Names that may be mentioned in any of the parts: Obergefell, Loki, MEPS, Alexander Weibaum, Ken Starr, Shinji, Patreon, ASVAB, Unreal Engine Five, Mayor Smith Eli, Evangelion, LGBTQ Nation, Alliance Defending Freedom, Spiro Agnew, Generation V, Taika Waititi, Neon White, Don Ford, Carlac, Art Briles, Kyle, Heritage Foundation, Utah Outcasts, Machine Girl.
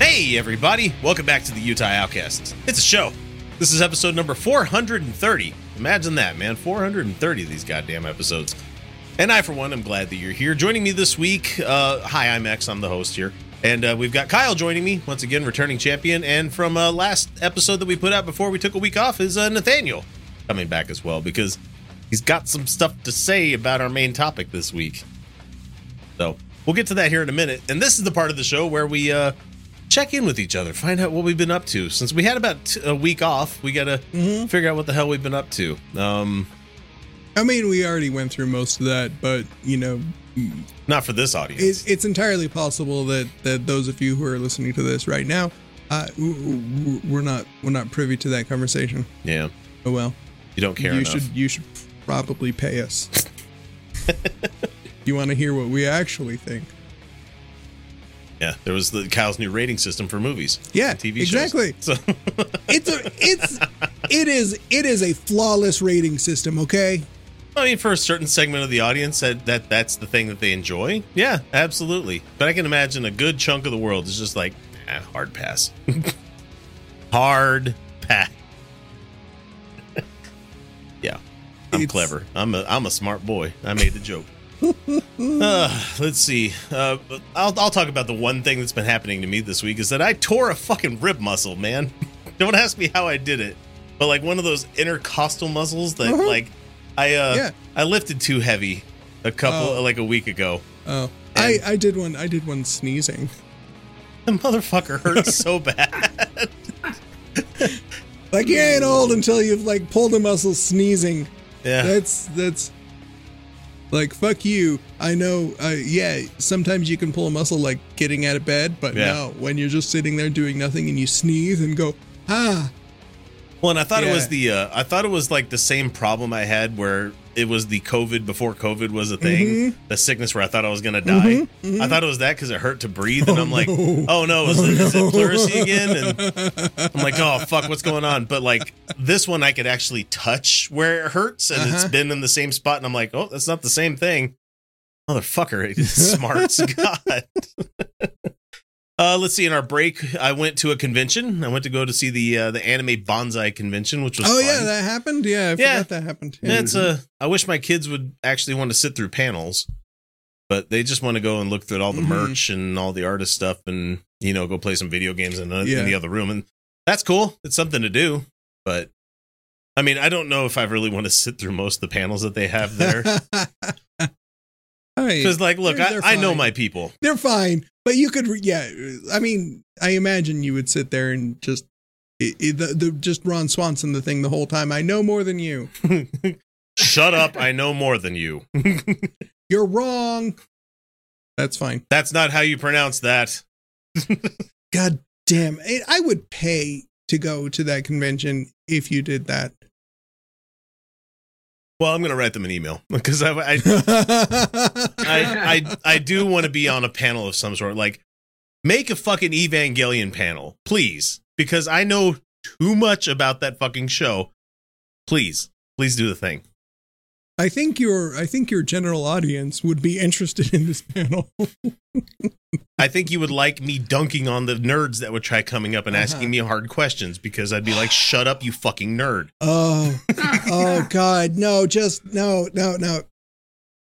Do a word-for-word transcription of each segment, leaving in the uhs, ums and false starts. Hey everybody, welcome back to the Utah Outcasts. It's a show. This is episode number four hundred thirty. Imagine that, man, four hundred thirty of these goddamn episodes. And I, for one, am glad that you're here. Joining me this week, uh, hi, I'm X, I'm the host here. And uh, we've got Kyle joining me, once again, returning champion. And from uh, last episode that we put out before we took a week off is uh, Nathaniel coming back as well, because he's got some stuff to say about our main topic this week. So we'll get to that here in a minute. And this is the part of the show where we... Uh, check in with each other, find out what we've been up to. Since we had about a week off, we gotta mm-hmm. figure out what the hell we've been up to. Um, I mean, we already went through most of that, but, you know... Not for this audience. It's, it's entirely possible that, that those of you who are listening to this right now, uh, we're not we're not privy to that conversation. Yeah. Oh, well. You don't care you enough. Should, you should probably pay us. You want to hear what we actually think. Yeah, there was the Kyle's new rating system for movies. Yeah, T V exactly. Shows. So. it's a, it's it is it is a flawless rating system. Okay. I mean, for a certain segment of the audience, that, that that's the thing that they enjoy. Yeah, absolutely. But I can imagine a good chunk of the world is just like, nah, hard pass, hard pass. Yeah, I'm it's... clever. I'm a I'm a smart boy. I made the joke. Uh, let's see. Uh, I'll, I'll talk about the one thing that's been happening to me this week is that I tore a fucking rib muscle, man. Don't ask me how I did it, but like one of those intercostal muscles that uh-huh. like I uh, yeah. I lifted too heavy a couple oh. like a week ago. Oh, I, I did one. I did one sneezing. The motherfucker hurt so bad. Like you ain't old until you've like pulled a muscle sneezing. Yeah, that's that's. Like, fuck you. I know, uh, yeah, sometimes you can pull a muscle like getting out of bed, but yeah. no, when you're just sitting there doing nothing and you sneeze and go, ah. Well, and I thought yeah. it was the, uh, I thought it was like the same problem I had where it was the COVID before COVID was a thing, mm-hmm. the sickness where I thought I was going to die. Mm-hmm. Mm-hmm. I thought it was that because it hurt to breathe. And oh, I'm like, no. oh no, is, oh, it, no. is it pleurisy again? And I'm like, oh fuck, what's going on? But like this one, I could actually touch where it hurts and uh-huh. it's been in the same spot. And I'm like, oh, that's not the same thing. Motherfucker, it smarts. God. Uh, let's see. In our break, I went to a convention. I went to go to see the uh, the anime bonsai convention, which was oh fun. yeah, that happened. Yeah, I yeah. forgot that happened. Yeah, it's a. I wish my kids would actually want to sit through panels, but they just want to go and look through all the mm-hmm. merch and all the artist stuff, and you know, go play some video games in, a, yeah. in the other room, and that's cool. It's something to do, but I mean, I don't know if I really want to sit through most of the panels that they have there. Because, like, look, they're, they're I, I know my people. They're fine. But you could, yeah, I mean, I imagine you would sit there and just, it, it, the, the, just Ron Swanson the thing the whole time. I know more than you. Shut up. I know more than you. You're wrong. That's fine. That's not how you pronounce that. God damn. I, I would pay to go to that convention if you did that. Well, I'm going to write them an email because I I, I, I, I do want to be on a panel of some sort. Like, make a fucking Evangelion panel, please, because I know too much about that fucking show. Please, please do the thing. I think your I think your general audience would be interested in this panel. I think you would like me dunking on the nerds that would try coming up and uh-huh. asking me hard questions because I'd be like, "Shut up, you fucking nerd!" Oh, oh God, no, just no, no, no.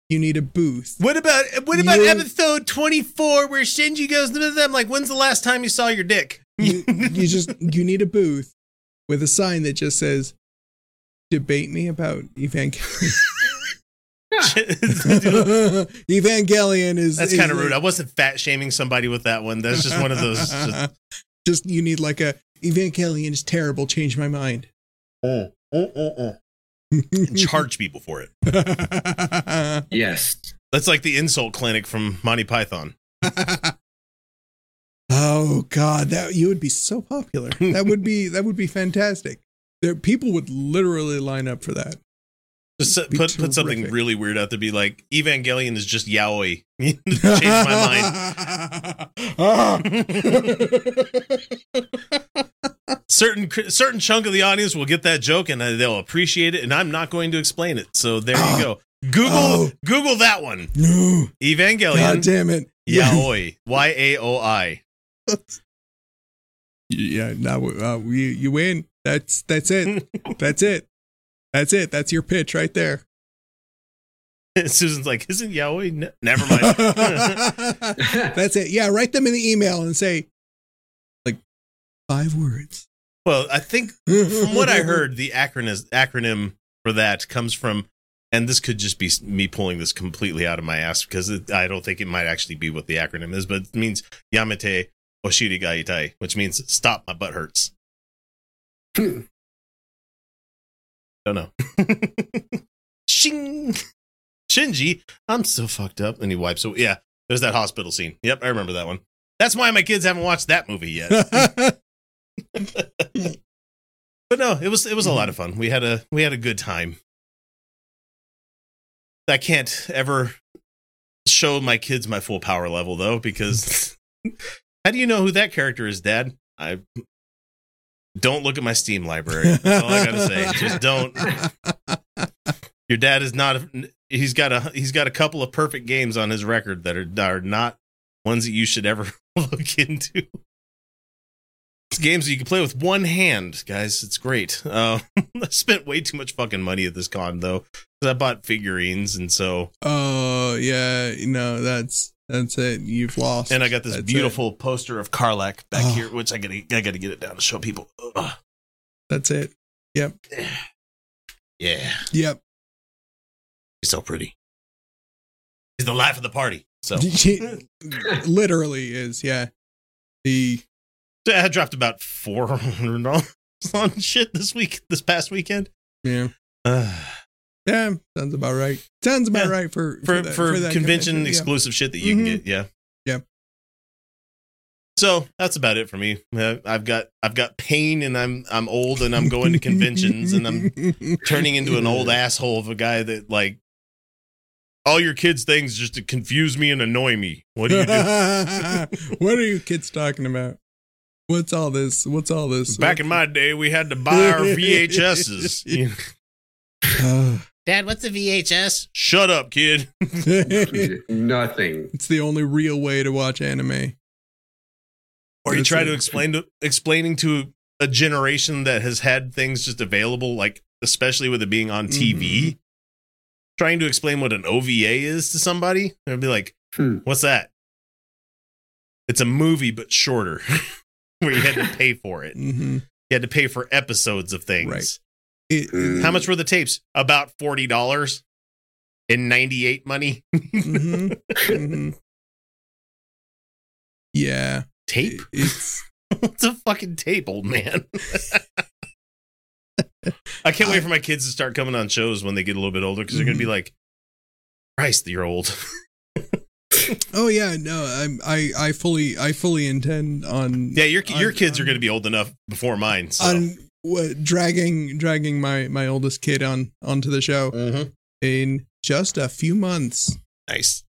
You need a booth. What about what about You're... episode twenty-four where Shinji goes to them? Like, when's the last time you saw your dick? you, you just you need a booth with a sign that just says, "Debate me about Evangelion." Evangelion is that's kind of rude. I wasn't fat shaming somebody with that one. That's just one of those. Just, just you need like a Evangelion is terrible. Change my mind. Oh, oh, oh, oh. and charge people for it. Yes. That's like the insult clinic from Monty Python. Oh God, that you would be so popular. That would be that would be fantastic. There, people would literally line up for that. Just put terrific. put something really weird out there. Be like, Evangelion is just Yaoi. Change my mind. certain certain chunk of the audience will get that joke and they'll appreciate it. And I'm not going to explain it. So there you go. Google oh. Google that one. No. Evangelion. God damn it. Yaoi. Y a o i. Yeah, no, uh, you you win. That's that's it. That's it. That's it. That's your pitch right there. Susan's like, isn't Yaoi? Ne- Never mind. That's it. Yeah, write them in the email and say, like, five words. Well, I think from what I heard, the acronym acronym for that comes from, and this could just be me pulling this completely out of my ass because it, I don't think it might actually be what the acronym is, but it means Yamete Oshiri ga itai, which means stop, my butt hurts. Don't know. Shing. Shinji, I'm so fucked up. And he wipes. So yeah, there's that hospital scene. Yep, I remember that one. That's why my kids haven't watched that movie yet. But no, it was it was a lot of fun. We had a we had a good time. I can't ever show my kids my full power level though, because how do you know who that character is, Dad? I. Don't look at my Steam library. That's all I gotta say. Just don't. Your dad is not. He's got a. He's got a couple of perfect games on his record that are are not ones that you should ever look into. It's games that you can play with one hand, guys. It's great. Uh, I spent way too much fucking money at this con though, because I bought figurines and so. Oh yeah, no, that's that's it. You've lost. And I got this that's beautiful it. poster of Carlac back oh. here, which I gotta I gotta get it down to show people. Ugh. That's it. Yep. Yeah. Yep. He's so pretty. He's the life of the party. So literally is, yeah. The I dropped about four hundred dollars on shit this week, this past weekend. Yeah. Uh, yeah, sounds about right. Sounds about yeah. right for for for, that, for, for that convention yeah. exclusive shit that you mm-hmm. can get. Yeah. Yeah. So that's about it for me. I've got I've got pain and I'm I'm old and I'm going to conventions and I'm turning into an old asshole of a guy that like all your kids' things just to confuse me and annoy me. What do you do? What are you kids talking about? What's all this? What's all this? Back in my day, we had to buy our V H Ss. You know? Dad, what's a V H S? Shut up, kid. Nothing. It's the only real way to watch anime. Or you try to explain to explaining to a generation that has had things just available, like especially with it being on T V, mm-hmm. trying to explain what an O V A is to somebody, they'll be like, hmm. "What's that?" It's a movie, but shorter, where you had to pay for it. Mm-hmm. You had to pay for episodes of things. Right. It, How much were the tapes? About forty dollars in ninety-eight money. Mm-hmm. Mm-hmm. Yeah. Tape? It's what's a fucking tape, old man? I can't I, wait for my kids to start coming on shows when they get a little bit older because they're mm-hmm. gonna be like, "Christ, you're old." Oh yeah, no, I'm, I I fully I fully intend on yeah your your on, kids on, are gonna be old enough before mine. So. On w- dragging dragging my my oldest kid on onto the show mm-hmm. in just a few months. Nice,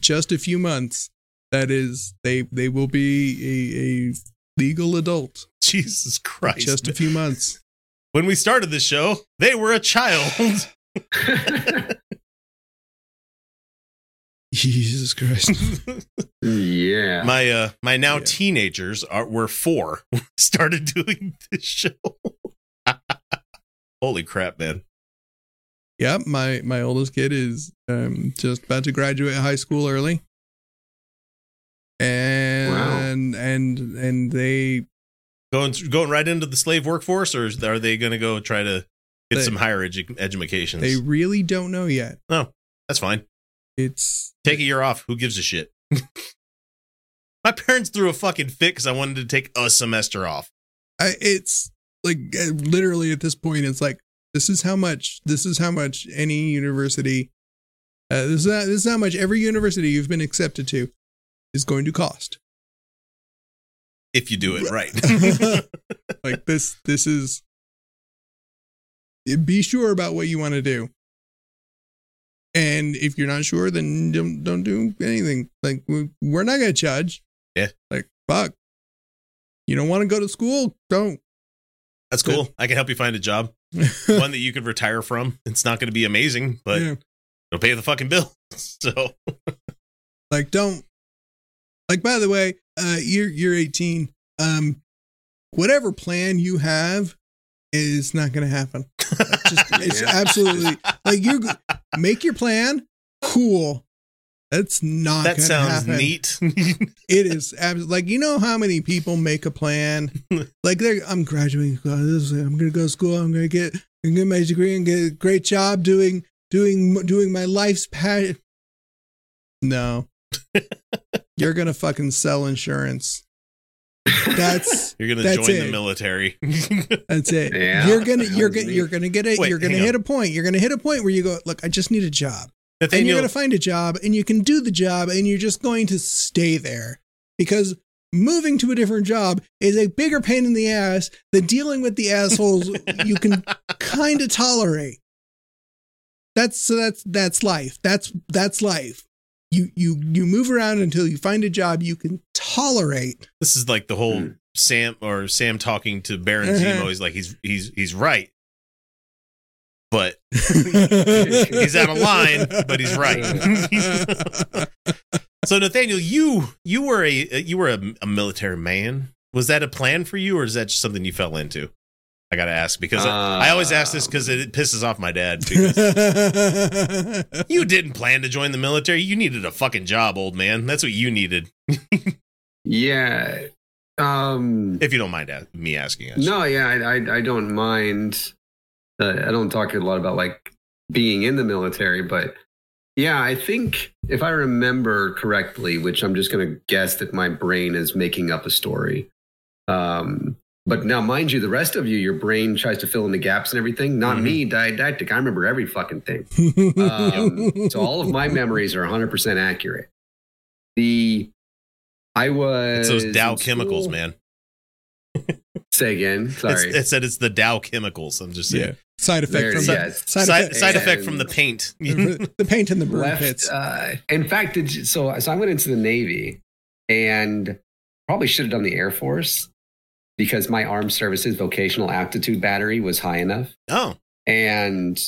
just a few months. That is, they they will be a, a legal adult. Jesus Christ. Just a few months. When we started this show, they were a child. Jesus Christ. Yeah. My uh my now yeah. teenagers are were four when we started doing this show. Holy crap, man. Yep, yeah, my, my oldest kid is um just about to graduate high school early. And, wow. and and and they going going right into the slave workforce, or are they going to go try to get they, some higher edu- education? They really don't know yet. Oh, that's fine. It's take a year off. Who gives a shit? My parents threw a fucking fit because I wanted to take a semester off. I, it's like literally at this point, it's like This is how much, this is how much any university, uh, this, is how, this is how much every university you've been accepted to is going to cost. If you do it right. Like this, this is, be sure about what you want to do. And if you're not sure, then don't, don't do anything. Like, we're not going to judge. Yeah. Like, fuck. You don't want to go to school? Don't. That's cool. But I can help you find a job. One that you could retire from. It's not going to be amazing, but yeah. It'll pay the fucking bill. So. Like, don't. Like, by the way, uh, you're, you're eighteen. Um, whatever plan you have is not going to happen. Like, just, it's yeah. absolutely like you make your plan. Cool. That's not that sounds happen. Neat. It is abs- like, you know how many people make a plan? Like, they're I'm graduating. I'm gonna go to school. I'm gonna get I'm gonna get my degree and get a great job doing doing doing my life's passion. No, you're gonna fucking sell insurance. That's you're gonna that's join it. The military. That's it. Yeah, you're gonna you're gonna you're gonna get it. Wait, you're gonna hit on. a point. You're gonna hit a point where you go, look, I just need a job. Nathaniel. And you're going to find a job and you can do the job and you're just going to stay there because moving to a different job is a bigger pain in the ass than dealing with the assholes you can kind of tolerate. That's so that's that's life. That's that's life. You you you move around until you find a job you can tolerate. This is like the whole mm. Sam or Sam talking to Baron uh-huh. Zemo. He's like he's he's he's right. But he's out of line, but he's right. So Nathaniel, you you were a you were a, a military man. Was that a plan for you, or is that just something you fell into? I gotta ask because um, I, I always ask this because it, it pisses off my dad. Because you didn't plan to join the military. You needed a fucking job, old man. That's what you needed. Yeah. Um, if you don't mind me asking. Actually. No, yeah, I, I I don't mind. Uh, I don't talk a lot about like being in the military, but yeah, I think if I remember correctly, which I'm just going to guess that my brain is making up a story. Um, but now, mind you, the rest of you, your brain tries to fill in the gaps and everything. Not mm-hmm. me, didactic. I remember every fucking thing. Um, so all of my memories are one hundred percent accurate. The I was. It's those Dow chemicals, man. Say again. Sorry. It's, it said it's the Dow chemicals. I'm just saying. Yeah. Side effect there, from the, yes. side, side, effect. side effect from the paint. The paint and the burn left, pits. Uh, in fact, so so I went into the Navy and probably should have done the Air Force because my armed services vocational aptitude battery was high enough. Oh. And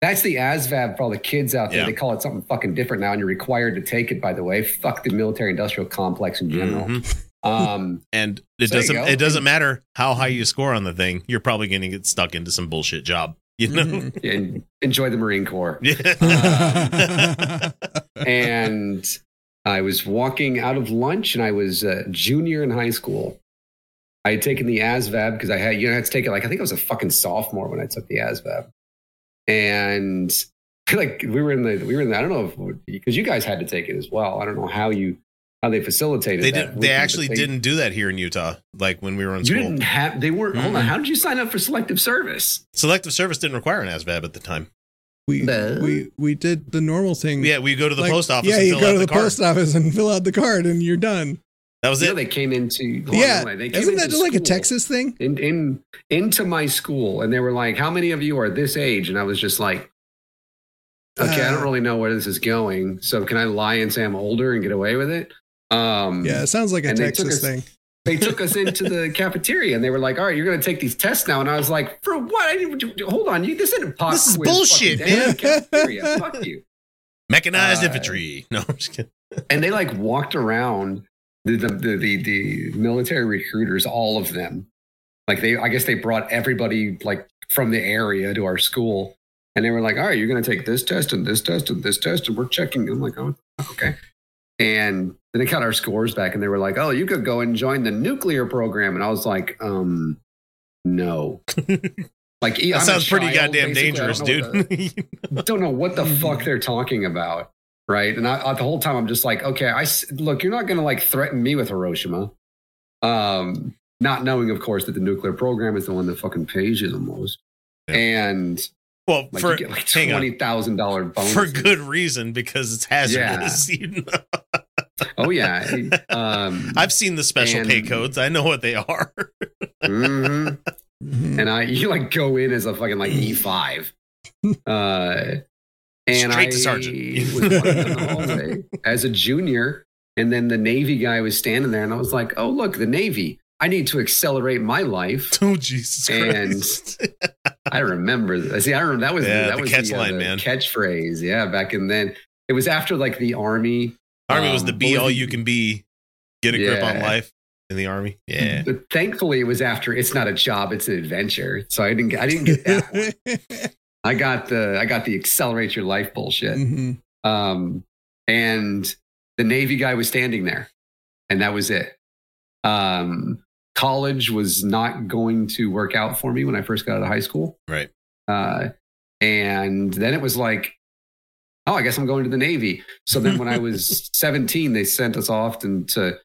that's the A S V A B for all the kids out there. Yeah. They call it something fucking different now, and you're required to take it, by the way. Fuck the military-industrial complex in general. Mm-hmm. Um, and it so doesn't, it doesn't matter how high you score on the thing. You're probably going to get stuck into some bullshit job, you know, mm-hmm. and enjoy the Marine Corps. Yeah. um, and I was walking out of lunch and I was a junior in high school. I had taken the A S V A B because I had, you know, I had to take it. Like, I think I was a fucking sophomore when I took the A S V A B, and like we were in the, we were in the, I don't know if, because you guys had to take it as well. I don't know how you. How they facilitated they that. Did, they actually thing. didn't do that here in Utah, like when we were in school. You didn't have, they weren't, mm-hmm. hold on, how did you sign up for selective service? Selective service didn't require an A S V A B at the time. We no. we we did the normal thing. Yeah, we go to the like, post office yeah, and fill out the card. Yeah, you go to the, the post office and fill out the card and you're done. That was you it. Know, they came into, yeah, on, they came isn't into that just like a Texas thing? In, in Into my school, and they were like, how many of you are this age? And I was just like, okay, uh, I don't really know where this is going, so can I lie and say I'm older and get away with it? Um, yeah, it sounds like a Texas thing. They took us into the cafeteria and they were like, all right, you're going to take these tests now. And I was like, for what? I didn't, hold on. You, this isn't a pop. This is bullshit, man. Cafeteria. Fuck you. Mechanized uh, infantry. No, I'm just kidding. And they like walked around the the, the, the, the military recruiters, all of them. Like they, I guess they brought everybody like from the area to our school. And they were like, all right, you're going to take this test and this test and this test. And we're checking. I'm like, oh, okay. And then they got our scores back and they were like, oh, you could go and join the nuclear program. And I was like, um, no. Like, that I'm sounds pretty child, goddamn basically. dangerous, I dude. The, don't know what the fuck they're talking about. Right. And I, I, the whole time I'm just like, OK, I look, you're not going to like threaten me with Hiroshima. Um, not knowing, of course, that the nuclear program is the one that fucking pays you the most. yeah. and well, like, for, you get like twenty thousand dollars bonuses. For good reason, because it's hazardous. Yeah. You know? Oh, yeah. Um, I've seen the special and, pay codes. I know what they are. mm-hmm. And I, you like go in as a fucking like E five. Uh, and Straight I to sergeant. Was running down the hallway as a junior. And then the Navy guy was standing there and I was like, oh, look, the Navy. I need to accelerate my life. Oh, Jesus Christ. And I remember. See, I remember that was yeah, that the was catch the, line, uh, the man. catchphrase. Yeah, back in then. It was after like the Army. Army um, was the be all you can be. Get a yeah. grip on life in the Army. Yeah. But thankfully it was after it's not a job, it's an adventure. So I didn't I didn't get that one. I got the I got the accelerate your life bullshit. Mm-hmm. Um, and the Navy guy was standing there, and that was it. Um, college was not going to work out for me when I first got out of high school. Right. Uh, and then it was like, oh, I guess I'm going to the Navy. So then when I was seventeen, they sent us off and to,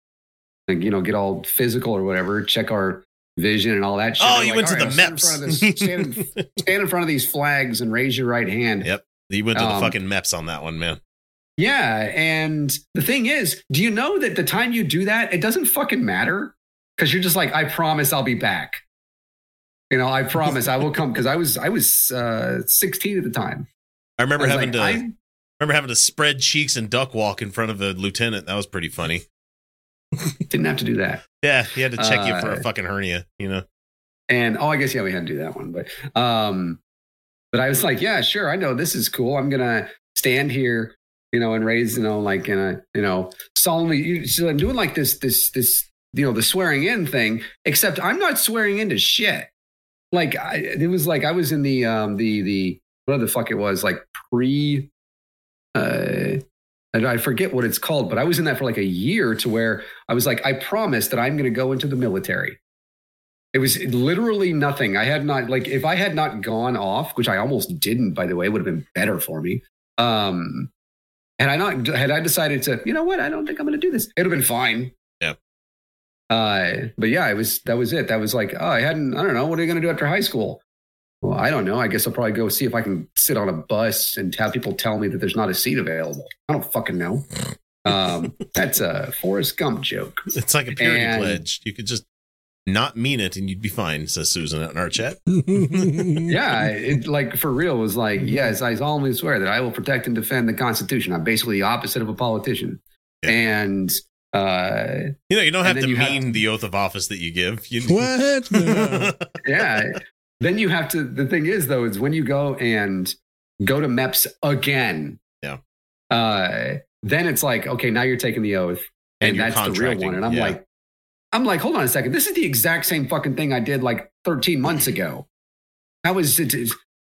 like, you know, get all physical or whatever, check our vision and all that shit. Oh, you like, went to right, the I'll MEPS. Stand in, this, stand, in, stand in front of these flags and raise your right hand. Yep. You went to um, the fucking MEPS on that one, man. Yeah. And the thing is, do you know that the time you do that, it doesn't fucking matter? Because you're just like, I promise I'll be back. You know, I promise I will come. Because I was I was uh, sixteen at the time. I remember I having like, to I remember having to spread cheeks and duck walk in front of a lieutenant. That was pretty funny. Didn't have to do that. Yeah, he had to check uh, you for a fucking hernia, you know. And oh, I guess yeah, we had to do that one. But um, but I was like, yeah, sure, I know this is cool. I'm gonna stand here. You know, and raised, you know, like, in a, you know, solemnly, you, so I'm doing like this, this, this, you know, the swearing in thing, except I'm not swearing into shit. Like, I, it was like, I was in the, um, the, the, whatever the fuck it was, like pre, uh, I, I forget what it's called, but I was in that for like a year to where I was like, I promise that I'm going to go into the military. It was literally nothing. I had not, like, if I had not gone off, which I almost didn't, by the way, it would have been better for me. Um, Had I not, had I decided to, you know what, I don't think I'm going to do this, it would have been fine. Yeah. Uh, but yeah, it was, that was it. That was like, oh, I hadn't, I don't know. What are you going to do after high school? Well, I don't know. I guess I'll probably go see if I can sit on a bus and have people tell me that there's not a seat available. I don't fucking know. Um, that's a Forrest Gump joke. It's like a purity and, pledge. You could just not mean it and you'd be fine, says Susan in our chat. Yeah, it, like for real was like, yes, I solemnly swear that I will protect and defend the Constitution. I'm basically the opposite of a politician. Yeah. And uh you know, you don't have to mean have, the oath of office that you give. You, what? No. Yeah. Then you have to, the thing is though, is when you go and go to MEPS again. Yeah. Uh then it's like, okay, now you're taking the oath and, and that's the real one. And I'm yeah. like, I'm like, hold on a second. This is the exact same fucking thing I did like thirteen months ago. How was it?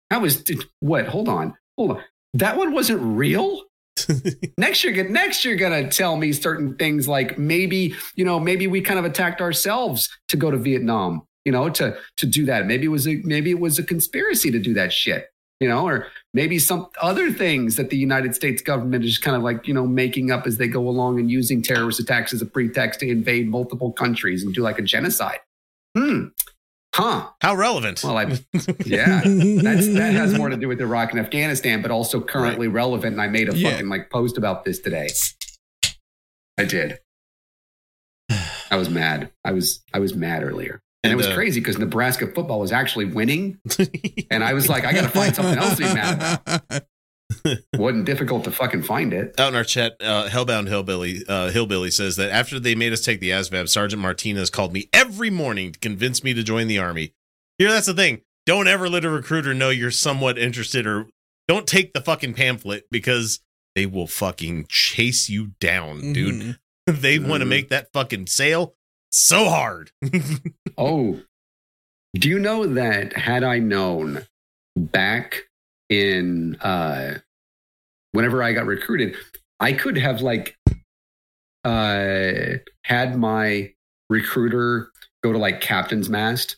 How was it? What? Hold on. Hold on. That one wasn't real. Next year, next you're going to tell me certain things like maybe, you know, maybe we kind of attacked ourselves to go to Vietnam, you know, to, to do that. Maybe it was a, maybe it was a conspiracy to do that shit, you know, or maybe some other things that the United States government is kind of like, you know, making up as they go along and using terrorist attacks as a pretext to invade multiple countries and do like a genocide. Hmm. Huh. How relevant. Well, I, yeah, that's, that has more to do with Iraq and Afghanistan, but also currently right. relevant. And I made a yeah. fucking like post about this today. I did. I was mad. I was, I was mad earlier. And it was uh, crazy because Nebraska football was actually winning. And I was like, I got to find something else to be mad about. Wasn't difficult to fucking find it. Out in our chat, uh, Hellbound Hillbilly, uh, Hillbilly says that after they made us take the ASVAB, Sergeant Martinez called me every morning to convince me to join the Army. You know, that's the thing. Don't ever let a recruiter know you're somewhat interested, or don't take the fucking pamphlet, because they will fucking chase you down, mm-hmm. dude. They mm-hmm. want to make that fucking sale. So hard. Oh, do you know that had I known back in uh, whenever I got recruited, I could have like uh, had my recruiter go to like Captain's Mast,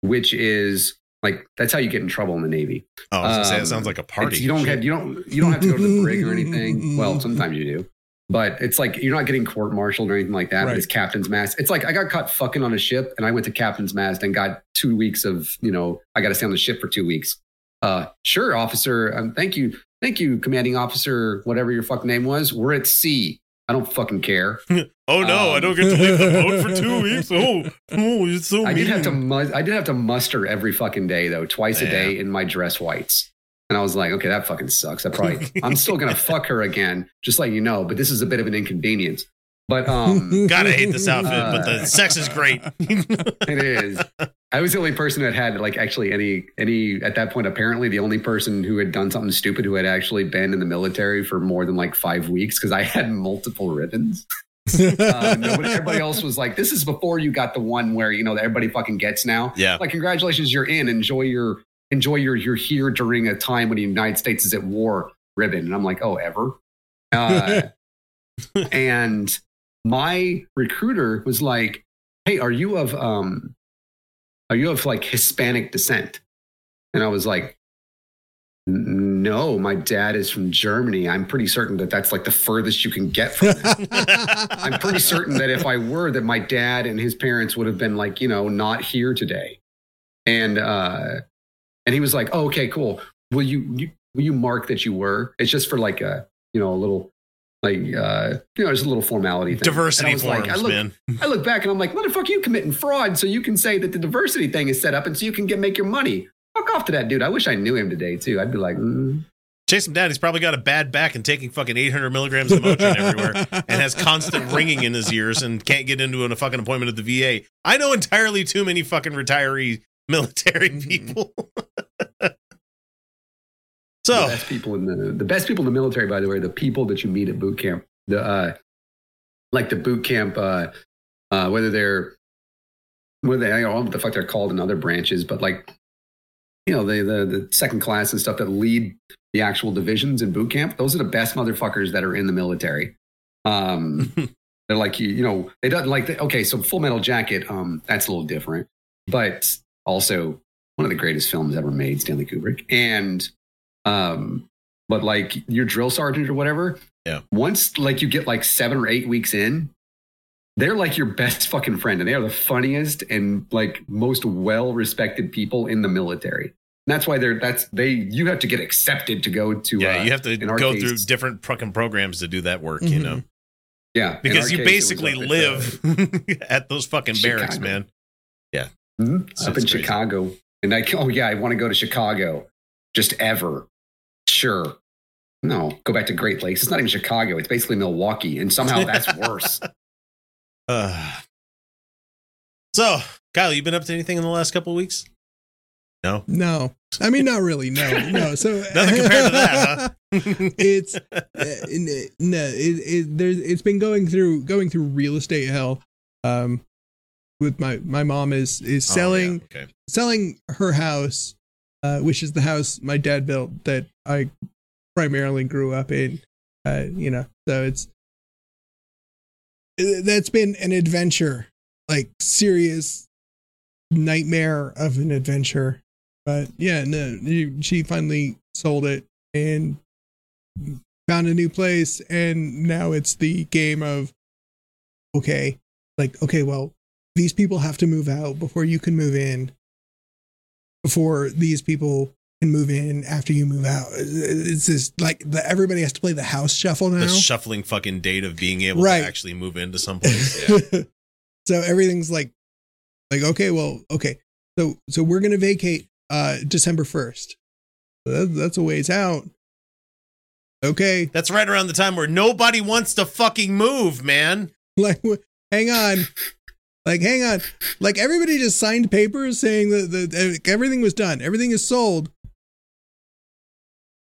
which is like, that's how you get in trouble in the Navy. Oh, I was gonna um, say, that sounds like a party. You don't have, you don't you don't have to go to the brig or anything. Well, sometimes you do. But it's like, you're not getting court-martialed or anything like that. Right. But it's Captain's Mast. It's like, I got caught fucking on a ship and I went to Captain's Mast and got two weeks of, you know, I got to stay on the ship for two weeks. Uh, sure, officer. Um, thank you. Thank you, commanding officer, whatever your fucking name was. We're at sea. I don't fucking care. Oh, no, um, I don't get to leave the boat for two weeks. Oh, oh it's so I mean. Did have to mu- I did have to muster every fucking day, though, twice Damn. a day in my dress whites. And I was like, okay, that fucking sucks. I probably, I'm still going to fuck her again, just letting you know, but this is a bit of an inconvenience. But, um, gotta hate this outfit, uh, but the sex is great. It is. I was the only person that had like actually any, any, at that point, apparently the only person who had done something stupid who had actually been in the military for more than like five weeks. Cause I had multiple ribbons. uh, nobody, everybody else was like, this is before you got the one where, you know, that everybody fucking gets now. Yeah. Like, congratulations, you're in, enjoy your, enjoy your you're here during a time when the United States is at war ribbon. And I'm like, oh, ever? Uh, and my recruiter was like, hey, are you of, um, are you of like Hispanic descent? And I was like, no, my dad is from Germany. I'm pretty certain that that's like the furthest you can get from that. I'm pretty certain that if I were, that my dad and his parents would have been like, you know, not here today. And, uh, And he was like, oh, okay, cool. Will you, you will you mark that you were? It's just for like a, you know, a little, like, uh, you know, just a little formality thing. Diversity forms, like, I look, man. I look back and I'm like, motherfucker, you committing fraud so you can say that the diversity thing is set up and so you can get make your money. Fuck off to that dude. I wish I knew him today, too. I'd be like, mm. Chase him down. He's probably got a bad back and taking fucking eight hundred milligrams of Motrin everywhere and has constant ringing in his ears and can't get into an, a fucking appointment at the V A. I know entirely too many fucking retirees. Military people. So the best people in the the best people in the military, by the way, are the people that you meet at boot camp. The uh, like the boot camp, uh, uh, whether they're whether they I don't know what the fuck they're called in other branches, but like you know the the, the second class and stuff that lead the actual divisions in boot camp. Those are the best motherfuckers that are in the military. Um, they're like you you know they don't like the, okay. So Full Metal Jacket, um, that's a little different, but also one of the greatest films ever made, Stanley Kubrick. And, um, but like your drill sergeant or whatever, yeah. Once like you get like seven or eight weeks in, they're like your best fucking friend. And they are the funniest and like most well-respected people in the military. And that's why they're, that's, they, you have to get accepted to go to, yeah, uh, you have to go case, through different fucking programs to do that work, mm-hmm. you know? Yeah. Because you case, basically live at, uh, at those fucking Chicago. barracks, man. Yeah. Mm-hmm. So up in crazy. Chicago, and I oh yeah, I want to go to Chicago, just ever. Sure, no, go back to Great Lakes. It's not even Chicago; it's basically Milwaukee, and somehow that's worse. Uh, so, Kyle, you been up to anything in the last couple of weeks? No, no. I mean, not really. No, no. So nothing compared to that. Huh? It's uh, no. It, it, there's. It's been going through going through real estate hell. Um. With my, my mom is, is selling, oh, yeah. okay. selling her house, uh, which is the house my dad built that I primarily grew up in, uh, you know, so it's, that's been an adventure, like serious nightmare of an adventure, but yeah, no, she finally sold it and found a new place. And now it's the game of, okay, like, okay, well, these people have to move out before you can move in, before these people can move in after you move out. It's just like the, everybody has to play the house shuffle now. The shuffling fucking date of being able right. to actually move into someplace. Yeah. So everything's like, like, okay, well, okay. So, so we're going to vacate uh, December first. That, that's a ways out. Okay. That's right around the time where nobody wants to fucking move, man. Like, hang on. Like, hang on, like everybody just signed papers saying that the, everything was done. Everything is sold.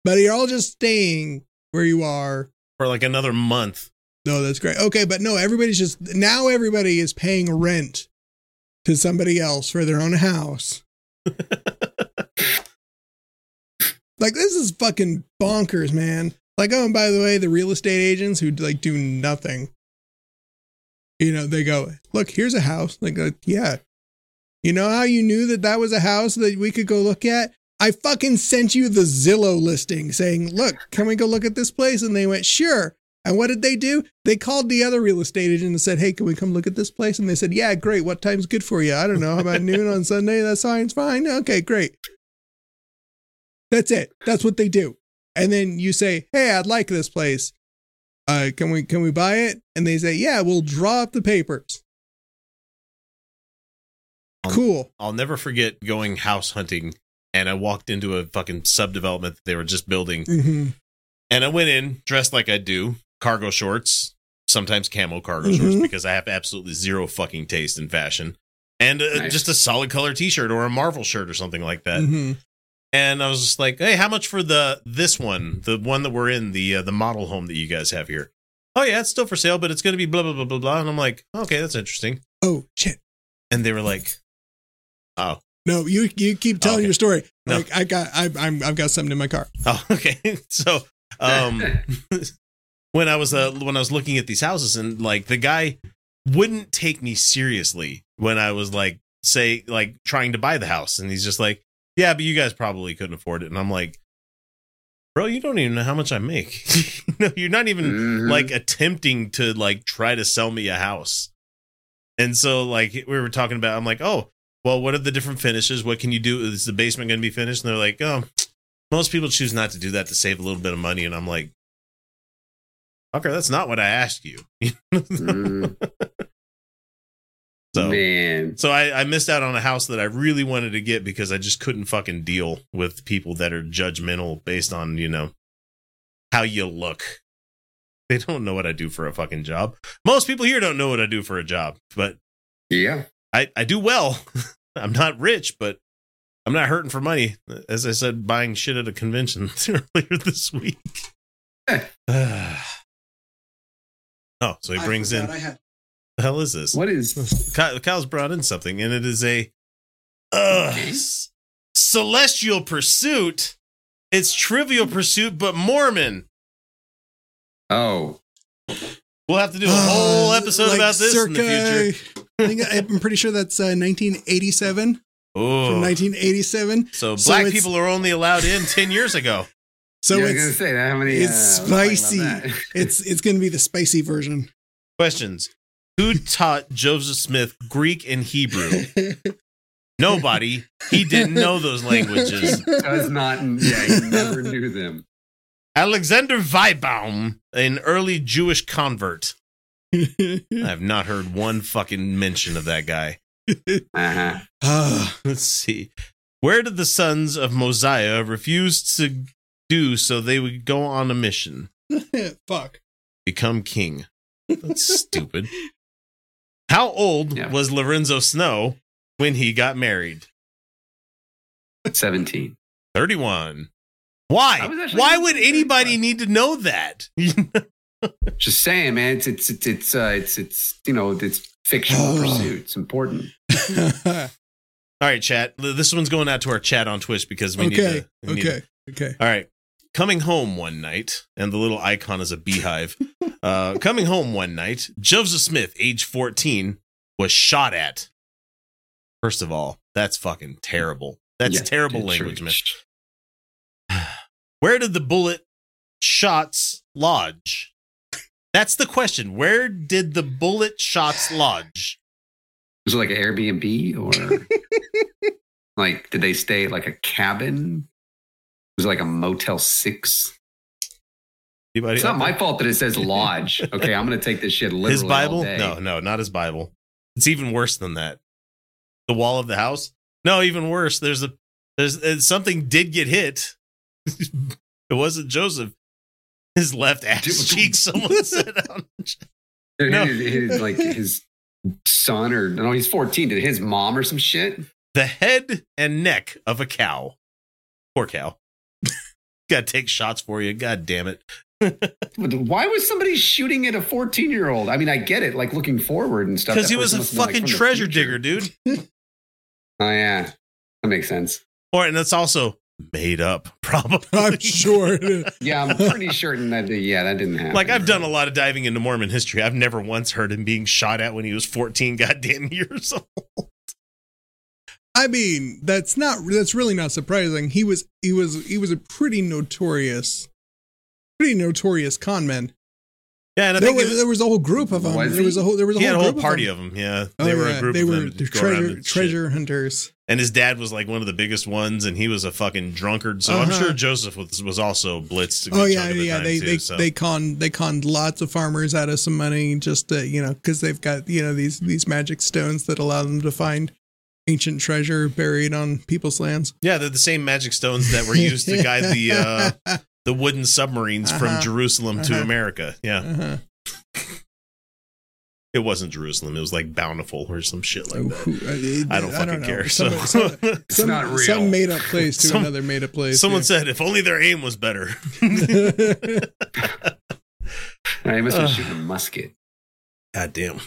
But you're all just staying where you are. For like another month. No, that's great. Okay, but no, everybody's just, now everybody is paying rent to somebody else for their own house. Like, this is fucking bonkers, man. Like, oh, and by the way, the real estate agents who like do nothing. You know, they go, look, here's a house. They go, yeah. You know how you knew that that was a house that we could go look at? I fucking sent you the Zillow listing saying, look, can we go look at this place? And they went, sure. And what did they do? They called the other real estate agent and said, hey, can we come look at this place? And they said, yeah, great. What time's good for you? I don't know. How about noon on Sunday? That's fine. It's fine. Okay, great. That's it. That's what they do. And then you say, hey, I'd like this place. Uh, can we can we buy it? And they say, yeah, we'll draw up the papers. I'll, cool. I'll never forget going house hunting. And I walked into a fucking subdevelopment that they were just building. Mm-hmm. And I went in dressed like I do. Cargo shorts, sometimes camo cargo mm-hmm. shorts, because I have absolutely zero fucking taste in fashion. And uh, nice. Just a solid color t-shirt or a Marvel shirt or something like that. Mm-hmm. And I was just like, hey, how much for the this one? The one that we're in, the uh, the model home that you guys have here. Oh, yeah, it's still for sale, but it's going to be blah, blah, blah, blah, blah. And I'm like, okay, that's interesting. Oh, shit. And they were like, oh. No, you you keep telling oh, okay. your story. No. Like, I got, I, I'm, I've got something in my car. Oh, okay. So... um when I was uh, when I was looking at these houses, and like the guy wouldn't take me seriously when I was like say like trying to buy the house, and he's just like, yeah, but you guys probably couldn't afford it. And I'm like, bro, you don't even know how much I make. No, you're not even mm-hmm. like attempting to like try to sell me a house. And so like we were talking about, I'm like, oh well, what are the different finishes? What can you do? Is the basement going to be finished? And they're like, oh, most people choose not to do that to save a little bit of money. And I'm like, okay, that's not what I asked you. mm. So, man. so I, I missed out on a house that I really wanted to get because I just couldn't fucking deal with people that are judgmental based on, you know, how you look. They don't know what I do for a fucking job. Most people here don't know what I do for a job, but yeah, I, I do well. I'm not rich, but I'm not hurting for money. As I said, buying shit at a convention earlier this week. Uh, oh, so he I brings in. Had... The hell is this? What is this? Kyle, Kyle's brought in something, and it is a uh, okay. Celestial Pursuit. It's Trivial Pursuit, but Mormon. Oh. We'll have to do a whole uh, episode like about this circa, in the future. I think I'm pretty sure that's uh, nineteen eighty-seven. Oh. From nineteen eighty-seven. So black so people are only allowed in ten years ago. So yeah, it's, I was gonna say, how many, it's uh, spicy. it's it's going to be the spicy version. Questions. Who taught Joseph Smith Greek and Hebrew? Nobody. He didn't know those languages. Does not. Yeah, he never knew them. Alexander Weibaum, an early Jewish convert. I have not heard one fucking mention of that guy. Uh-huh. Uh, let's see. Where did the sons of Mosiah refuse to do so they would go on a mission? Fuck. Become king. That's stupid. How old yeah. was Lorenzo Snow when he got married? seventeen. thirty-one. Why? Why would anybody need to know that? Just saying, man. It's it's it's it's uh, it's it's you know it's fictional oh. pursuit. It's important. All right, chat. This one's going out to our chat on Twitch because we okay. need to. We okay. Need to. Okay. All right. Coming home one night, and the little icon is a beehive. uh, coming home one night, Joseph Smith, age fourteen, was shot at. First of all, that's fucking terrible. That's yeah, terrible language, man. Where did the bullet shots lodge? That's the question. Where did the bullet shots lodge? Was it like an Airbnb or like, did they stay at like a cabin? Was it like a Motel six? Anybody it's not my there? Fault that it says lodge. Okay, I'm going to take this shit literally. His Bible? All day. No, no, not his Bible. It's even worse than that. The wall of the house? No, even worse. There's a, there's something did get hit. It wasn't Joseph. His left ass Dude, cheek. Someone said, no. his, his, like his son or no, he's fourteen. Did his mom or some shit? The head and neck of a cow. Poor cow. Got to take shots for you. God damn it. Why was somebody shooting at a fourteen-year-old? I mean, I get it. Like looking forward and stuff. Because he was a fucking like treasure digger, dude. Oh yeah, that makes sense. Or and that's also. Made up, probably. I'm sure. Yeah, I'm pretty sure that yeah, that didn't happen. Like I've done a lot of diving into Mormon history. I've never once heard him being shot at when he was fourteen goddamn years old. I mean, that's not that's really not surprising. He was he was he was a pretty notorious, pretty notorious con man. Yeah, and I there think was, was, there was a whole group of them. There was a whole there was a he whole, had a whole group party of them. Of them. Yeah, oh, they yeah. were a group. They of were them the treasure treasure shit. hunters. And his dad was like one of the biggest ones, and he was a fucking drunkard. So uh-huh. I'm sure Joseph was, was also blitzed. A good oh yeah, of the yeah. They too, they so. they conned they conned lots of farmers out of some money just to, you know, because they've got, you know, these these magic stones that allow them to find ancient treasure buried on people's lands. Yeah, they're the same magic stones that were used to guide the. Uh, The wooden submarines uh-huh. from Jerusalem uh-huh. to America. Yeah. Uh-huh. It wasn't Jerusalem. It was like Bountiful or some shit like that. Ooh, I, I, I don't fucking I don't care. Somebody, so. some, it's some, not real. Some made up place to some, another made up place. Someone yeah. said, if only their aim was better. They must have uh, shooting a musket. God damn.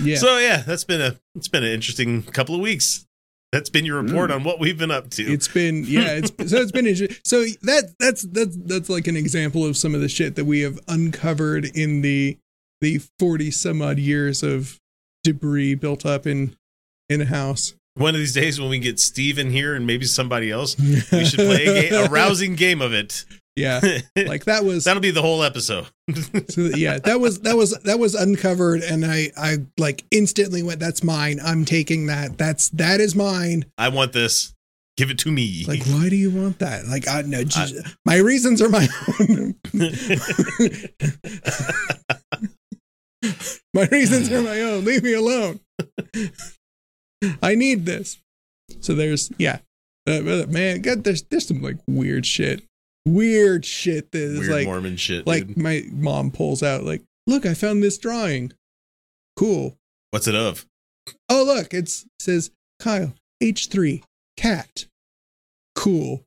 Yeah. So yeah, that's been a, it's been an interesting couple of weeks. That's been your report mm. on what we've been up to. It's been, yeah, it's so it's been interesting. So that that's that's that's like an example of some of the shit that we have uncovered in the the forty some odd years of debris built up in in a house. One of these days when we get Steve in here and maybe somebody else, we should play a, game, a rousing game of it. Yeah, like that was that'll be the whole episode. So yeah, that was that was that was uncovered, and I I like instantly went, that's mine. I'm taking that. That's that is mine. I want this. Give it to me. Like, why do you want that? Like, I no, just, I, my reasons are my own. My reasons are my own. Leave me alone. I need this. So there's yeah, uh, man. God, there's there's some like weird shit. Weird shit that is Weird like Mormon shit. Like dude. My mom pulls out like, look, I found this drawing. Cool. What's it of? Oh look, it's, it says Kyle H three cat. Cool.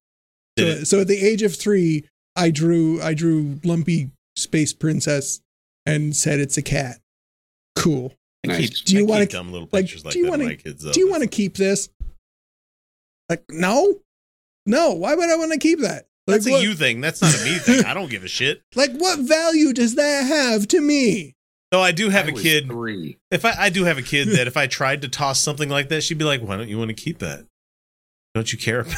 So, so at the age of three, I drew I drew Lumpy Space Princess and said it's a cat. Cool. I keep, do you want dumb little pictures like, like do that? You wanna, kids, do you want to keep this? Like no, no. Why would I want to keep that? Like that's what? A you thing. That's not a me thing. I don't give a shit. Like, what value does that have to me? Though I do have I a kid. Three. If I, I do have a kid that if I tried to toss something like that, she'd be like, "Why don't you want to keep that? Don't you care about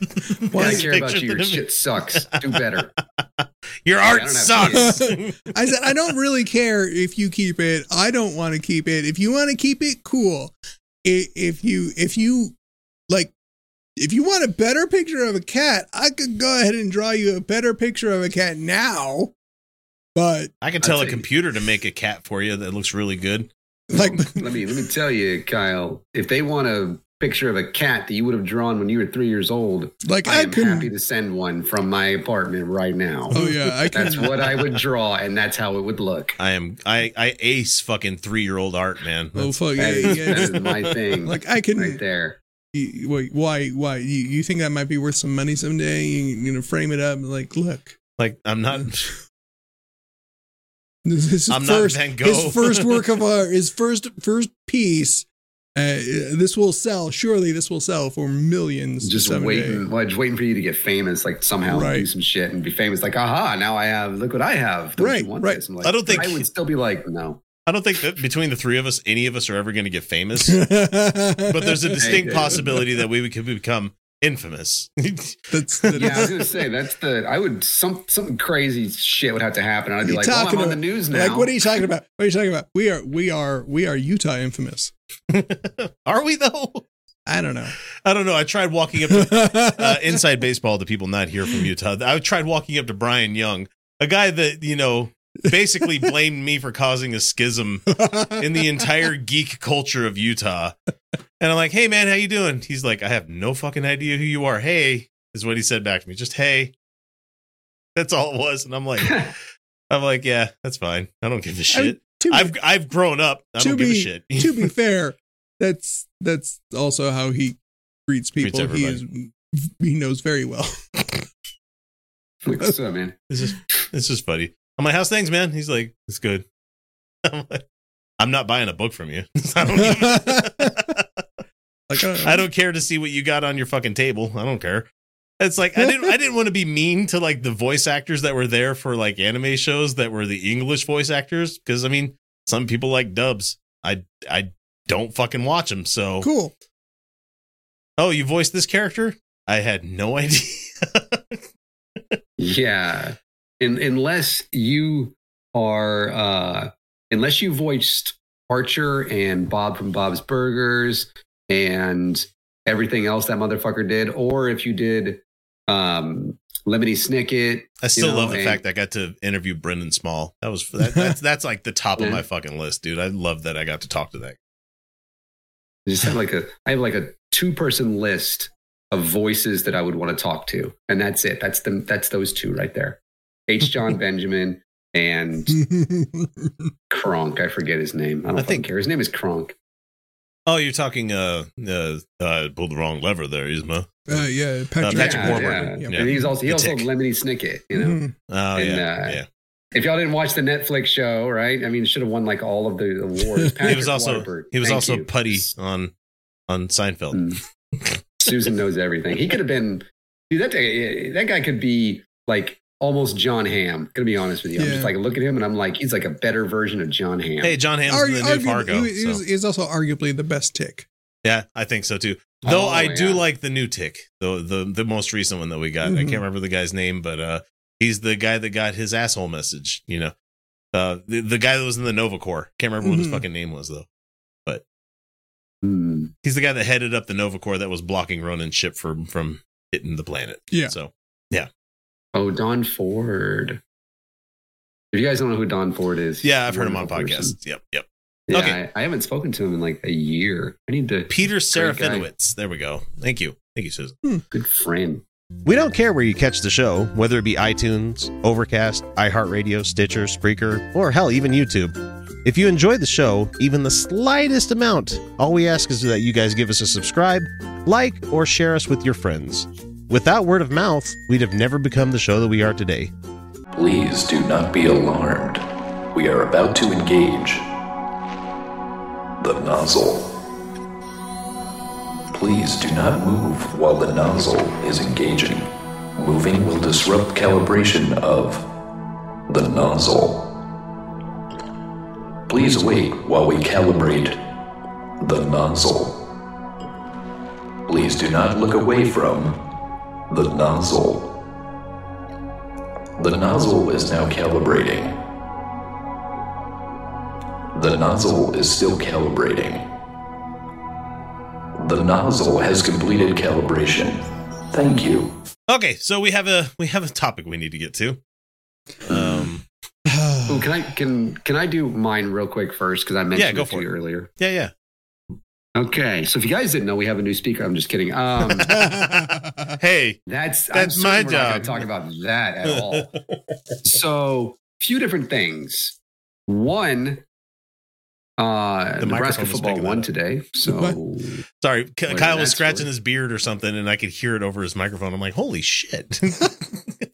it? Why I care about you? Your shit sucks. Do better. Your art I sucks." I said, "I don't really care if you keep it. I don't want to keep it. If you want to keep it, cool. If you, if you like." If you want a better picture of a cat, I could go ahead and draw you a better picture of a cat now. But I can tell a computer to make a cat for you that looks really good. Like, let me let me tell you, Kyle. If they want a picture of a cat that you would have drawn when you were three years old, like I, I am can, happy to send one from my apartment right now. Oh yeah, I can. That's what I would draw, and that's how it would look. I am I, I ace fucking three year old art, man. That's, oh fuck that yeah, is, yeah, that is my thing. Like I can right there. Wait, why? Why? You, you think that might be worth some money someday? You, you know, frame it up and like, look. Like, I'm not. This is I'm first, not Van Gogh. His first work of art, his first first piece. Uh, this will sell. Surely, this will sell for millions. Just someday. waiting, well, just waiting for you to get famous, like somehow right. do some shit and be famous. Like, aha! Now I have. Look what I have. Don't right, you want right. This? I'm like, I don't think I would still be like, no. I don't think that between the three of us, any of us are ever going to get famous, but there's a distinct possibility that we could become infamous. That's the, yeah, I was going to say, that's the, I would, some, something crazy shit would have to happen. I'd be like, well, I'm about, on the news now. Like, what are you talking about? What are you talking about? We are, we are, we are Utah infamous. Are we though? I don't know. I don't know. I tried walking up to uh, inside baseball to people not here from Utah. I tried walking up to Brian Young, a guy that, you know, basically blamed me for causing a schism in the entire geek culture of Utah. And I'm like, "Hey man, how you doing?" He's like, "I have no fucking idea who you are." "Hey," is what he said back to me. Just "hey." That's all it was. And I'm like, I'm like, yeah, that's fine. I don't give a shit. I, be, I've I've grown up. I don't be, give a shit. To be fair, that's that's also how he treats people. He is, he knows very well. What's up, man? This is this is funny. I'm like, "How's things, man?" He's like, "It's good." I'm like, "I'm not buying a book from you." I don't, like, I, don't I don't care to see what you got on your fucking table. I don't care. It's like, I didn't I didn't want to be mean to like the voice actors that were there for like anime shows that were the English voice actors. Because I mean, some people like dubs. I I don't fucking watch them. So cool. "Oh, you voiced this character?" I had no idea. Yeah. In, unless you are, uh, unless you voiced Archer and Bob from Bob's Burgers and everything else that motherfucker did, or if you did um, Lemony Snicket. I still you know, love the and, fact that I got to interview Brendan Small. That was that, that's, that's like the top yeah. of my fucking list, dude. I love that I got to talk to that. I just have like a I have like a two person list of voices that I would want to talk to, and that's it. That's the that's those two right there, H. John Benjamin and Kronk. I forget his name. I don't I think care. His name is Kronk. Oh, you're talking. Uh, uh, I pulled the wrong lever there, Isma. Uh, yeah, Patrick, uh, Patrick yeah, Warburton. Yeah. Yeah. And he's also he the also Lemony Snicket, you know. Mm. Oh and, yeah, uh, yeah. If y'all didn't watch the Netflix show, right? I mean, should have won like all of the awards. Patrick he was also Warburton. he was Thank also you. Putty on on Seinfeld. Mm. Susan knows everything. He could have been. Dude, that guy, that guy could be like almost John Hamm. Gonna be honest with you, yeah. I'm just like look at him and I'm like, he's like a better version of John Hamm. Hey, John Hamm's Argu- in the new Fargo. He, so. He's also arguably the best Tick. Yeah, I think so too. Though oh, I yeah. do like the new Tick, the the the most recent one that we got. Mm-hmm. I can't remember the guy's name, but uh, he's the guy that got his asshole message. You know, uh, the the guy that was in the Nova Corps. Can't remember mm-hmm. what his fucking name was though. But mm. he's the guy that headed up the Nova Corps that was blocking Ronin's ship from from hitting the planet. Yeah. So yeah. Oh, Don Ford. If you guys don't know who Don Ford is. Yeah, I've heard him on podcasts. Yep, yep. Yeah, okay. I, I haven't spoken to him in like a year. I need to. Peter Serafinowicz. There we go. Thank you. Thank you, Susan. Hmm. Good friend. We don't care where you catch the show, whether it be iTunes, Overcast, iHeartRadio, Stitcher, Spreaker, or hell, even YouTube. If you enjoyed the show, even the slightest amount, all we ask is that you guys give us a subscribe, like, or share us with your friends. Without word of mouth, we'd have never become the show that we are today. Please do not be alarmed. We are about to engage the nozzle. Please do not move while the nozzle is engaging. Moving will disrupt calibration of the nozzle. Please wait while we calibrate the nozzle. Please do not look away from the nozzle. The nozzle is now calibrating. The nozzle is still calibrating. The nozzle has completed calibration. Thank you. Okay, so we have a we have a topic we need to get to. Um, Ooh, can I can can I do mine real quick first because I mentioned yeah, go it for to it. you earlier. Yeah, yeah. Okay, so if you guys didn't know, we have a new speaker. I'm just kidding. Um, hey, that's that's I'm my job. We're not going to talk about that at all. So, a few different things. One, uh, the Nebraska football won today. So, sorry, Kyle was scratching story? his beard or something, and I could hear it over his microphone. I'm like, holy shit!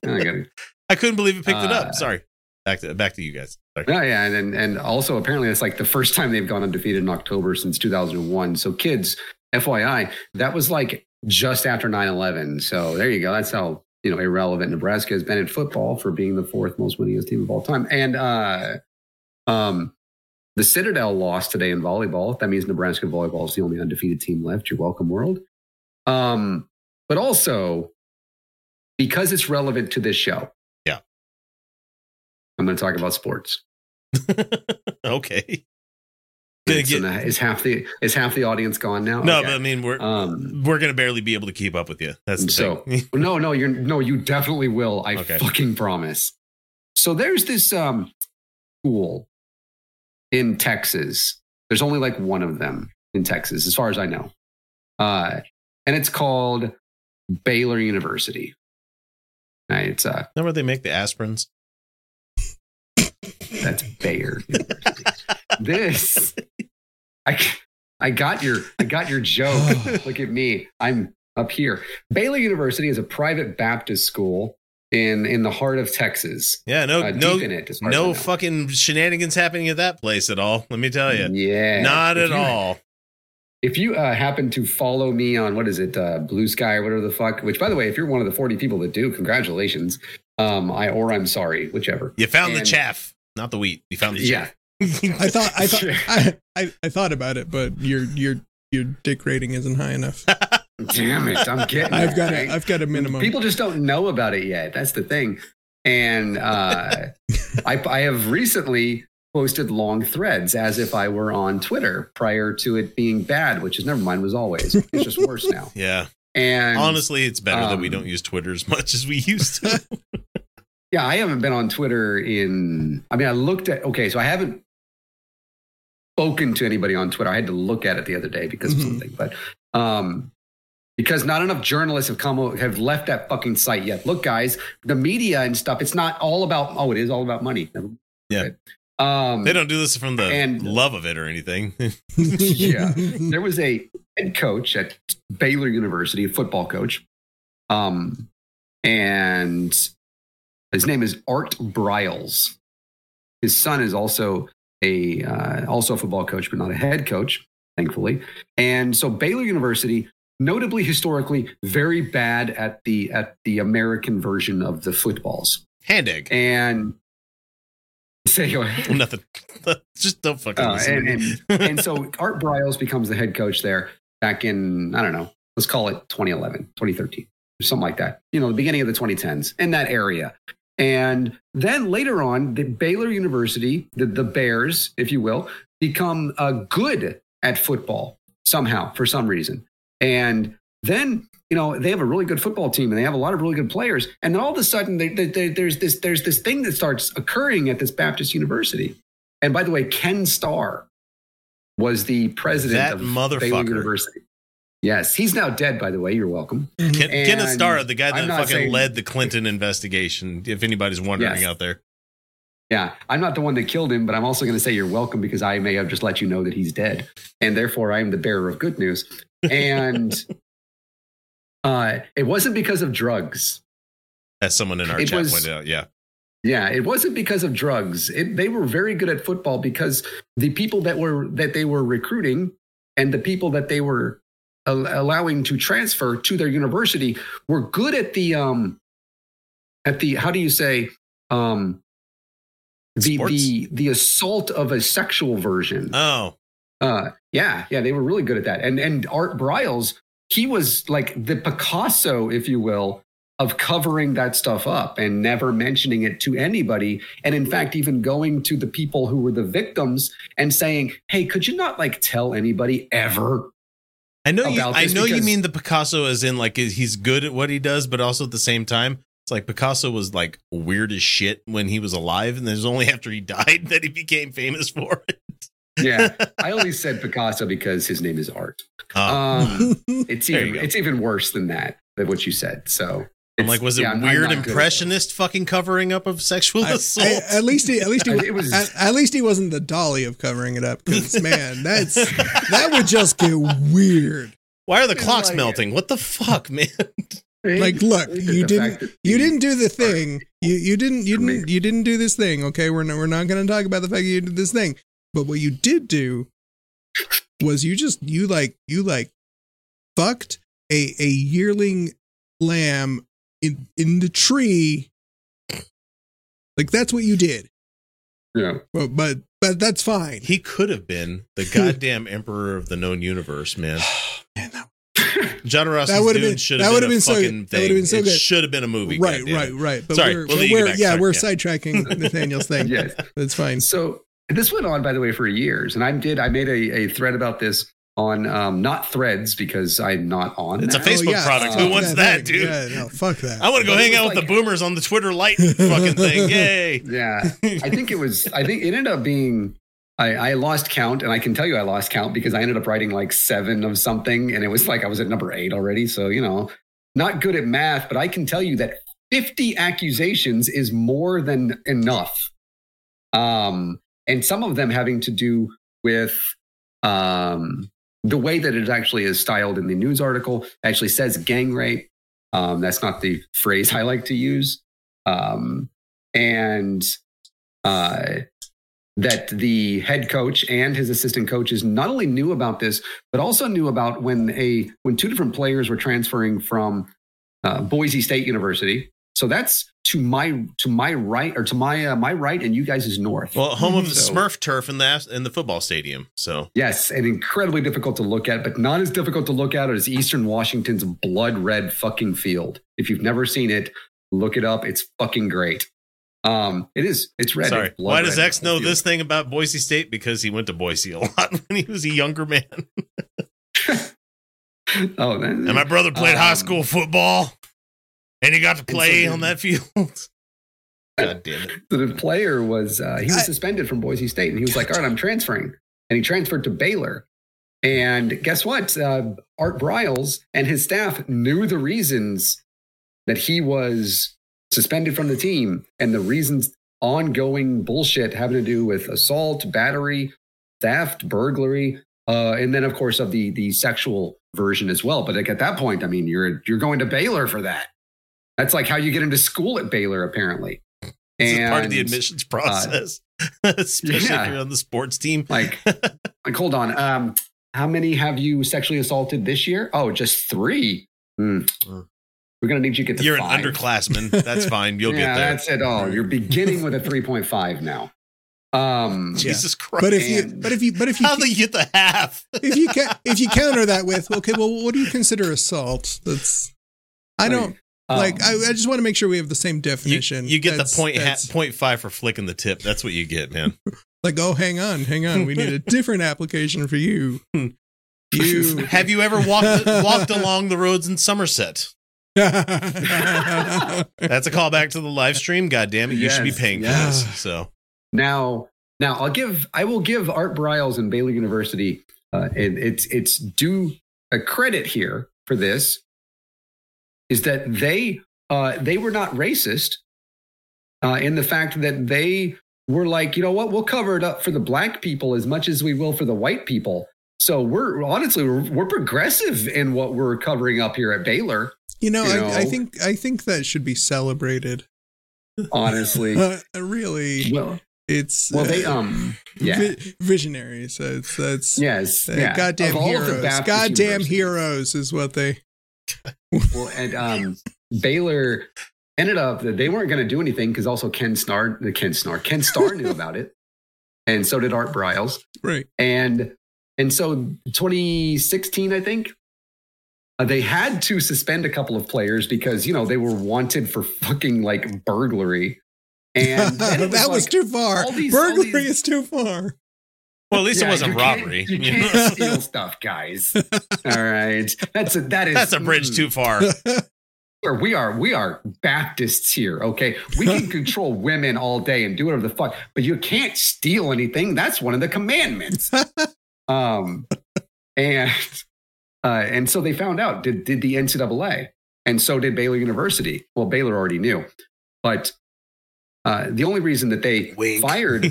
I, I couldn't believe it picked uh, it up. Sorry. Back to back to you guys. Sorry. Oh yeah, and and also apparently it's like the first time they've gone undefeated in October since two thousand one. So kids, F Y I, that was like just after nine eleven. So there you go. That's how you know irrelevant Nebraska has been in football for being the fourth most winningest team of all time. And uh, um, the Citadel lost today in volleyball. That means Nebraska volleyball is the only undefeated team left. You're welcome, world. Um, but also because it's relevant to this show. I'm going to talk about sports. Okay. Get, so now, is half the is half the audience gone now? No, okay. But I mean we're um, we're going to barely be able to keep up with you. That's the so. Thing. no, no, you're no, you definitely will. I okay. fucking promise. So there's this um, school in Texas. There's only like one of them in Texas, as far as I know, uh, and it's called Baylor University. Right, it's uh, now where they make the aspirins. That's Bayer University. This, I, I got your, I got your joke. Look at me, I'm up here. Baylor University is a private Baptist school in in the heart of Texas. Yeah, no, uh, no, it, no fucking shenanigans happening at that place at all. Let me tell you, yeah, not at you, all. If you uh, happen to follow me on what is it, uh, Blue Sky or whatever the fuck. Which, by the way, if you're one of the forty people that do, congratulations. Um, I or I'm sorry, whichever. You found and, the chaff. Not the wheat. You found the yeah. I thought I thought I, I, I thought about it, but your your your dick rating isn't high enough. Damn it! I'm getting. I've got. Right? A, I've got a minimum. People just don't know about it yet. That's the thing. And uh, I, I have recently posted long threads as if I were on Twitter prior to it being bad, which is never mind, was always. It's just worse now. Yeah. And honestly, it's better um, that we don't use Twitter as much as we used to. Yeah, I haven't been on Twitter in, I mean, I looked at, okay, so I haven't spoken to anybody on Twitter. I had to look at it the other day because mm-hmm. of something, but um, because not enough journalists have come, have left that fucking site yet. Look, guys, the media and stuff, it's not all about, oh, it is all about money. Yeah. Um, they don't do this from the and, love of it or anything. Yeah. There was a head coach at Baylor University, a football coach. Um, and his name is Art Briles. His son is also a, uh, also a football coach, but not a head coach, thankfully. And so Baylor University, notably historically, very bad at the, at the American version of the footballs. Hand egg. And say nothing. Just don't fucking uh, listen. And, and, and so Art Briles becomes the head coach there back in, I don't know, let's call it twenty eleven, twenty thirteen, or something like that. You know, the beginning of the twenty tens in that area. And then later on, the Baylor University, the, the Bears, if you will, become uh, good at football somehow for some reason. And then, you know, they have a really good football team and they have a lot of really good players. And then all of a sudden, they, they, they, there's this there's this thing that starts occurring at this Baptist university. And by the way, Ken Starr was the president that of Baylor University. Yes, he's now dead, by the way. You're welcome. Ken, Ken Starr, the guy that fucking saying, led the Clinton investigation, if anybody's wondering yes. out there. Yeah, I'm not the one that killed him, but I'm also going to say you're welcome because I may have just let you know that he's dead. And therefore, I am the bearer of good news. And uh, it wasn't because of drugs. As someone in our it chat was, pointed out, yeah. Yeah, it wasn't because of drugs. It, they were very good at football because the people that were that they were recruiting and the people that they were al- allowing to transfer to their university were good at the, um, at the how do you say, um, The, the the assault of a sexual version. Oh, uh, yeah, yeah. They were really good at that. And and Art Briles, he was like the Picasso, if you will, of covering that stuff up and never mentioning it to anybody. And in fact, even going to the people who were the victims and saying, "Hey, could you not like tell anybody ever?" I know you. I know you mean the Picasso as in like he's good at what he does, but also at the same time. It's like Picasso was like weird as shit when he was alive, and there's only after he died that he became famous for it. Yeah, I only said Picasso because his name is Art. Oh. Um, it's even it's even worse than that than what you said. So I'm like, was it yeah, weird impressionist fucking covering up of sexual I, assault? I, at least he, at least he it was, at, at least he wasn't the Dolly of covering it up. Because man, that's that would just get weird. Why are the clocks like melting? It. What the fuck, man? Like, look, you didn't, you didn't do the thing. You, you didn't, you didn't, you didn't do this thing. Okay. We're not, we're not going to talk about the fact that you did this thing, but what you did do was you just, you like, you like fucked a, a yearling lamb in, in the tree. Like that's what you did. Yeah. But, but, but that's fine. He could have been the goddamn emperor of the known universe, man. Man, that John Ross's dude should have been, been a so fucking good. thing. Been so it should have been a movie. Right, right, right. But Sorry, we're, we'll we're, we're, yeah, we're yeah. sidetracking Nathaniel's thing. Yes. That's fine. So this went on, by the way, for years. And I did, I made a, a thread about this on, um, not threads because I'm not on. It's now. a Facebook oh, yeah. product. Uh, Who wants that, that dude? Yeah, no, fuck that. I want to go but hang out like, with the boomers on the Twitter light fucking thing. Yay. Yeah. I think it was, I think it ended up being. I, I lost count, and I can tell you I lost count because I ended up writing like seven of something, and it was like I was at number eight already. So, you know, not good at math, but I can tell you that fifty accusations is more than enough. Um, and some of them having to do with um, the way that it actually is styled in the news article. It actually says gang rape. Um, that's not the phrase I like to use. Um, and... Uh, that the head coach and his assistant coaches not only knew about this, but also knew about when a when two different players were transferring from uh, Boise State University. So that's to my to my right or to my uh, my right, and you guys is north. Well, home of the so, Smurf turf in the in the football stadium. So yes, and incredibly difficult to look at, but not as difficult to look at as Eastern Washington's blood red fucking field. If you've never seen it, Look it up. It's fucking great. Um, it is. It's red. Sorry. It's Why red. does X know this thing about Boise State? Because he went to Boise a lot when he was a younger man. Oh, that, and my brother played um, high school football, and he got to play so on that field. God damn it! So the player was uh, he was I, suspended from Boise State, and he was like, "All right, I'm transferring," and he transferred to Baylor. And guess what? Uh, Art Briles and his staff knew the reasons that he was suspended from the team, and the reasons ongoing bullshit having to do with assault, battery, theft, burglary, uh, and then of course of the the sexual version as well. But like at that point, I mean, you're you're going to Baylor for that. That's like how you get into school at Baylor, apparently. This and, is part of the admissions process, uh, especially yeah. if you're on the sports team. Like, like hold on. Um, how many have you sexually assaulted this year? Oh, just three. Mm. Mm. We're going to need you to get to You're five. An underclassman. That's fine. You'll yeah, get there. That's it all. You're beginning with a three point five now. Um, Jesus yeah. Christ. But if you, but if you, but if you, how do you get the half? if you ca- if you counter that with, okay, well, what do you consider assault? That's, I don't. Like, I, I just want to make sure we have the same definition. You, you get that's, the point, ha- point five for flicking the tip. That's what you get, man. Like, oh, hang on, hang on. We need a different application for you. You have you ever walked walked along the roads in Somerset? That's a callback to the live stream. God damn it, you yes, should be paying yes. for this. So now, now I'll give I will give Art Briles and Baylor University uh, and it's it's due a credit here for this. Is that they uh, they were not racist uh, in the fact that they were like, you know what, we'll cover it up for the black people as much as we will for the white people. So we're honestly we're, we're progressive in what we're covering up here at Baylor. You know, you know? I, I think I think that should be celebrated. Honestly, uh, really, well, it's well uh, they um yeah vi- visionaries. So it's that's yes uh, yeah. goddamn heroes. Goddamn heroes is what they. Well, and um, Baylor ended up that they weren't going to do anything because also Ken Starr, the Ken Starr, Ken Starr knew about it, and so did Art Briles. Right, and and so twenty sixteen, I think uh, they had to suspend a couple of players because you know they were wanted for fucking like burglary, and, and was that like, was too far. These, burglary these, is too far. Well, at least yeah, it wasn't you robbery. You can't steal stuff, guys. All right, that's a, that is that's a bridge mm, too far. We are we are Baptists here, okay? We can control women all day and do whatever the fuck, but you can't steal anything. That's one of the commandments. um, and uh, and so they found out did did the N C double A, and so did Baylor University. Well, Baylor already knew, but. Uh, the only reason that they Wink. fired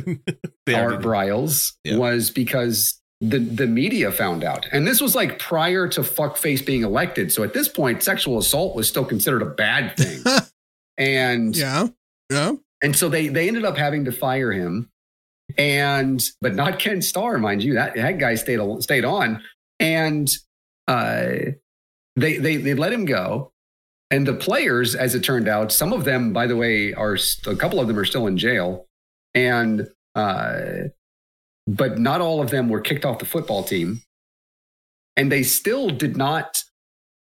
Art Briles yeah. was because the, the media found out. And this was like prior to fuckface being elected. So at this point, sexual assault was still considered a bad thing. and yeah, yeah. And so they, they ended up having to fire him. And but not Ken Starr, mind you, that, that guy stayed, stayed on. And uh, they, they, they let him go. And the players, as it turned out, some of them, by the way, are a couple of them are still in jail, and uh, but not all of them were kicked off the football team, and they still did not.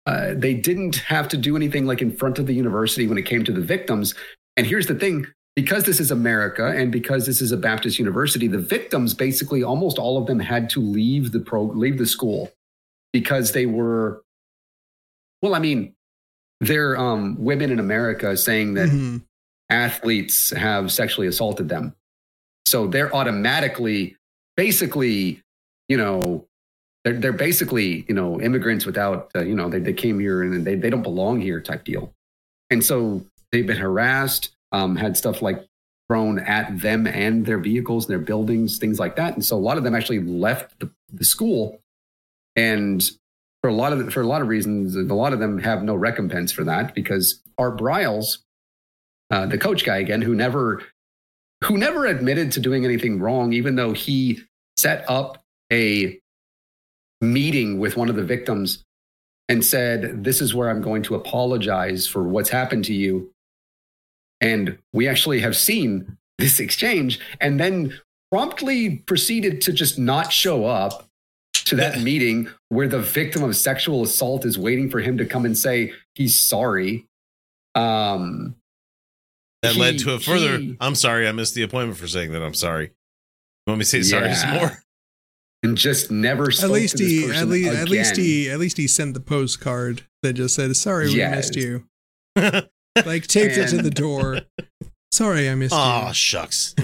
Uh, they didn't have to do anything like in front of the university when it came to the victims. And here's the thing: because this is America, and because this is a Baptist university, the victims basically almost all of them had to leave the pro leave the school because they were. Well, I mean. They're um, women in America saying that mm-hmm. athletes have sexually assaulted them. So they're automatically, basically, you know, they're, they're basically, you know, immigrants without, uh, you know, they, they came here and they, they don't belong here type deal. And so they've been harassed, um, had stuff like thrown at them and their vehicles, and their buildings, things like that. And so a lot of them actually left the, the school and... For a lot of for a lot of reasons, a lot of them have no recompense for that because Art Briles, uh, the coach guy again, who never who never admitted to doing anything wrong, even though he set up a meeting with one of the victims and said, "This is where I'm going to apologize for what's happened to you." And we actually have seen this exchange, and then promptly proceeded to just not show up to that meeting where the victim of sexual assault is waiting for him to come and say he's sorry. Um, that he, led to a further. He, I'm sorry, I missed the appointment for saying that. I'm sorry. You want me to say sorry yeah. some more? And just never spoke at least to this he, person at least, again. At least he, at least he sent the postcard that just said, "Sorry, we yes. missed you." Like taped it to the door. Sorry, I missed Aww, you. Oh, shucks.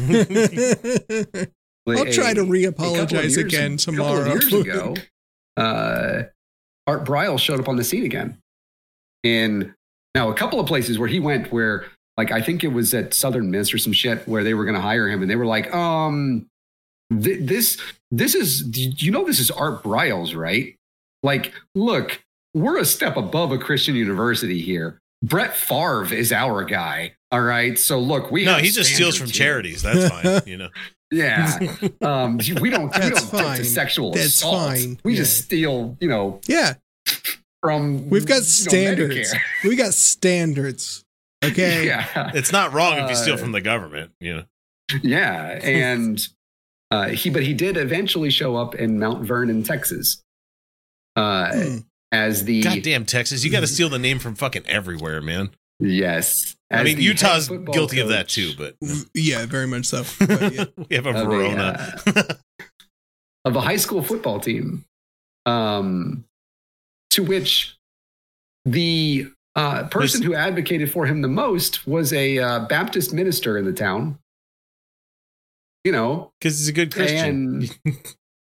I'll try to re-apologize years, again tomorrow. A couple of years ago, uh, Art Briles showed up on the scene again. In now a couple of places where he went, where like I think it was at Southern Miss or some shit, where they were going to hire him, and they were like, um, th- this, this is, you know, this is Art Briles, right? Like, look, we're a step above a Christian university here. Brett Favre is our guy. All right. So look, we no, have he just steals from here. Charities. That's fine. You know. Yeah. Um, we don't, we don't fine. To sexual That's assault. Fine. We yeah. just steal, you know. Yeah. From We've got standards. Know, we got standards. Okay. Yeah. It's not wrong if you steal uh, from the government, you know. Yeah. And uh, he but he did eventually show up in Mount Vernon, Texas. Uh mm. As the goddamn Texas, you got to steal the name from fucking everywhere, man. Yes, I mean Utah's guilty coach. Of that too, but yeah, very much so. But, yeah. We have a of Verona a, uh, of a high school football team, um, to which the uh, person There's, who advocated for him the most was a uh, Baptist minister in the town. You know, because he's a good Christian. And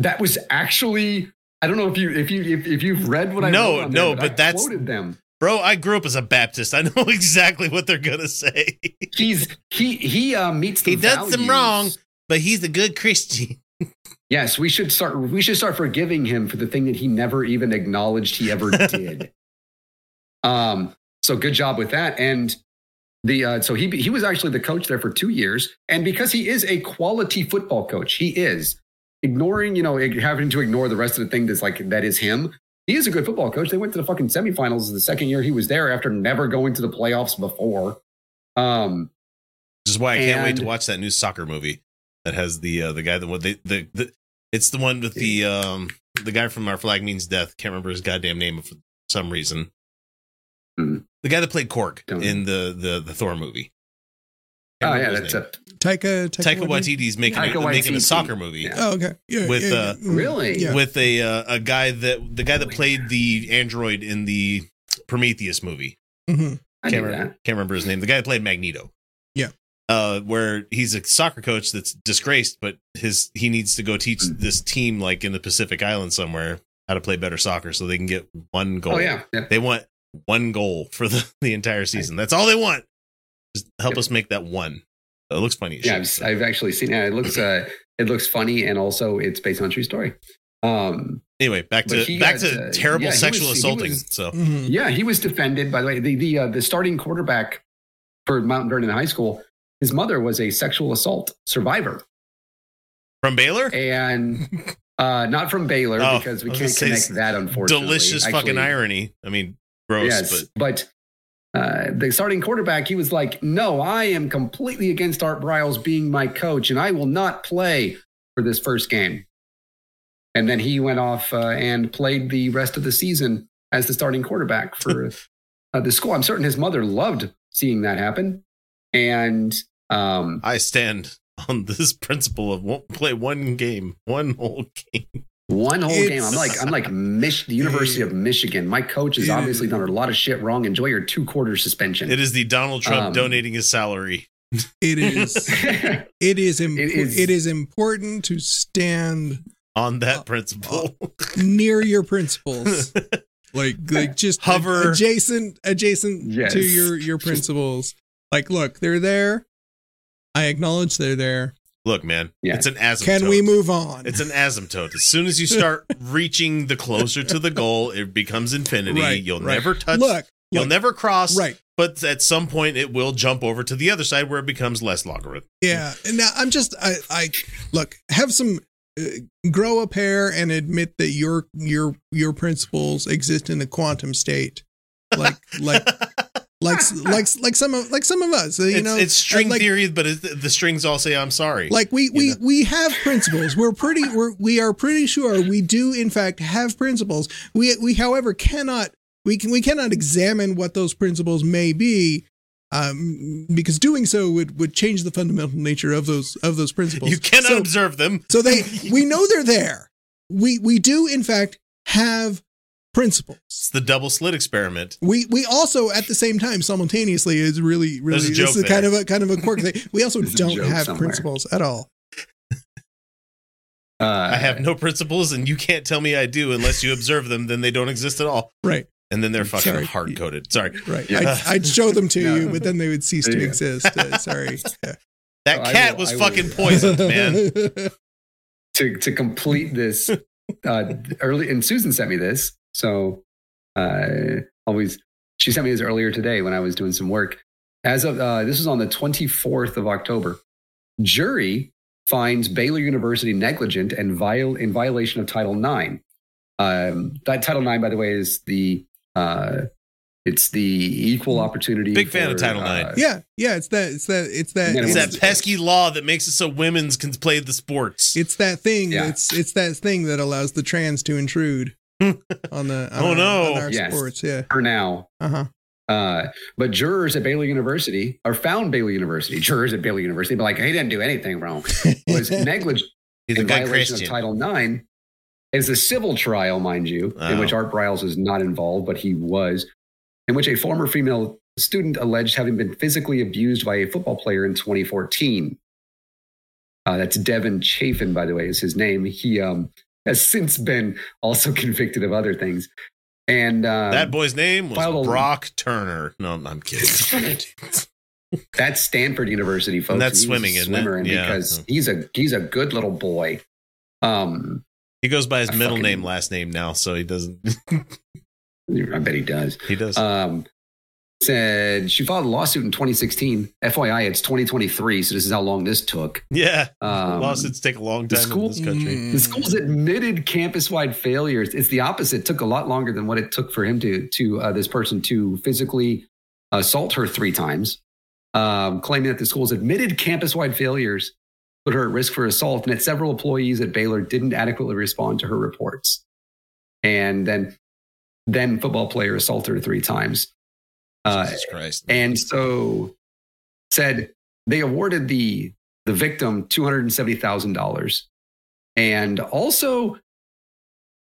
that was actually. I don't know if you if you if, if you've read what I no wrote on no, there, but, but I that's quoted them. Bro, I grew up as a Baptist. I know exactly what they're gonna say. He's he he uh, meets the he does values. Them wrong, but he's a good Christian. Yes, we should start. We should start forgiving him for the thing that he never even acknowledged he ever did. Um. So good job with that. And the uh, so he he was actually the coach there for two years, and because he is a quality football coach, he is. Ignoring, you know, having to ignore the rest of the thing that's like, that is him. He is a good football coach. They went to the fucking semifinals the second year he was there after never going to the playoffs before. Um, Which is why I and, can't wait to watch that new soccer movie that has the uh, the guy that what they the, the it's the one with the um the guy from Our Flag Means Death. Can't remember his goddamn name for some reason. Hmm. The guy that played Cork in the the the Thor movie. Oh yeah, that's a Taika Taika Waititi's making Taika Waititi. making a soccer movie. Yeah. Oh okay, yeah, with yeah, uh, really yeah. with a uh, a guy that the guy that played the android in the Prometheus movie. Mm-hmm. I can't, remember, can't remember his name. The guy that played Magneto. Yeah, uh, where he's a soccer coach that's disgraced, but his he needs to go teach mm-hmm. this team like in the Pacific Island somewhere how to play better soccer so they can get one goal. Oh yeah, yeah. They want one goal for the, the entire season. That's all they want. Just help us make that one. It looks funny. Yeah, I've, I've actually seen it. It looks, uh, it looks funny, and also it's based on a true story. Um, anyway, back to back got, to terrible uh, yeah, sexual was, assaulting. Was, so yeah, he was defended. By the way, the the uh, the starting quarterback for Mount Vernon High School, his mother was a sexual assault survivor from Baylor, and uh, not from Baylor oh, because we can't connect that. Unfortunately, delicious actually, fucking irony. I mean, gross. Yes, but. but Uh, the starting quarterback, he was like, no, I am completely against Art Briles being my coach, and I will not play for this first game. And then he went off uh, and played the rest of the season as the starting quarterback for uh, the school. I'm certain his mother loved seeing that happen. And um, I stand on this principle of won't play one game, one whole game. One whole it's, game. I'm like, I'm like Mich- the University of Michigan. My coach has obviously done a lot of shit wrong. Enjoy your two quarter suspension. It is the Donald Trump um, donating his salary. It is. it is. Imp- it is. It is important to stand on that principle, uh, near your principles, like like just hover like adjacent, adjacent yes. to your your principles. Like, look, they're there. I acknowledge they're there. Look, man, yeah. it's an asymptote. Can we move on? It's an asymptote. As soon as you start reaching the closer to the goal, it becomes infinity. Right, you'll right. never touch. Look, you'll look, never cross. Right. But at some point, it will jump over to the other side where it becomes less logarithm. Yeah. And now I'm just I, I look, have some uh, grow a pair and admit that your your your principles exist in a quantum state. Like like. Like, like, like some of, like some of us, you it's, know, it's string like, theory, but it's, the strings all say, I'm sorry. Like we, we, know? we have principles. We're pretty, we're, we are pretty sure we do in fact have principles. We, we, however, cannot, we can, we cannot examine what those principles may be Um, because doing so would, would change the fundamental nature of those of those principles. You cannot so, observe them. So they we know they're there. We we do in fact have principles. It's the double slit experiment. We we also at the same time simultaneously is really really this is kind of a kind of a quirk thing. We also don't have somewhere. principles at all. Uh, I have no principles, and you can't tell me I do unless you observe them. Then they don't exist at all. Right. And then they're fucking sorry. hard-coded. Sorry. Right. Yeah. I'd, I'd show them to no. you, but then they would cease to yeah. exist. Uh, sorry. Yeah. That oh, cat will, was I fucking will. poisoned, man. to to complete this, uh, early, and Susan sent me this. So uh, always, she sent me this earlier today when I was doing some work. As of, uh, this was on the twenty-fourth of October. Jury finds Baylor University negligent and viol- in violation of Title nine. Um, that Title nine, by the way, is the... Uh, it's the equal opportunity. Big for, fan of Title uh, nine. Yeah, yeah. It's that. It's that. It's that. It's that pesky law that makes it so women's can play the sports. It's that thing. Yeah. It's it's that thing that allows the trans to intrude on the. On oh our, no! On our yes. sports. Yeah. For now. Uh-huh. Uh But jurors at Baylor University or found Baylor University. Jurors at Baylor University, but like he didn't do anything wrong. Was negligent in violation Christian. of Title nine. It's a civil trial, mind you, oh. in which Art Briles is not involved, but he was, in which a former female student alleged having been physically abused by a football player in twenty fourteen. Uh, that's Devin Chafin, by the way, is his name. He um, has since been also convicted of other things. And um, that boy's name was Brock a- Turner. No, I'm kidding. That's Stanford University, folks. And that's and swimming, isn't it? And yeah. Because he's a he's a good little boy. Um. He goes by his I middle fucking, name, last name now, so he doesn't. I bet he does. He does. Um, said she filed a lawsuit in twenty sixteen. F Y I, it's twenty twenty-three, so this is how long this took. Yeah, um, lawsuits take a long time school, in this country. Mm. The school's admitted campus-wide failures. It's the opposite. It took a lot longer than what it took for him to to uh, this person to physically assault her three times, um, claiming that the school's admitted campus-wide failures put her at risk for assault, and that several employees at Baylor didn't adequately respond to her reports. And then, then football player assaulted her three times. Uh, Jesus Christ. And so said they awarded the, the victim two hundred seventy thousand dollars. And also...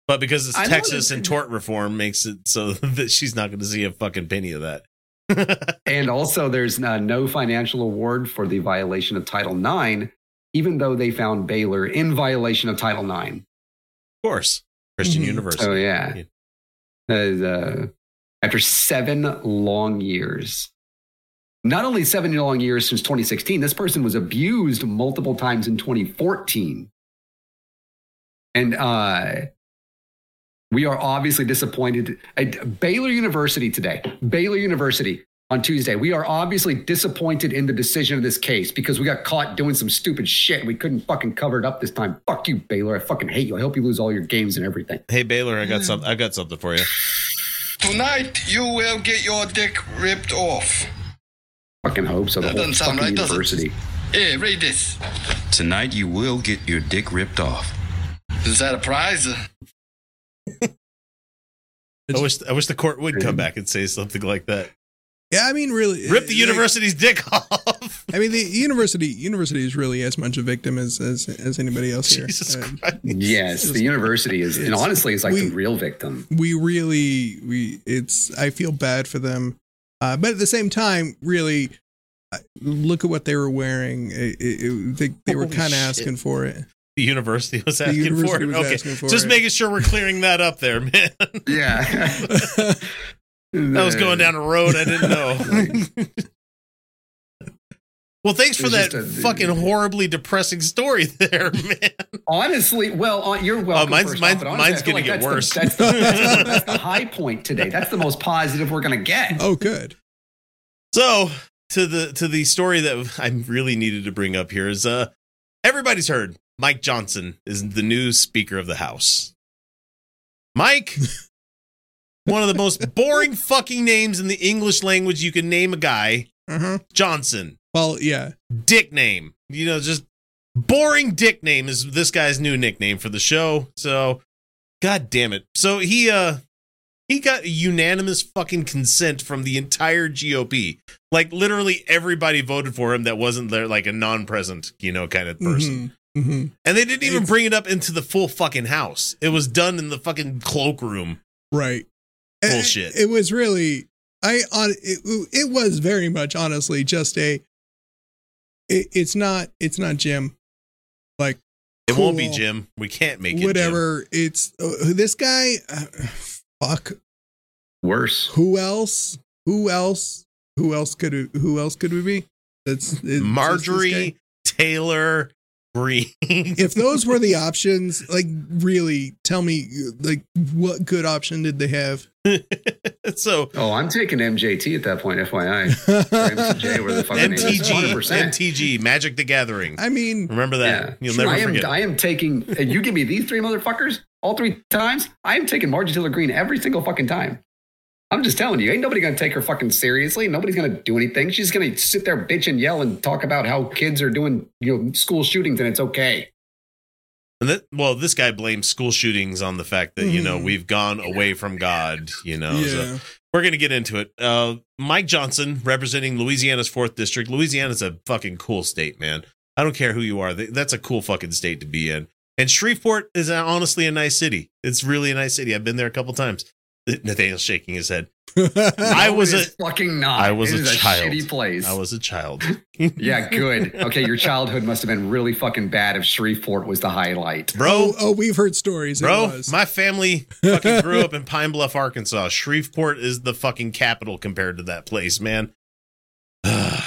But because it's I Texas and tort reform makes it so that she's not going to see a fucking penny of that. And also there's uh, no financial award for the violation of Title nine, even though they found Baylor in violation of Title nine. Of course. Christian mm-hmm. University. Oh, yeah. yeah. Uh, after seven long years. Not only seven long years since twenty sixteen, this person was abused multiple times in twenty fourteen. And uh, we are obviously disappointed. At Baylor University today. Baylor University. On Tuesday, we are obviously disappointed in the decision of this case because we got caught doing some stupid shit. We couldn't fucking cover it up this time. Fuck you, Baylor. I fucking hate you. I hope you lose all your games and everything. Hey, Baylor, I got some. I got something for you. Tonight, you will get your dick ripped off. Fucking hope so. The that whole doesn't sound fucking right, university. Hey, read this. Tonight, you will get your dick ripped off. Is that a prize? I wish. I wish the court would come back and say something like that. Yeah, I mean, really, rip the university's like, dick off. I mean, the university university is really as much a victim as as, as anybody else here. Jesus uh, Christ. Yes, the university is, and honestly, it's like we, the real victim. We really, we it's. I feel bad for them, uh, but at the same time, really, look at what they were wearing. It, it, it, they they Holy were kind of asking for it. The university was asking university for it. Was okay, asking for just it. Making sure we're clearing that up there, man. Yeah. I was going down a road I didn't know. Well, thanks for that a, fucking horribly depressing story there, man. Honestly, well, you're welcome. Uh, mine's first mine's, mine's going like to get worse. The, that's, the, that's, the, that's the high point today. That's the most positive we're going to get. Oh, good. So to the to the story that I really needed to bring up here is uh, everybody's heard Mike Johnson is the new Speaker of the House. Mike. One of the most boring fucking names in the English language you can name a guy. Uh-huh. Johnson. Well, yeah. Dick name. You know, just boring dick name is this guy's new nickname for the show. So, God damn it. So he, uh, He got a unanimous fucking consent from the entire G O P. Like, literally everybody voted for him that wasn't there, like a non-present, you know, kind of person. Mm-hmm, mm-hmm. And they didn't even it's, bring it up into the full fucking house. It was done in the fucking cloakroom. Right. Bullshit. It, it was really, I, on it, it was very much, honestly, just a, it, it's not, it's not Jim. Like, it cool, won't be Jim. We can't make it whatever. Jim. It's uh, this guy. Uh, fuck. Worse. Who else? Who else? Who else could it, who else could we be? That's Marjorie Taylor Greene. If those were the options, like, really, tell me, like, what good option did they have? So, oh, I'm taking M J T at that point. F Y I, M T J, where the fuck M T G, M T G, Magic the Gathering. I mean, remember that? Yeah. You'll never I am, forget. I am taking. And you give me these three motherfuckers all three times. I am taking Marjorie Taylor Greene every single fucking time. I'm just telling you, ain't nobody gonna take her fucking seriously. Nobody's gonna do anything. She's gonna sit there, bitch and yell, and talk about how kids are doing, you know, school shootings, and it's okay. And that, well, this guy blames school shootings on the fact that, you know, we've gone away from God, you know, yeah. So we're going to get into it. Uh, Mike Johnson, representing Louisiana's fourth district. Louisiana's a fucking cool state, man. I don't care who you are. That's a cool fucking state to be in. And Shreveport is honestly a nice city. It's really a nice city. I've been there a couple times. Nathaniel's shaking his head. I was a fucking not. I was a, a child. Shitty place. I was a child. Yeah, good. Okay, your childhood must have been really fucking bad if Shreveport was the highlight, bro. Oh, oh we've heard stories, bro. My family fucking grew up in Pine Bluff, Arkansas. Shreveport is the fucking capital compared to that place, man. My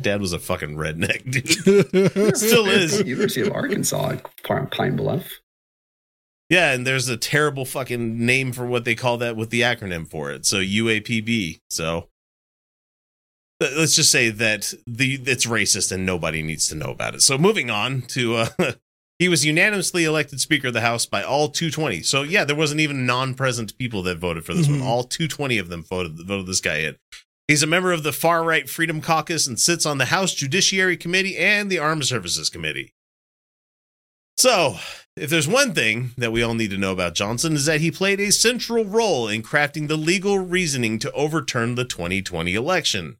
dad was a fucking redneck, dude. Still is. University of Arkansas, Pine Bluff. Yeah, and there's a terrible fucking name for what they call that with the acronym for it. So U A P B. So let's just say that the it's racist and nobody needs to know about it. So moving on to uh, he was unanimously elected Speaker of the House by all two hundred twenty. So, yeah, there wasn't even non-present people that voted for this mm-hmm. one. All two hundred twenty of them voted, voted this guy in. He's a member of the far-right Freedom Caucus and sits on the House Judiciary Committee and the Armed Services Committee. So, if there's one thing that we all need to know about Johnson is that he played a central role in crafting the legal reasoning to overturn the twenty twenty election.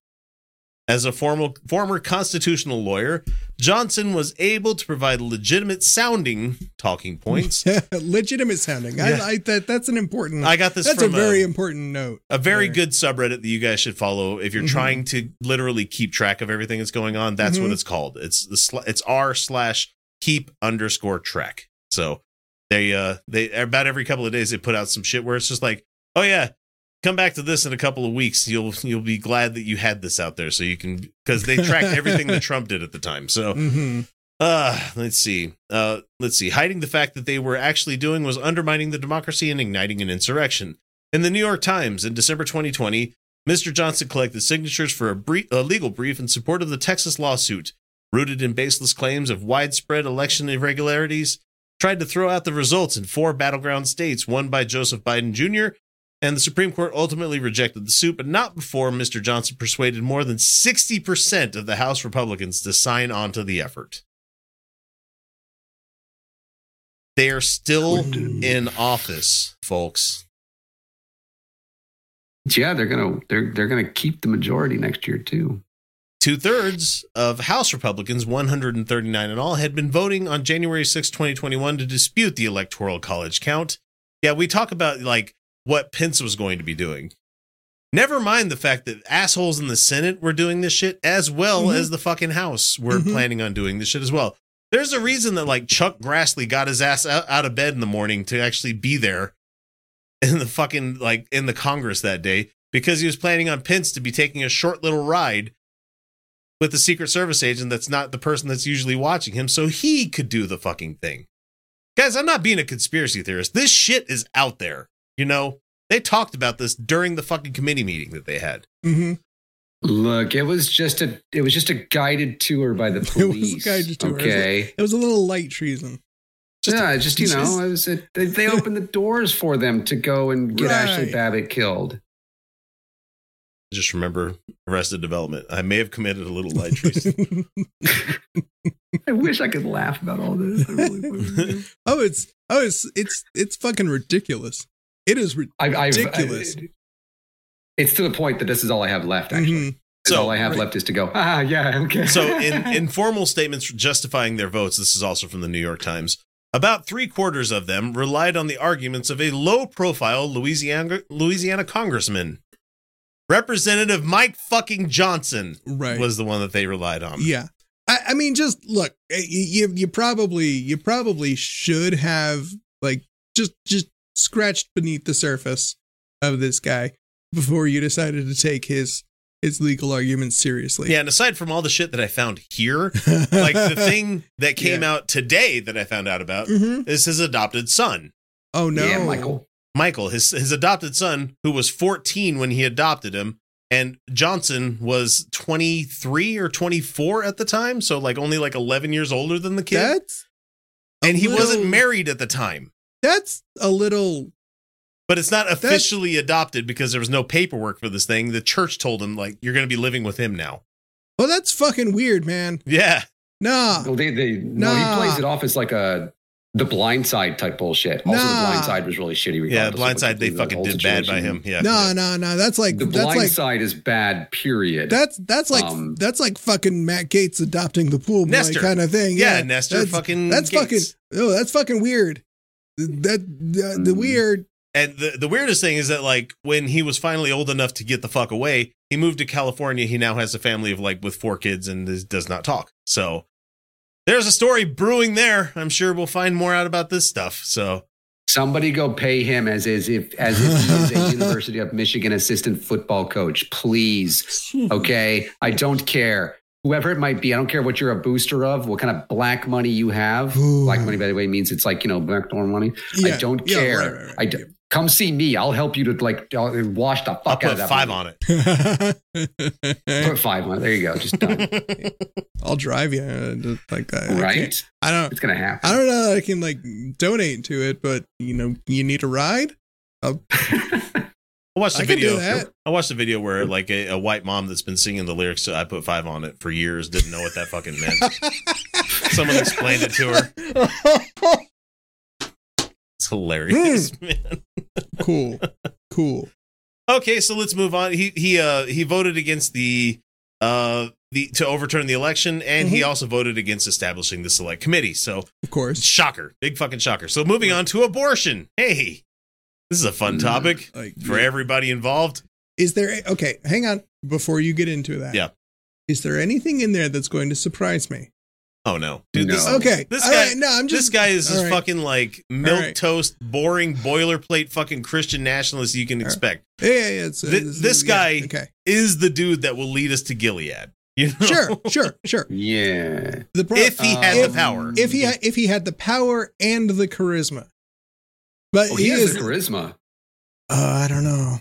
As a formal, former constitutional lawyer, Johnson was able to provide legitimate sounding talking points. Legitimate sounding. Yeah. I, I, that, that's an important. I got this. That's from a very a, important note. A very there. good subreddit that you guys should follow if you're mm-hmm. trying to literally keep track of everything that's going on. That's mm-hmm. what it's called. It's the it's r slash keep underscore track. So they uh they about every couple of days they put out some shit where it's just like, oh yeah, come back to this in a couple of weeks. You'll you'll be glad that you had this out there, so you can, because they tracked everything that Trump did at the time. So mm-hmm. uh let's see. Uh let's see. Hiding the fact that they were actually doing was undermining the democracy and igniting an insurrection. In the New York Times in December twenty twenty, Mister Johnson collected signatures for a, brief, a legal brief in support of the Texas lawsuit, rooted in baseless claims of widespread election irregularities. Tried to throw out the results in four battleground states won by Joseph Biden Junior, and the Supreme Court ultimately rejected the suit, but not before Mister Johnson persuaded more than sixty percent of the House Republicans to sign on to the effort. They are still in office, folks. Yeah, they're gonna they're they're gonna keep the majority next year too. Two-thirds of House Republicans, one hundred thirty-nine in all, had been voting on January sixth, twenty twenty-one to dispute the Electoral College count. Yeah, we talk about, like, what Pence was going to be doing. Never mind the fact that assholes in the Senate were doing this shit, as well mm-hmm. as the fucking House were mm-hmm. planning on doing this shit as well. There's a reason that, like, Chuck Grassley got his ass out, out of bed in the morning to actually be there in the fucking, like, in the Congress that day, because he was planning on Pence to be taking a short little ride with the Secret Service agent that's not the person that's usually watching him, so he could do the fucking thing. Guys, I'm not being a conspiracy theorist. This shit is out there. You know, they talked about this during the fucking committee meeting that they had. Mm-hmm. Look, it was just a it was just a guided tour by the police. It was a guided tour. Okay, it was a, it was a little light treason. Just yeah, a, just you just, know, it was a, they, they opened the doors for them to go and get right. Ashley Babbitt killed. Just remember Arrested Development. I may have committed a little light treason. I wish I could laugh about all this. I really would. oh, it's oh, it's it's it's fucking ridiculous. It is ridiculous. I've, I've, it's to the point that this is all I have left, actually. Mm-hmm. So all I have right. left is to go, ah, yeah, okay. So in, in formal statements justifying their votes, this is also from the New York Times, about three quarters of them relied on the arguments of a low-profile Louisiana Louisiana congressman. Representative Mike fucking Johnson right. was the one that they relied on. Yeah. I, I mean, just look, you you probably you probably should have like just just scratched beneath the surface of this guy before you decided to take his his legal arguments seriously. Yeah, and aside from all the shit that I found here, like the thing that came yeah. out today that I found out about mm-hmm. is his adopted son. Oh no, yeah, Michael. Michael, his his adopted son, who was fourteen when he adopted him, and Johnson was twenty-three or twenty-four at the time, so like only like eleven years older than the kid. That's and he little, wasn't married at the time. That's a little. But it's not officially That's, adopted because there was no paperwork for this thing. The church told him, like, you're going to be living with him now. Well, that's fucking weird, man. Yeah. Nah. Well, they, they, nah. No, he plays it off as like a The Blind Side type bullshit. Also, nah. The Blind Side was really shitty. Yeah, The Blind Side, they the fucking did situation. Bad by him. Yeah. No, yeah. no, no. That's like The that's Blind like, Side is bad, period. That's that's like um, that's like fucking Matt Gaetz adopting the pool boy kind of thing. Yeah, yeah Nestor that's, fucking That's Gaetz. fucking, oh, that's fucking weird. That, uh, the mm. weird. And the, the weirdest thing is that, like, when he was finally old enough to get the fuck away, he moved to California. He now has a family of, like, with four kids and is, does not talk. So there's a story brewing there. I'm sure we'll find more out about this stuff. So somebody go pay him as, as if as if he's a University of Michigan assistant football coach. Please. Okay? I don't care. Whoever it might be, I don't care what you're a booster of, what kind of black money you have. Ooh. Black money, by the way, means it's like, you know, black door money. Yeah. I don't yeah, care. Right, right, right. I don't. Yeah. Come see me. I'll help you to like wash the fuck I'll out of that. Put five money. on it. Put five on it. There you go. Just done. I'll drive you uh, like that. Right? I, I don't. It's gonna happen. I don't know that I can like donate to it, but you know, you need a ride. I'll, I watched the I video. I watched the video where like a, a white mom that's been singing the lyrics to "I Put Five on It" for years didn't know what that fucking meant. Someone explained it to her. It's hilarious, mm. man. Cool. Cool. Okay, so let's move on. He he uh he voted against the uh the to overturn the election, and mm-hmm. he also voted against establishing the select committee. So of course. Shocker. Big fucking shocker. So moving on to abortion. Hey. This is a fun topic like, for yeah. everybody involved. Is there a, okay, hang on before you get into that. Yeah. Is there anything in there that's going to surprise me? Oh no, dude! No. This, okay, this guy, right, no, I'm just, this guy is just right. fucking like milk right. toast, boring boilerplate, fucking Christian nationalist you can right. expect. Yeah, yeah, yeah. It's, Th- it's, this guy yeah, okay. is the dude that will lead us to Gilead. You know? Sure, sure, sure. Yeah. The pro- if he had um, the power, if he ha- if he had the power and the charisma, but oh, he, he has is the charisma. Uh, I don't know.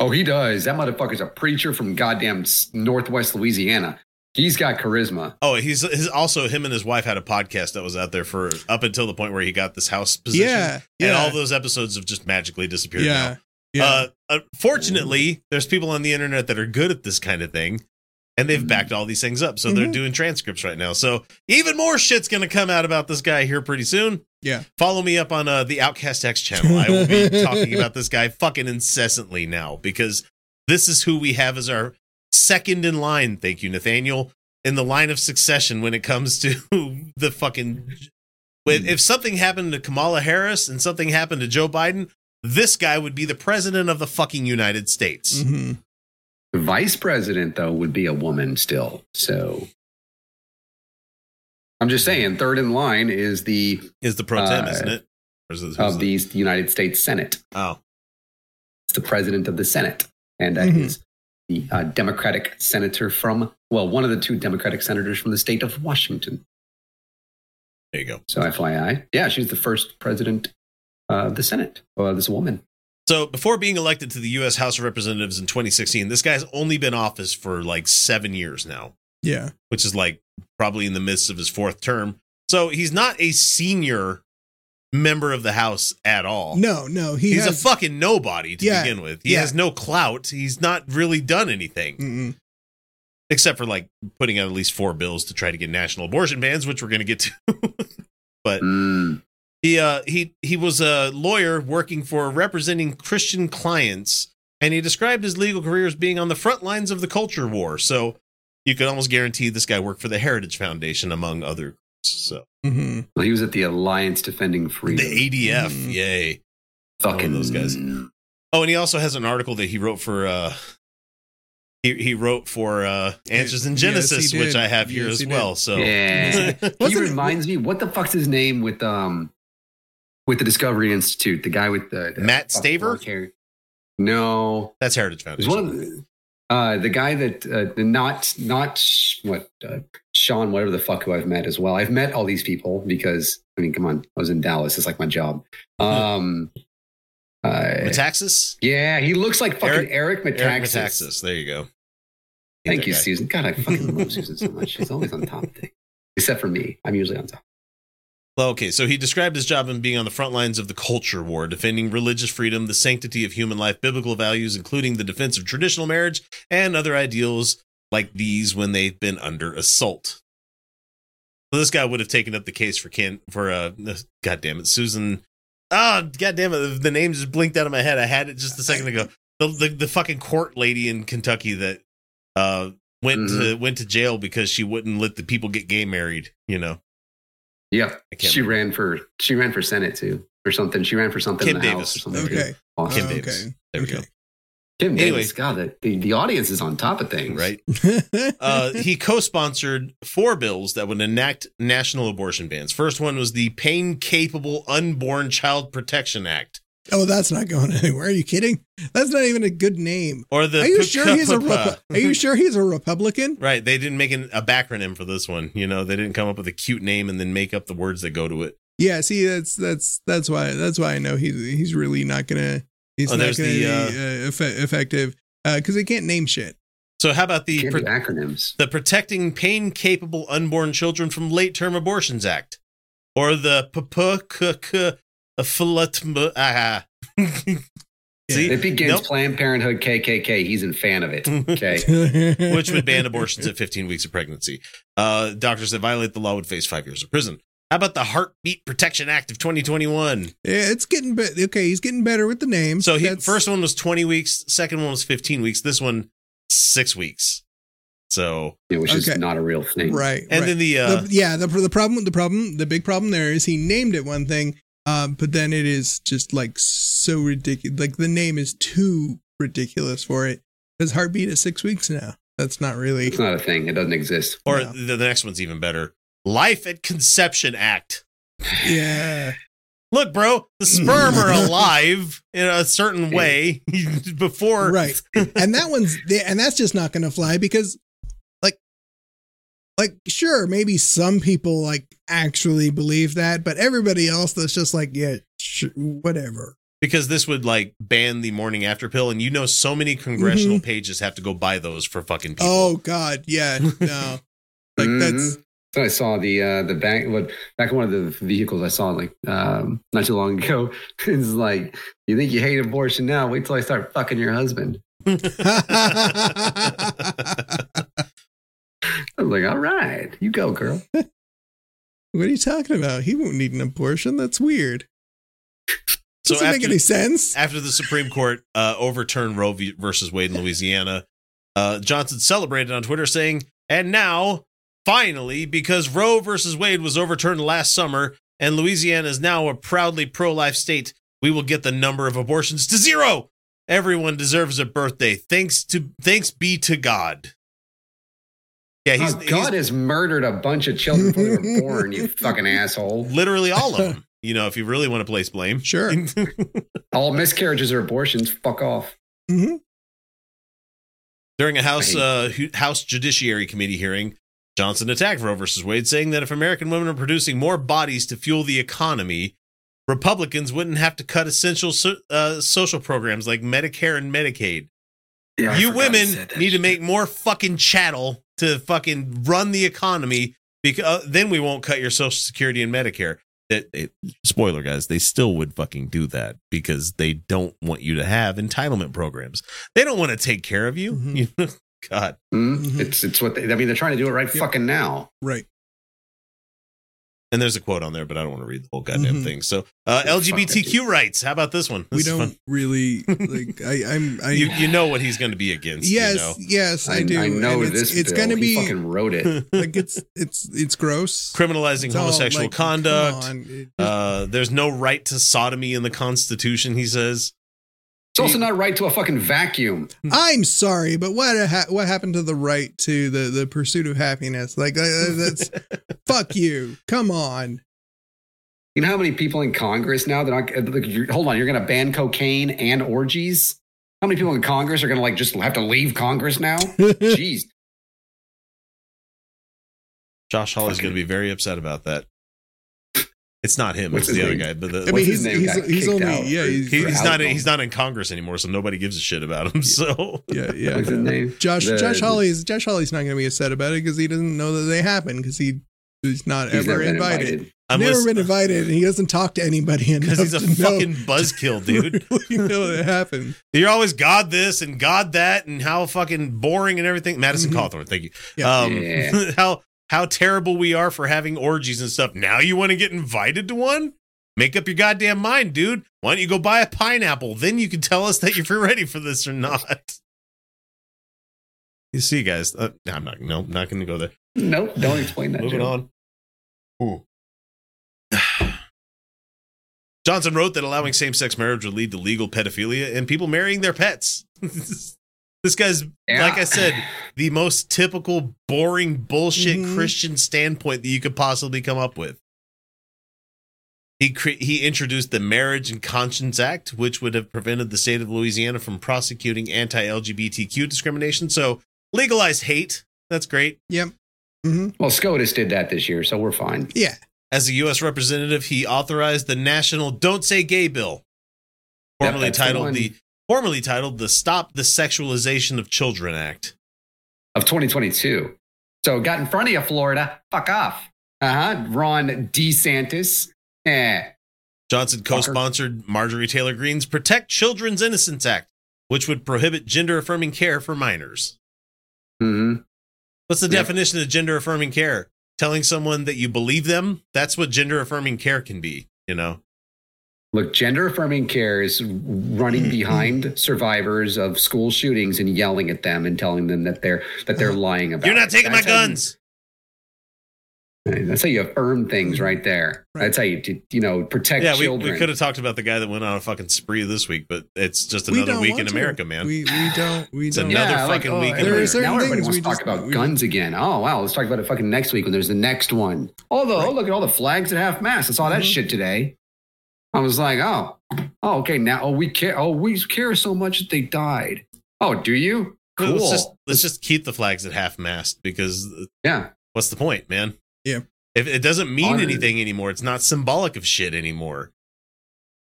Oh, he does. That motherfucker's a preacher from goddamn Northwest Louisiana. He's got charisma. Oh, he's his, also him and his wife had a podcast that was out there for up until the point where he got this house position. Yeah, yeah. And all those episodes have just magically disappeared. Yeah, now. Yeah. Uh, fortunately, there's people on the internet that are good at this kind of thing, and they've mm-hmm. backed all these things up. So mm-hmm. they're doing transcripts right now. So even more shit's going to come out about this guy here pretty soon. Yeah. Follow me up on uh, the Outcast X channel. I will be talking about this guy fucking incessantly now, because this is who we have as our second in line, thank you, Nathaniel, in the line of succession when it comes to the fucking. When, if something happened to Kamala Harris and something happened to Joe Biden, this guy would be the president of the fucking United States. Mm-hmm. The vice president, though, would be a woman still. So I'm just saying, third in line is the is the pro tem, uh, isn't it? Or is it of the it? United States Senate. Oh, it's the president of the Senate, and that mm-hmm. is. The uh, Democratic senator from, well, one of the two Democratic senators from the state of Washington. There you go. So F Y I. Yeah, she's the first president uh, of the Senate, or this woman. So before being elected to the U S House of Representatives in twenty sixteen, this guy's only been in office for like seven years now. Yeah. Which is like probably in the midst of his fourth term. So he's not a senior member of the House at all. No, no, he he's has, a fucking nobody to yeah, begin with. He yeah. has no clout. He's not really done anything Mm-mm. except for like putting out at least four bills to try to get national abortion bans, which we're going to get to. But mm. He uh, he he was a lawyer working for representing Christian clients, and he described his legal career as being on the front lines of the culture war. So you can almost guarantee this guy worked for the Heritage Foundation, among other groups. So mm-hmm. well, he was at the Alliance Defending Freedom, the A D F. Mm-hmm. Yay, fucking those guys. Oh, and he also has an article that he wrote for. Uh, He, he wrote for uh, Answers in Genesis, yes, which I have here yes, as he well. So yeah. he reminds me, what the fuck's his name with um with the Discovery Institute? The guy with the, the Matt Staver? No, that's Heritage Foundation. One of the, uh, the guy that uh, not not what uh, Sean, whatever the fuck, who I've met as well. I've met all these people because I mean, come on, I was in Dallas. It's like my job. Um, uh, Metaxas? Yeah, he looks like fucking Eric, Eric Metaxas. Eric Metaxas. There you go. Thank you, guy. Susan. God, I fucking love Susan so much. She's always on top of things. Except for me. I'm usually on top. Well, okay, so he described his job in being on the front lines of the culture war, defending religious freedom, the sanctity of human life, biblical values, including the defense of traditional marriage, and other ideals like these when they've been under assault. So this guy would have taken up the case for Ken, for, uh, God damn it, Susan. Oh, God damn it, the name just blinked out of my head. I had it just a second ago. The, the, the fucking court lady in Kentucky that, Uh, went mm-hmm. to went to jail because she wouldn't let the people get gay married. You know. Yeah, she remember. ran for she ran for Senate too, or something. She ran for something. Kim in the Davis. House or something. Okay. Awesome. Kim oh, okay. Davis. There okay. we go. Kim anyway. Davis. God, the, the the audience is on top of things, right? uh, he co-sponsored four bills that would enact national abortion bans. First one was the Pain Capable Unborn Child Protection Act. Oh, that's not going anywhere. Are you kidding? That's not even a good name. Or the Are you sure he's a Repu- Are you sure he's a Republican? Right. They didn't make an, a backronym for this one. You know, they didn't come up with a cute name and then make up the words that go to it. Yeah. See, that's that's that's why that's why I know he's he's really not gonna he's oh, not gonna the, be uh, uh, eff- effective because uh, they can't name shit. So how about the pro- acronyms? The Protecting Pain Capable Unborn Children from Late Term Abortions Act, or the P P K K. A flut- ah. See, it begins nope. Planned Parenthood K K K. He's a fan of it. Okay. Which would ban abortions at fifteen weeks of pregnancy. Uh, doctors that violate the law would face five years of prison. How about the Heartbeat Protection Act of twenty twenty-one? Yeah, it's getting better. Okay, he's getting better with the name. So the first one was twenty weeks. Second one was fifteen weeks. This one, six weeks. So yeah, which is okay. not a real thing. Right. And right. then the, uh, the yeah, the, the problem, the problem, the big problem there is he named it one thing. Um, but then it is just like so ridiculous. Like the name is too ridiculous for it. Because Heartbeat is six weeks now. That's not really. It's not a thing. It doesn't exist. Or no. the, the next one's even better. Life at Conception Act. Yeah. Look, bro, the sperm are alive in a certain way before. Right. And that one's and that's just not going to fly because. Like, sure, maybe some people, like, actually believe that, but everybody else that's just like, yeah, sh- whatever. Because this would, like, ban the morning after pill, and you know so many congressional mm-hmm. pages have to go buy those for fucking people. Oh, God, yeah, no. Like, mm-hmm. that's... So I saw the, uh, the back, what, back in one of the vehicles I saw, like, um, not too long ago, it's like, you think you hate abortion now? Wait till I start fucking your husband. I was like, all right, you go, girl. What are you talking about? He won't need an abortion. That's weird. Doesn't so after, make any sense. After the Supreme Court uh, overturned Roe v. versus Wade in Louisiana, uh, Johnson celebrated on Twitter saying, and now, finally, because Roe versus Wade was overturned last summer and Louisiana is now a proudly pro-life state, we will get the number of abortions to zero. Everyone deserves a birthday. Thanks to thanks be to God. Yeah, he's, oh, God he's, has murdered a bunch of children before they were born, you fucking asshole. Literally all of them. You know, if you really want to place blame. Sure. All miscarriages are abortions. Fuck off. Mm-hmm. During a House uh, House Judiciary Committee hearing, Johnson attacked Roe versus Wade, saying that if American women are producing more bodies to fuel the economy, Republicans wouldn't have to cut essential so, uh, social programs like Medicare and Medicaid. Yeah, you women need to make more fucking chattel to fucking run the economy, because uh, then we won't cut your Social Security and Medicare. It, it, spoiler, guys, they still would fucking do that because they don't want you to have entitlement programs. They don't want to take care of you. Mm-hmm. God, mm-hmm. it's it's what they, I mean. They're trying to do it right yep. fucking now, right? And there's a quote on there, but I don't want to read the whole goddamn mm-hmm. thing. So uh, L G B T Q rights. How about this one? This we don't fun. really like. I, I'm. I, you, you know what he's going to be against. Yes, you know? yes, I, I do. I know and this. It's, it's going to be he fucking wrote it. Like it's it's it's gross. Criminalizing it's homosexual all, like, conduct. It, uh, there's no right to sodomy in the Constitution. He says. It's also not right to a fucking vacuum. I'm sorry, but what ha- what happened to the right to the, the pursuit of happiness? Like, that's fuck you. Come on. You know how many people in Congress now that I hold on, you're going to ban cocaine and orgies? How many people in Congress are going to like just have to leave Congress now? Jeez. Josh Hall is going to be very upset about that. It's not him. What's it's the name? Other guy. But the, I mean, he's, he's, he's only yeah. He's, he, he's not in, he's not in Congress anymore, so nobody gives a shit about him. So yeah, yeah. What's his name? Josh the, Josh Hawley's Josh Hawley's not going to be upset about it because he doesn't know that they happen because he he's not he's ever invited. invited. Unless, never been invited, and he doesn't talk to anybody because he's a fucking buzzkill, dude. You know that happened. You're always God this and God that, and how fucking boring and everything. Madison mm-hmm. Cawthorn, thank you. Yeah. Um, yeah. how. How terrible we are for having orgies and stuff. Now you want to get invited to one? Make up your goddamn mind, dude. Why don't you go buy a pineapple? Then you can tell us that if you're ready for this or not. You see, guys, uh, I'm not, no, not going to go there. Nope, don't explain that. Moving Jim. on. Ooh. Johnson wrote that allowing same-sex marriage would lead to legal pedophilia and people marrying their pets. This guy's, yeah. like I said, the most typical, boring, bullshit mm-hmm. Christian standpoint that you could possibly come up with. He cre- he introduced the Marriage and Conscience Act, which would have prevented the state of Louisiana from prosecuting anti-L G B T Q discrimination. So legalize hate. That's great. Yep. Mm-hmm. Well, SCOTUS did that this year, so we're fine. Yeah. As a U S representative, he authorized the National Don't Say Gay Bill, formerly yep, titled the... the Formerly titled the Stop the Sexualization of Children Act of twenty twenty-two. So got in front of you, Florida. Fuck off. Uh-huh. Ron DeSantis. Eh. Johnson co-sponsored Marjorie Taylor Greene's Protect Children's Innocence Act, which would prohibit gender-affirming care for minors. Mm-hmm. What's the yeah. definition of gender-affirming care? Telling someone that you believe them? That's what gender-affirming care can be, you know? Look, gender-affirming care is running behind survivors of school shootings and yelling at them and telling them that they're that they're lying about. You're not it. taking that's my guns. You, that's how you affirm things, right there. Right. That's how you, you know, protect yeah, children. Yeah, we, we could have talked about the guy that went on a fucking spree this week, but it's just another we week in America, to. man. We, we don't. We it's don't. another yeah, fucking like, oh, week. There in America. Certain now everybody wants to talk just, about we, guns again. Oh wow, let's talk about it fucking next week when there's the next one. Oh, the, right. oh look at all the flags at half-mast. I saw mm-hmm. that shit today. I was like, oh, oh, okay. Now, oh, we care. Oh, we care so much that they died. Oh, do you? Cool. Let's just, let's just keep the flags at half-mast because yeah, what's the point, man? Yeah, if it doesn't mean Honored. anything anymore, it's not symbolic of shit anymore.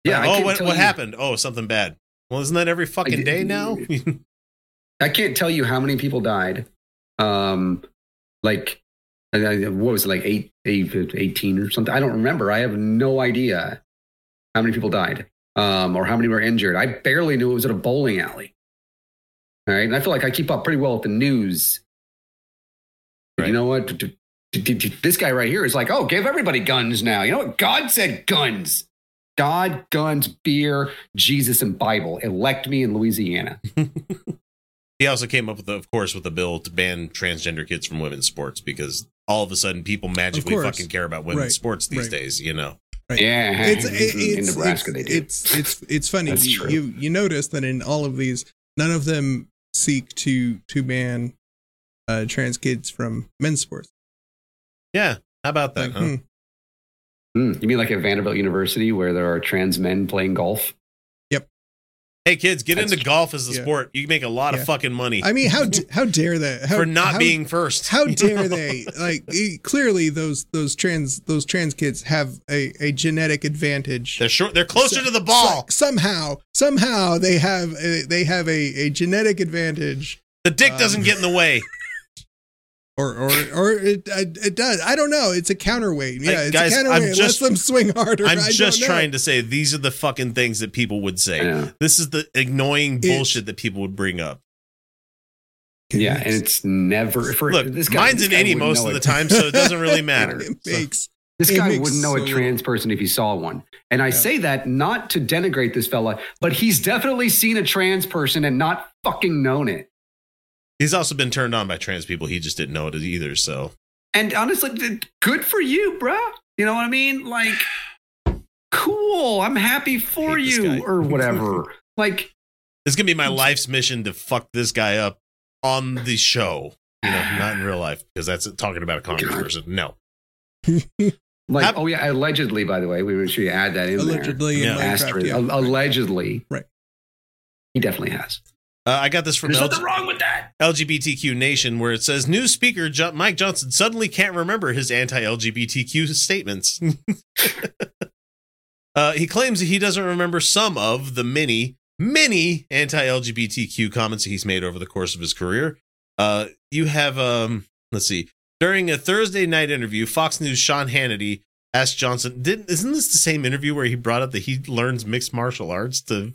Yeah. Like, oh, what, what happened? Oh, something bad. Well, isn't that every fucking day now? I can't tell you how many people died. Um, like, what was it, like eight, eight, eighteen or something? I don't remember. I have no idea how many people died um, or how many were injured. I barely knew it was at a bowling alley. All right. And I feel like I keep up pretty well with the news. Right. You know what? This guy right here is like, oh, give everybody guns now. You know what? God said guns. God, guns, beer, Jesus, and Bible. Elect me in Louisiana. He also came up with, of course, with a bill to ban transgender kids from women's sports because all of a sudden people magically fucking care about women's right. sports these right. days, you know. Right. Yeah, it's, it's, in Nebraska it's, they do. It's it's it's funny. you, you you notice that in all of these, none of them seek to to ban uh, trans kids from men's sports. Yeah, how about that? Like, huh? hmm. You mean like at Vanderbilt University where there are trans men playing golf? Yep. Hey kids, get That's into true. golf as a yeah. sport. You can make a lot yeah. of fucking money. I mean, how how dare they? How, for not how, being first? How dare know? they? Like clearly those those trans those trans kids have a, a genetic advantage. They're short. They're closer so, to the ball. So, somehow, somehow they have a, they have a, a genetic advantage. The dick um, doesn't get in the way. Or or or it it does. I don't know. It's a counterweight. Yeah, it's Guys, a counterweight. Let them swing harder. I'm I just trying to say these are the fucking things that people would say. Yeah. This is the annoying bullshit it, that people would bring up. Yeah, and it's never. For, Look, this guy, mine's this an any most of the time, so it doesn't really matter. It makes This guy wouldn't know so... a trans person if he saw one. And I yeah. say that not to denigrate this fella, but he's definitely seen a trans person and not fucking known it. He's also been turned on by trans people. He just didn't know it either, so. And honestly, good for you, bruh. You know what I mean? Like, cool. I'm happy for you or whatever. Like, it's going to be my life's mission to fuck this guy up on the show. You know, not in real life, because that's talking about a congressperson. No. Like, How- oh, yeah. Allegedly, by the way, we were sure you add that in allegedly there. Allegedly. Yeah. Yeah. Allegedly. Right. He definitely has. Uh, I got this from There's L- nothing wrong with that. L G B T Q Nation, where it says new speaker jo- Mike Johnson suddenly can't remember his anti-L G B T Q statements. uh, he claims that he doesn't remember some of the many, many anti-L G B T Q comments he's made over the course of his career. Uh, you have, um, let's see, during a Thursday night interview, Fox News' Sean Hannity asked Johnson, "Didn't isn't this the same interview where he brought up that he learns mixed martial arts to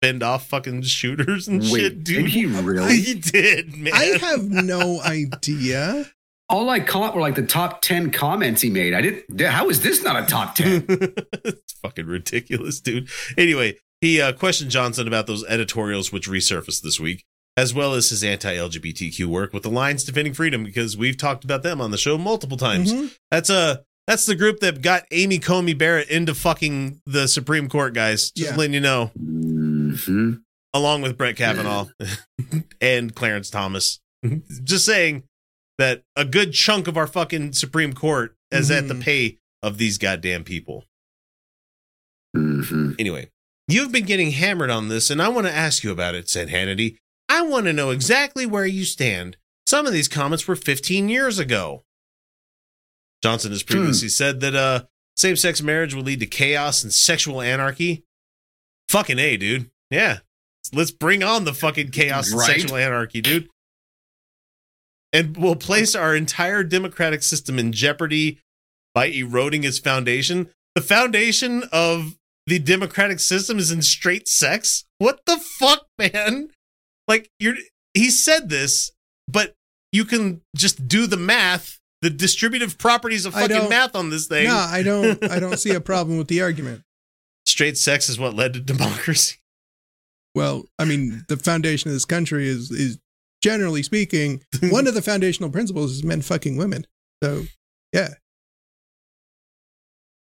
fend off fucking shooters and Wait, shit, dude?" Did he really? He did, man. I have no idea. All I caught were like the top ten comments he made. I didn't. How is this not a top ten? It's fucking ridiculous, dude. Anyway, he uh, questioned Johnson about those editorials which resurfaced this week, as well as his anti-L G B T Q work with Alliance Defending Freedom, because we've talked about them on the show multiple times. Mm-hmm. That's a that's the group that got Amy Coney Barrett into fucking the Supreme Court, guys. Just yeah. letting you know. Mm-hmm. Along with Brett Kavanaugh and Clarence Thomas. Just saying that a good chunk of our fucking Supreme Court is mm-hmm. at the pay of these goddamn people. Mm-hmm. Anyway, you've been getting hammered on this, and I want to ask you about it, said Hannity. I want to know exactly where you stand. Some of these comments were fifteen years ago. Johnson has previously hmm. said that uh, same-sex marriage will lead to chaos and sexual anarchy. Fucking A, dude. Yeah. Let's bring on the fucking chaos right. and sexual anarchy, dude. And we'll place our entire democratic system in jeopardy by eroding its foundation. The foundation of the democratic system is in straight sex? What the fuck, man? Like, you're, he said this, but you can just do the math, the distributive properties of fucking math on this thing. No, I don't, I don't see a problem with the argument. Straight sex is what led to democracy. Well, I mean, the foundation of this country is, is generally speaking, one of the foundational principles is men fucking women. So, yeah.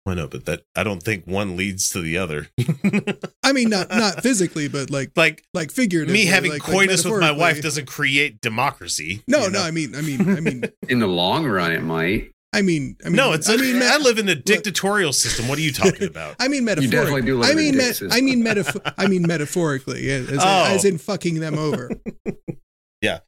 I know, but that I don't think one leads to the other. I mean, not not physically, but like like like figuratively. Me having like, coitus like with my wife doesn't create democracy. No, no, know? I mean, I mean, I mean, in the long run, it might. I mean, I mean, no, it's. I, a, mean, I live in a dictatorial look, system. What are you talking about? I mean, metaphorically. You definitely do live I mean, in a me- I mean, metaf- I mean, metaphorically, as, oh. in, as in fucking them over. Yeah.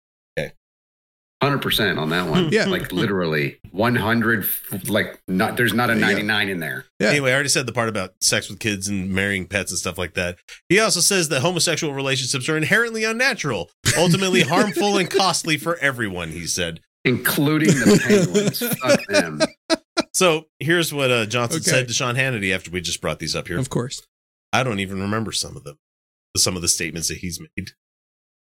one hundred percent on that one. Yeah. Like literally one hundred, like not, there's not a ninety-nine yeah. in there. Yeah. Anyway, I already said the part about sex with kids and marrying pets and stuff like that. He also says that homosexual relationships are inherently unnatural, ultimately harmful and costly for everyone, he said. Including the penguins. Fuck them. So here's what uh, Johnson okay. said to Sean Hannity after we just brought these up here. Of course. I don't even remember some of them, some of the statements that he's made.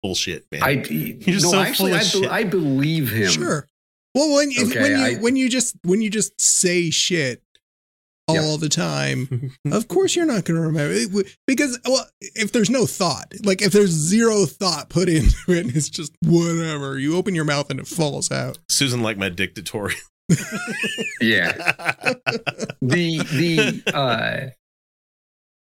Bullshit, man. I, You're no, so actually, I, be, I believe him. Sure. Well, when, okay, if, when you I, when you just when you just say shit all yep. the time, of course you're not going to remember it, because well, if there's no thought, like if there's zero thought put into it, and it's just whatever. You open your mouth and it falls out. Susan liked my dictatorial. Yeah. The the uh.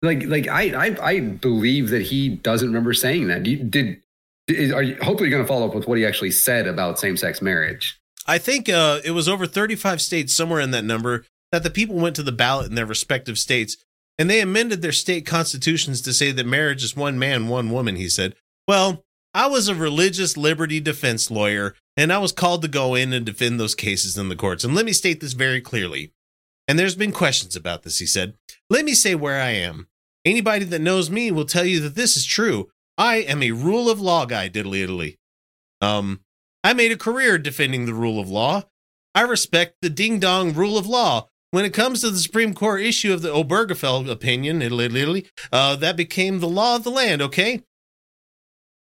Like like I, I I believe that he doesn't remember saying that. Do you, did. Is, are you hopefully going to follow up with what he actually said about same-sex marriage? I think uh, it was over thirty-five states, somewhere in that number, that the people went to the ballot in their respective states, and they amended their state constitutions to say that marriage is one man, one woman, he said. Well, I was a religious liberty defense lawyer, and I was called to go in and defend those cases in the courts. And let me state this very clearly. And there's been questions about this, he said. Let me say where I am. Anybody that knows me will tell you that this is true. I am a rule of law guy, diddly diddly. Um, I made a career defending the rule of law. I respect the ding-dong rule of law. When it comes to the Supreme Court issue of the Obergefell opinion, diddly diddly, uh, that became the law of the land, okay?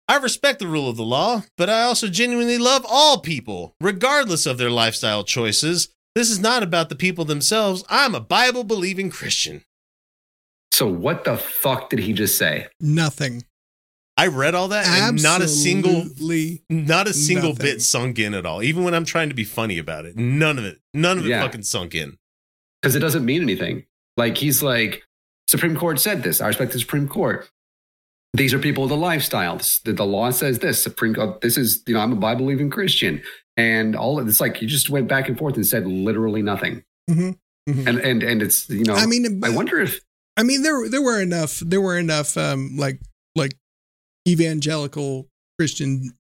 I respect the rule of the law, but I also genuinely love all people, regardless of their lifestyle choices. This is not about the people themselves. I'm a Bible-believing Christian. So what the fuck did he just say? Nothing. I read all that and not a single, not a single nothing. bit sunk in at all. Even when I'm trying to be funny about it, none of it, none of it yeah. fucking sunk in. Because it doesn't mean anything. Like, he's like, Supreme Court said this. I respect the Supreme Court. These are people with a lifestyle. The, the law says this. Supreme Court, this is, you know, I'm a Bible-believing Christian. And all it's like, you just went back and forth and said literally nothing. Mm-hmm. Mm-hmm. And, and, and it's, you know, I mean, but, I wonder if, I mean, there, there were enough, there were enough, um, like, like evangelical Christian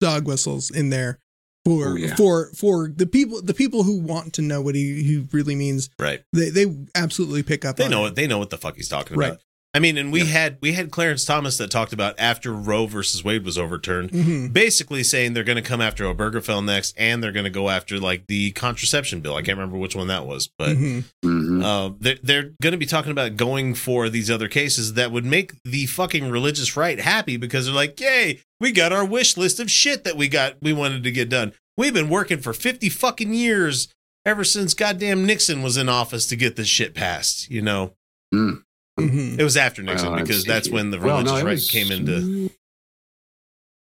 dog whistles in there for, oh, yeah. for, for the people, the people who want to know what he, he really means. Right. They, they absolutely pick up. They on know it. They know what the fuck he's talking right. about. I mean, and we yeah. had we had Clarence Thomas that talked about after Roe versus Wade was overturned, mm-hmm. basically saying they're going to come after Obergefell next, and they're going to go after like the contraception bill. I can't remember which one that was, but mm-hmm. uh, they're, they're going to be talking about going for these other cases that would make the fucking religious right happy, because they're like, yay, we got our wish list of shit that we got we wanted to get done. We've been working for fifty fucking years ever since goddamn Nixon was in office to get this shit passed, you know. Mm. Mm-hmm. It was after Nixon, well, because that's when the religious well, no, right was, came into.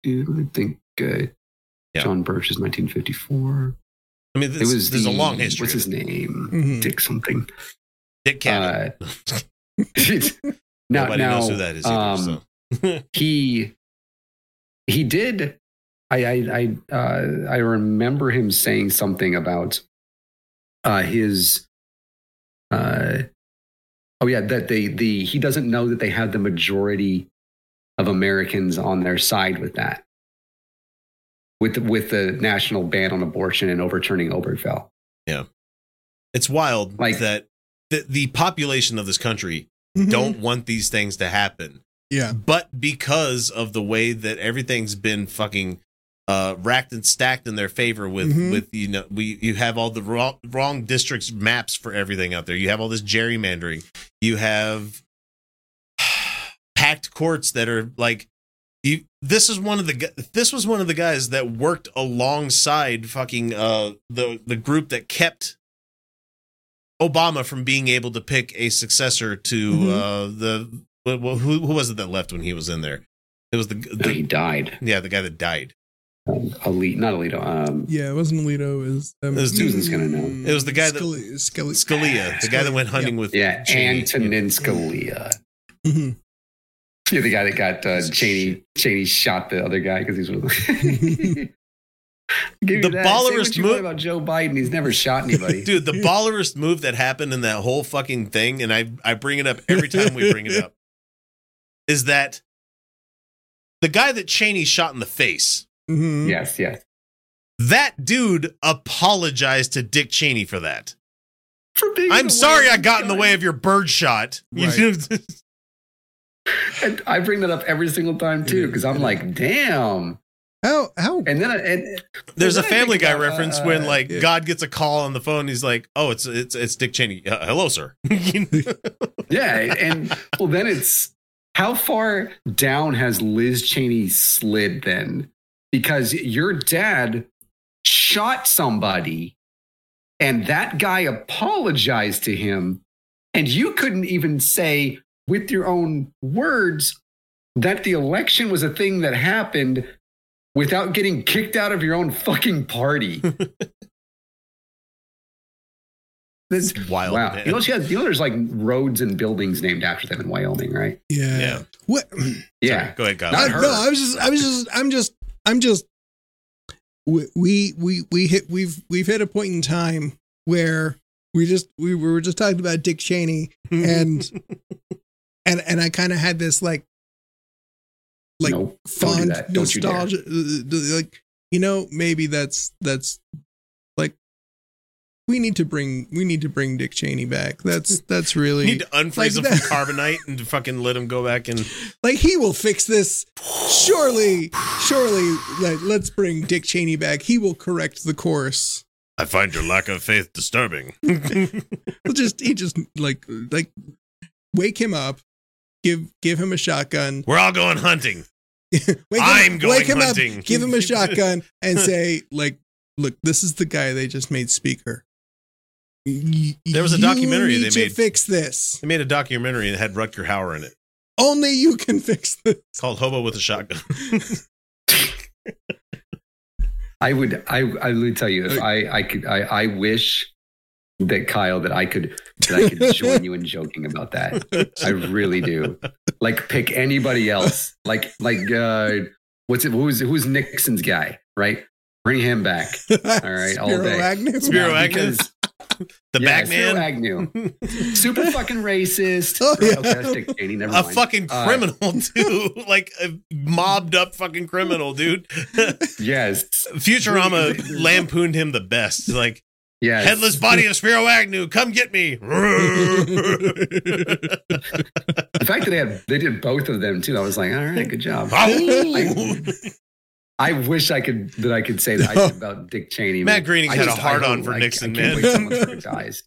I think uh, yeah. John Birch's nineteen fifty-four. I mean, this, it was there's the, a long history. What's his name? Mm-hmm. Dick something. Dick Cavett. Uh, now, Nobody now, knows who that is either, um, so. he he did. I I I, uh, I remember him saying something about uh, his. Uh, Oh yeah, that they the he doesn't know that they have the majority of Americans on their side with that, with the, with the national ban on abortion and overturning Obergefell. Yeah, it's wild like, that the, the population of this country mm-hmm. don't want these things to happen. Yeah, but because of the way that everything's been fucking uh, racked and stacked in their favor, with mm-hmm. with you know we you have all the wrong, wrong districts maps for everything out there. You have all this gerrymandering. You have packed courts that are like, you, this is one of the, this was one of the guys that worked alongside fucking uh, the, the group that kept Obama from being able to pick a successor to mm-hmm. uh, the, well, who, who was it that left when he was in there? It was the, the he died. Yeah. The guy that died. Um, Alito, not Alito. Um, yeah, it wasn't Alito. It was, um, it was Susan's gonna know. It was the guy that Scalia, Scalia, Scalia the Scalia, guy that went hunting yeah. with yeah, Cheney. Antonin Scalia. Mm-hmm. You're the guy that got uh, Cheney. Cheney shot the other guy because he's the that. ballerist move about Joe Biden. He's never shot anybody, dude. The ballerist move that happened in that whole fucking thing, and I I bring it up every time we bring it up, is that the guy that Cheney shot in the face. Mm-hmm. Yes, yes. That dude apologized to Dick Cheney for that. For being I'm sorry I got in the way of your bird shot. Right. And I bring that up every single time too, because I'm like, damn. How how and then I, and there's a Family Guy that, reference uh, when like yeah. God gets a call on the phone, and he's like, oh, it's it's it's Dick Cheney. Uh, hello, sir. Yeah, and well then it's how far down has Liz Cheney slid then? Because your dad shot somebody and that guy apologized to him. And you couldn't even say with your own words that the election was a thing that happened without getting kicked out of your own fucking party. This is wild. Wow. Man. You know, she has, you know, there's like roads and buildings named after them in Wyoming, right? Yeah. Yeah. What? Yeah. Sorry, go ahead, Kyle. Not, no, I was just, I was just, I'm just, I'm just, we, we, we hit, we've, we've hit a point in time where we just, we were just talking about Dick Cheney and, and, and I kind of had this like, like no, fond do nostalgia, you like, you know, maybe that's, that's like, we need to bring, we need to bring Dick Cheney back. That's, that's really need to unfreeze like him that, from carbonite and fucking let him go back and like, he will fix this. Surely, surely like, let's bring Dick Cheney back. He will correct the course. I find your lack of faith disturbing. We'll just, he just like, like wake him up, give, give him a shotgun. We're all going hunting. wake I'm him, going wake him hunting. Up, give him a shotgun and say like, look, this is the guy they just made speaker. There was a documentary they made. Fix this. They made a documentary and had Rutger Hauer in it. Only you can fix this. It's called Hobo with a Shotgun. I would, I, I would tell you if I, I could, I, I wish that Kyle, that I could, that I could join you in joking about that. I really do. Like, pick anybody else. Like, like, uh, what's it? Who's, who's Nixon's guy? Right. Bring him back. All right. Spiro all day. Agnew. Spiro Agnew. The yeah, Bagman. Agnew. Super fucking racist. Oh, yeah. Okay, Janie, never a mind. Fucking criminal, uh, too. Like a mobbed up fucking criminal, dude. Yes. Futurama lampooned him the best. Like, yes. Headless body of Spiro Agnew. Come get me. The fact that they had, they did both of them, too. I was like, all right, good job. I wish I could that I could say that I did about Dick Cheney. Matt Groening had just, a hard on for like, Nixon, I can't man. Wait dies.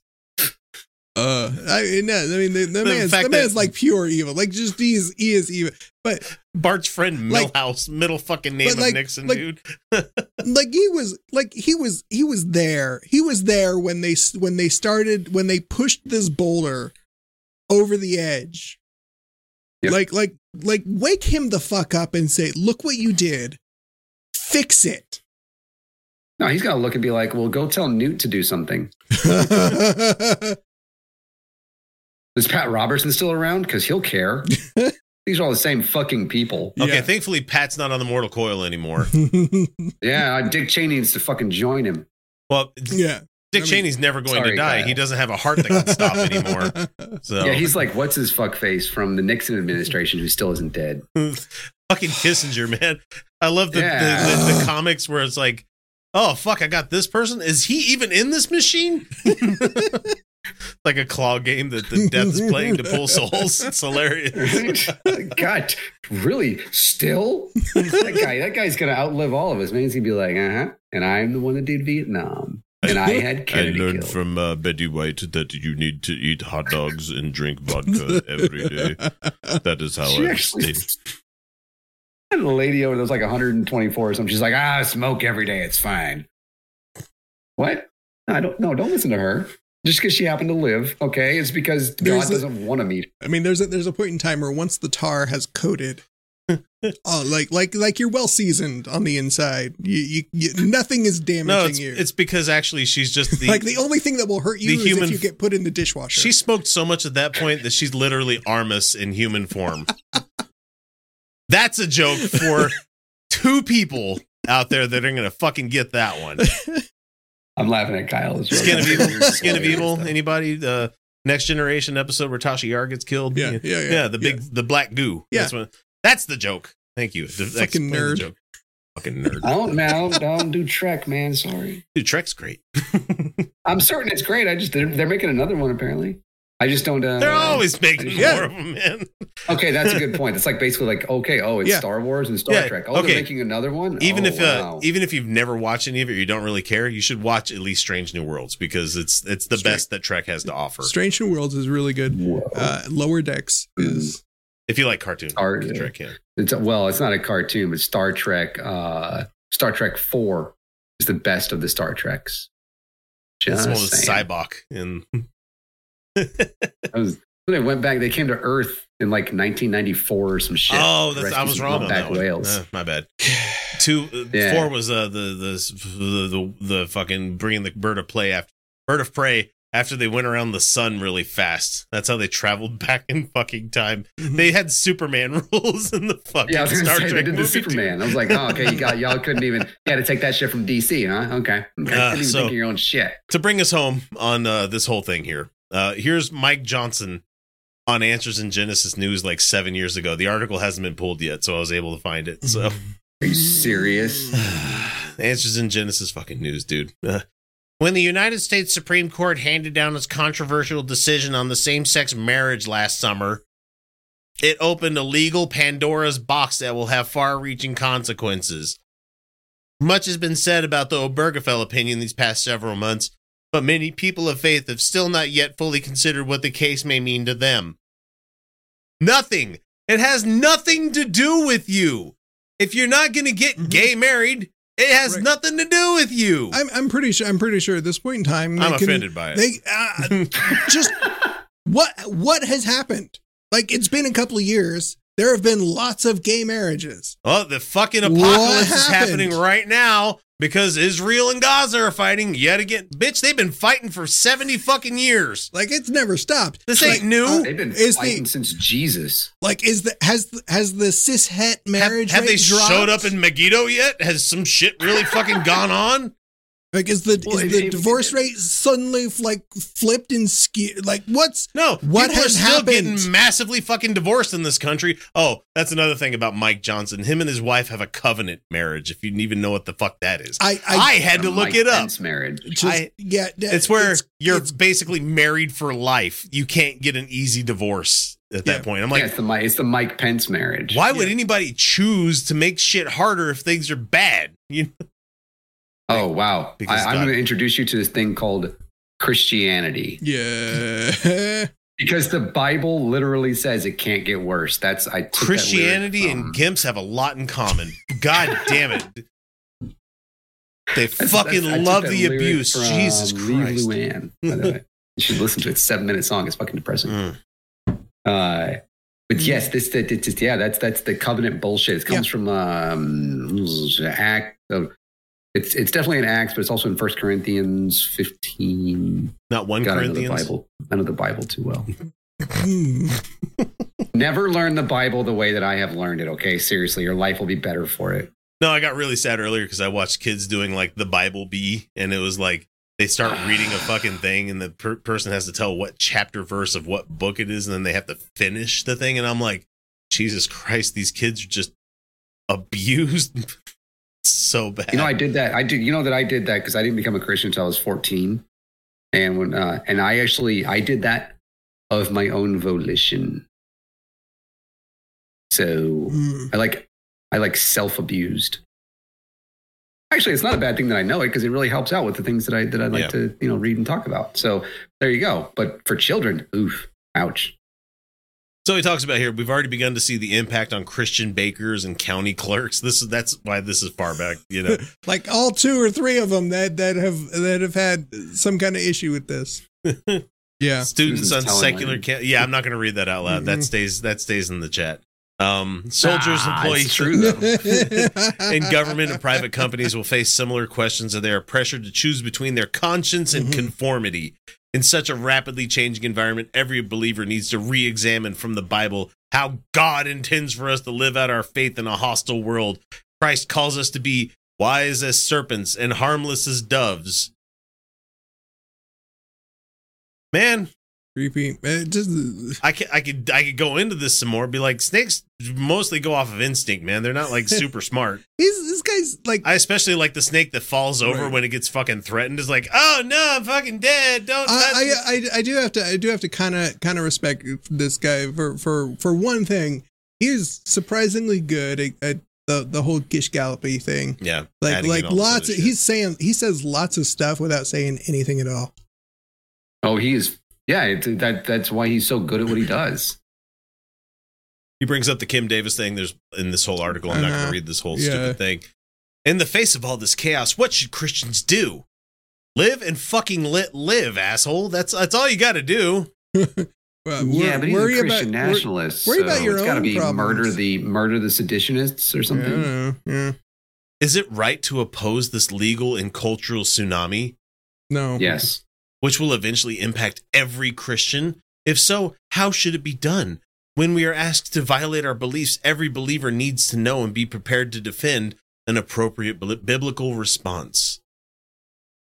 Uh, I, no, I mean, the, the, the man's, the man's that, like pure evil. Like, just he is, he is evil. But Bart's friend Milhouse, like, middle fucking name like, of Nixon, like, dude. Like he was, like he was, he was there. He was there when they when they started when they pushed this boulder over the edge. Yep. Like, like, like, wake him the fuck up and say, "Look what you did. Fix it." No, he's gonna look and be like, "Well, go tell Newt to do something." Is Pat Robertson still around? Because he'll care. These are all the same fucking people. Okay, yeah. Thankfully Pat's not on the mortal coil anymore. Yeah, Dick Cheney needs to fucking join him. Well, yeah, Dick I mean, Cheney's never going sorry, to die. Kyle. He doesn't have a heart that can stop anymore. So yeah, he's like, what's his fuck face from the Nixon administration who still isn't dead. Fucking Kissinger, man. I love the, yeah. the, the, the comics where it's like, oh, fuck, I got this person. Is he even in this machine? Like a claw game that the death is playing to pull souls. It's hilarious. God, really? Still? That guy, that guy's going to outlive all of us. Man, he's going to be like, uh-huh. And I'm the one that did Vietnam. And I, I had Kennedy I learned killed. from uh, Betty White that you need to eat hot dogs and drink vodka every day. That is how she I actually- stay. The lady over there's like one hundred twenty-four or something. She's like, ah, smoke every day. It's fine. What? No, I don't know. Don't listen to her. Just because she happened to live, okay? It's because there's God a, doesn't want to meet. I mean, there's a, there's a point in time where once the tar has coated, oh, like like like you're well seasoned on the inside. You, you, you nothing is damaging no, it's, you. It's because actually she's just the like the only thing that will hurt you is human, if you get put in the dishwasher. She smoked so much at that point that she's literally Armus in human form. That's a joke for two people out there that are going to fucking get that one. I'm laughing at Kyle. Really Skin of Evil. Skin of Evil. Anybody? The uh, Next Generation episode where Tasha Yar gets killed. Yeah, yeah, yeah. yeah the big, yeah. the black goo. Yeah. That's, one, that's the joke. Thank you. The, fucking nerd. Joke. Fucking nerd. I don't know. I don't do Trek, man. Sorry. Dude, Trek's great. I'm certain it's great. I just, they're, they're making another one apparently. I just don't. Uh, They're always making more yeah. of them, man. Okay, that's a good point. It's like basically like, okay, oh, it's yeah. Star Wars and Star yeah. Trek. Oh, okay. They're making another one. Even oh, if uh, wow. even if you've never watched any of it, you don't really care. You should watch at least Strange New Worlds because it's it's the Strange. best that Trek has to offer. Strange New Worlds is really good. Uh, Lower Decks is if you like cartoon. Star, yeah. Trek, yeah. It's a, well, it's not a cartoon, but Star Trek. Uh, Star Trek Four is the best of the Star Treks. Just this one was Cybok and. I was, they went back. They came to Earth in like nineteen ninety-four or some shit. Oh, that's, I was wrong on that one. Whales. Uh, my bad. Two, uh, yeah. Four was uh, the, the the the fucking bringing the bird of prey after bird of prey after they went around the sun really fast. That's how they traveled back in fucking time. Mm-hmm. They had Superman rules in the fucking yeah, I was Star say, Trek. They did the Superman. Too. I was like, oh, okay, you got y'all couldn't even you had to take that shit from D C, huh? Okay, okay. Uh, couldn't so, even think of your own shit. To bring us home on uh, this whole thing here. Uh, here's Mike Johnson on Answers in Genesis News like seven years ago. The article hasn't been pulled yet, so I was able to find it. So, are you serious? Answers in Genesis fucking news, dude. Uh, when the United States Supreme Court handed down its controversial decision on the same-sex marriage last summer, it opened a legal Pandora's box that will have far-reaching consequences. Much has been said about the Obergefell opinion these past several months, but many people of faith have still not yet fully considered what the case may mean to them. Nothing. It has nothing to do with you. If you're not going to get gay married, It has right. nothing to do with you. I'm, I'm pretty sure. I'm pretty sure at this point in time, I'm can, offended by it. They uh, just what what has happened? Like, it's been a couple of years. There have been lots of gay marriages. Oh, the fucking apocalypse is happening right now because Israel and Gaza are fighting yet again. Bitch, they've been fighting for seventy fucking years. Like, it's never stopped. This ain't like, new. Uh, they've been is fighting the, since Jesus. Like, is the has has the cishet marriage have, have rate they dropped? Showed up in Megiddo yet? Has some shit really fucking gone on? Like, is the well, is the it, divorce it, it, rate suddenly like flipped and skewed? Like, what's no? What has still happened? Getting massively fucking divorced in this country. Oh, that's another thing about Mike Johnson. Him and his wife have a covenant marriage. If you even know what the fuck that is, I I, I had to look Mike it up. Marriage. Just, I, yeah, it's where it's, you're it's, basically married for life. You can't get an easy divorce at yeah. that point. I'm like, yeah, it's, the, it's the Mike Pence marriage. Why yeah. would anybody choose to make shit harder if things are bad? You know? Oh, wow. I, I'm going to introduce you to this thing called Christianity. Yeah. Because the Bible literally says it can't get worse. That's I took Christianity that lyric, um, and gimps have a lot in common. God damn it. They that's, fucking that's, love the abuse. From Jesus Christ. Lee Luann, by the way. You should listen to it. It's a seven minute song. It's fucking depressing. Mm. Uh, but yes, this, this, this, yeah, that's, that's the covenant bullshit. It comes yeah. from um, act of. It's it's definitely in Acts, but it's also in First Corinthians fifteen. Not one God, Corinthians. I know the Bible. I know the Bible too well. Never learn the Bible the way that I have learned it. Okay, seriously, your life will be better for it. No, I got really sad earlier because I watched kids doing like the Bible bee, and it was like they start reading a fucking thing, and the per- person has to tell what chapter verse of what book it is, and then they have to finish the thing. And I'm like, Jesus Christ, these kids are just abused. So bad. You know, I did that. I did. You know that I did that because I didn't become a Christian until I was fourteen, and when uh, and I actually I did that of my own volition. So mm. I like I like self abused. Actually, it's not a bad thing that I know it because it really helps out with the things that I that I like yeah. to you know read and talk about. So there you go. But for children, oof, ouch. So he talks about here, we've already begun to see the impact on Christian bakers and county clerks. This is that's why this is far back, you know. Like all two or three of them that, that have that have had some kind of issue with this. Yeah. Students on secular ca- Yeah, I'm not going to read that out loud. Mm-hmm. That stays that stays in the chat. Um, soldiers, ah, employees in government and private companies will face similar questions, and they are pressured to choose between their conscience and mm-hmm. conformity. In such a rapidly changing environment, every believer needs to re-examine from the Bible how God intends for us to live out our faith in a hostile world. Christ calls us to be wise as serpents and harmless as doves. Man. Creepy. I could, I could, I could go into this some more. Be like, snakes mostly go off of instinct, man. They're not like super smart. He's, this guy's like, I especially like the snake that falls over right. when it gets fucking threatened. Is like, oh no, I'm fucking dead. Don't. I, I, I, I do have to, I do have to kind of, kind of respect this guy for, for, for one thing. He is surprisingly good at, at the, the whole Gish Gallopy thing. Yeah, like, like lots. Of, he's saying, he says lots of stuff without saying anything at all. Oh, he is. Yeah, it's, that that's why he's so good at what he does. He brings up the Kim Davis thing. There's in this whole article. I'm uh-huh. not going to read this whole yeah. stupid thing. In the face of all this chaos, what should Christians do? Live and fucking let live, asshole. That's that's all you got to do. Well, yeah, but he's a Christian about, nationalist. Worry, worry so about your it's got to be problems. murder the murder the seditionists or something. Yeah, yeah. Is it right to oppose this legal and cultural tsunami? No. Yes. Which will eventually impact every Christian? If so, how should it be done? When we are asked to violate our beliefs, every believer needs to know and be prepared to defend an appropriate biblical response.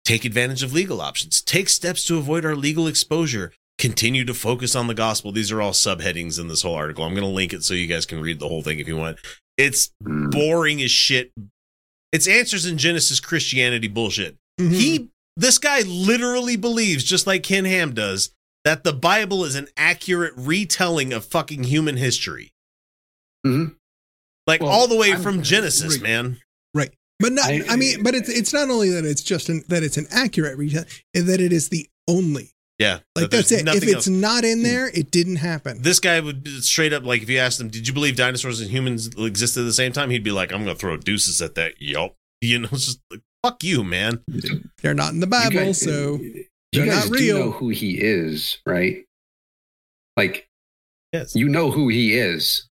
Take advantage of legal options. Take steps to avoid our legal exposure. Continue to focus on the gospel. These are all subheadings in this whole article. I'm going to link it so you guys can read the whole thing if you want. It's boring as shit. It's Answers in Genesis Christianity bullshit. Mm-hmm. He... This guy literally believes, just like Ken Ham does, that the Bible is an accurate retelling of fucking human history. Mm-hmm. Like well, all the way I'm, from Genesis, right, man. Right. But not, I, I mean, but it's it's not only that it's just an, that it's an accurate retelling, that it is the only. Yeah. Like that's it. If it's else. not in there, it didn't happen. This guy would straight up, like if you asked him, did you believe dinosaurs and humans existed at the same time? He'd be like, I'm going to throw deuces at that. Yup. you know, just like, fuck you, man. They're not in the Bible, you guys, so they're you guys not real. Do know who he is, right? Like, yes, you know who he is.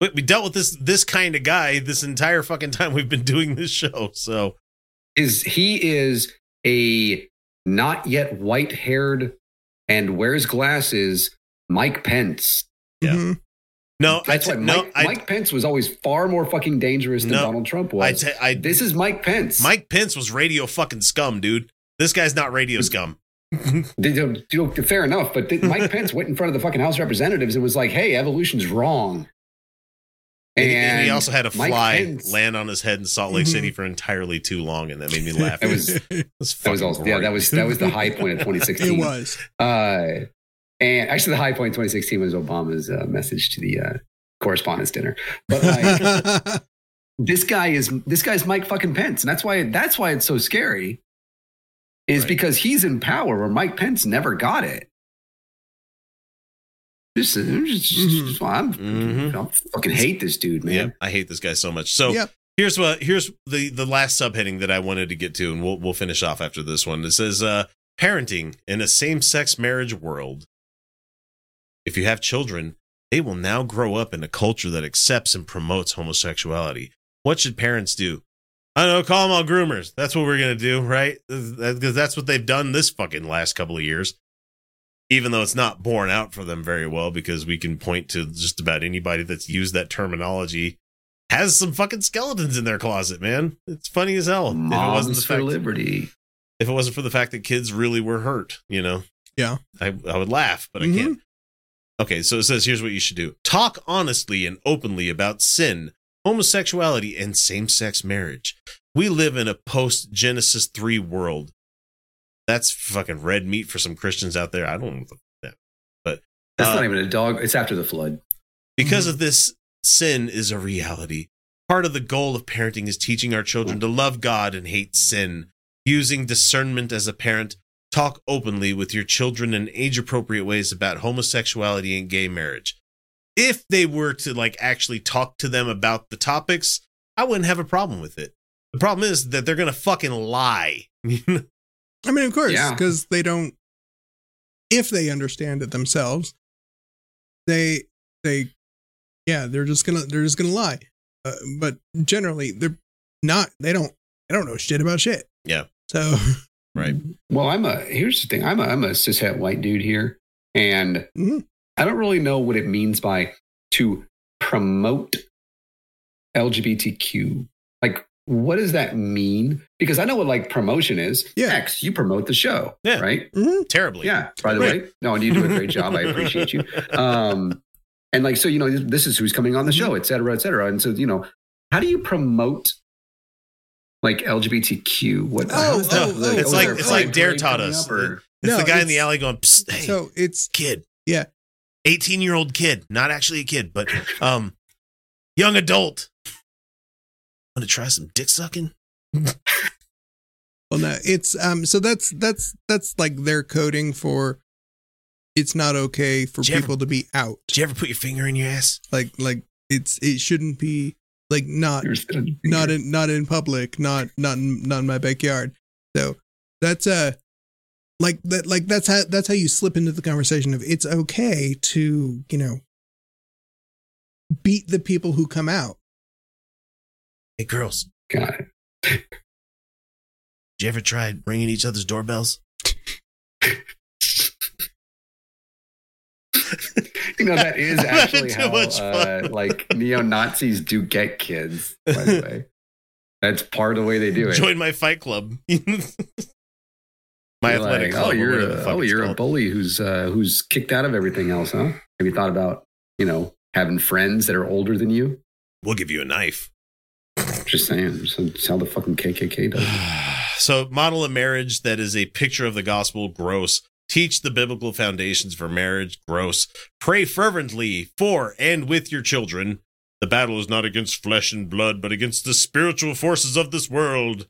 But we dealt with this this kind of guy this entire fucking time we've been doing this show. So, is he is a not yet white haired and wears glasses Mike Pence? Yeah. Mm-hmm. No, that's I t- why Mike, no, I, Mike Pence was always far more fucking dangerous than no, Donald Trump was. I t- I, this is Mike Pence. Mike Pence was radio fucking scum, dude. This guy's not radio scum. Fair enough, but Mike Pence went in front of the fucking House of Representatives and was like, hey, evolution's wrong. And, and he also had a fly land on his head in Salt Lake mm-hmm. City for entirely too long, and that made me laugh. It was, it was that was also, yeah, that was that was the high point of twenty sixteen. It was. Uh, And actually, the high point in twenty sixteen was Obama's uh, message to the uh, correspondence dinner. But like, this guy is this guy's Mike fucking Pence, and that's why that's why it's so scary. Is right. Because he's in power where Mike Pence never got it. This is just, mm-hmm. just I'm, mm-hmm. I fucking hate this dude, man. Yep. I hate this guy so much. So yep. here's what here's the the last subheading that I wanted to get to, and we'll we'll finish off after this one. It says uh, parenting in a same-sex marriage world. If you have children, they will now grow up in a culture that accepts and promotes homosexuality. What should parents do? I don't know. Call them all groomers. That's what we're going to do, right? Because that's what they've done this fucking last couple of years. Even though it's not borne out for them very well, because we can point to just about anybody that's used that terminology has some fucking skeletons in their closet, man. It's funny as hell. Moms if it wasn't the for fact, liberty. If it wasn't for the fact that kids really were hurt, you know? Yeah. I, I would laugh, but mm-hmm. I can't. Okay, so it says, here's what you should do. Talk honestly and openly about sin, homosexuality, and same-sex marriage. We live in a post-Genesis three world. That's fucking red meat for some Christians out there. I don't know about that. But, That's uh, not even a dog. It's after the flood. Because mm-hmm. of this, sin is a reality. Part of the goal of parenting is teaching our children to love God and hate sin. Using discernment as a parent, talk openly with your children in age-appropriate ways about homosexuality and gay marriage. If they were to like actually talk to them about the topics, I wouldn't have a problem with it. The problem is that they're going to fucking lie. I mean, of course, because yeah. they don't, if they understand it themselves, they, they, yeah, they're just going to, they're just going to lie. Uh, but generally they're not, they don't, they don't know shit about shit. Yeah. So... Right. Well, I'm a, here's the thing. I'm a, I'm a cishet white dude here. And mm-hmm. I don't really know what it means by to promote L G B T Q. Like, what does that mean? Because I know what like promotion is. Yeah. X, you promote the show. Yeah. Right. Mm-hmm. Terribly. Yeah. By the right. way. No, you do a great job. I appreciate you. Um, and like, so, you know, this is who's coming on the show, et cetera, et cetera. And so, you know, how do you promote like L G B T Q? What? Oh, oh, no, oh, it's oh, like it's play, like Dare taught us. Or, it's no, the guy it's, in the alley going, psst, hey, so it's kid, yeah, eighteen year old kid, not actually a kid, but um, young adult. Want to try some dick sucking? Well, no, it's um. So that's that's that's like their coding for. It's not okay for did people ever, to be out. Did you ever put your finger in your ass? Like like it's it shouldn't be. Like not, not in, not in public, not, not, in, not in my backyard. So that's uh like that, like that's how, that's how you slip into the conversation of it's okay to, you know, beat the people who come out. Hey girls, God, did you ever try ringing each other's doorbells? You know, that is actually how, uh, like, neo-Nazis do get kids, by the way. That's part of the way they do it. Join my fight club. my you're athletic like, club. Oh, you're, a, oh, you're a bully who's uh, who's kicked out of everything else, huh? Have you thought about, you know, having friends that are older than you? We'll give you a knife. Just saying. That's how the fucking K K K does it. So, model a marriage that is a picture of the gospel, gross. Teach the biblical foundations for marriage, gross. Pray fervently for and with your children. The battle is not against flesh and blood, but against the spiritual forces of this world.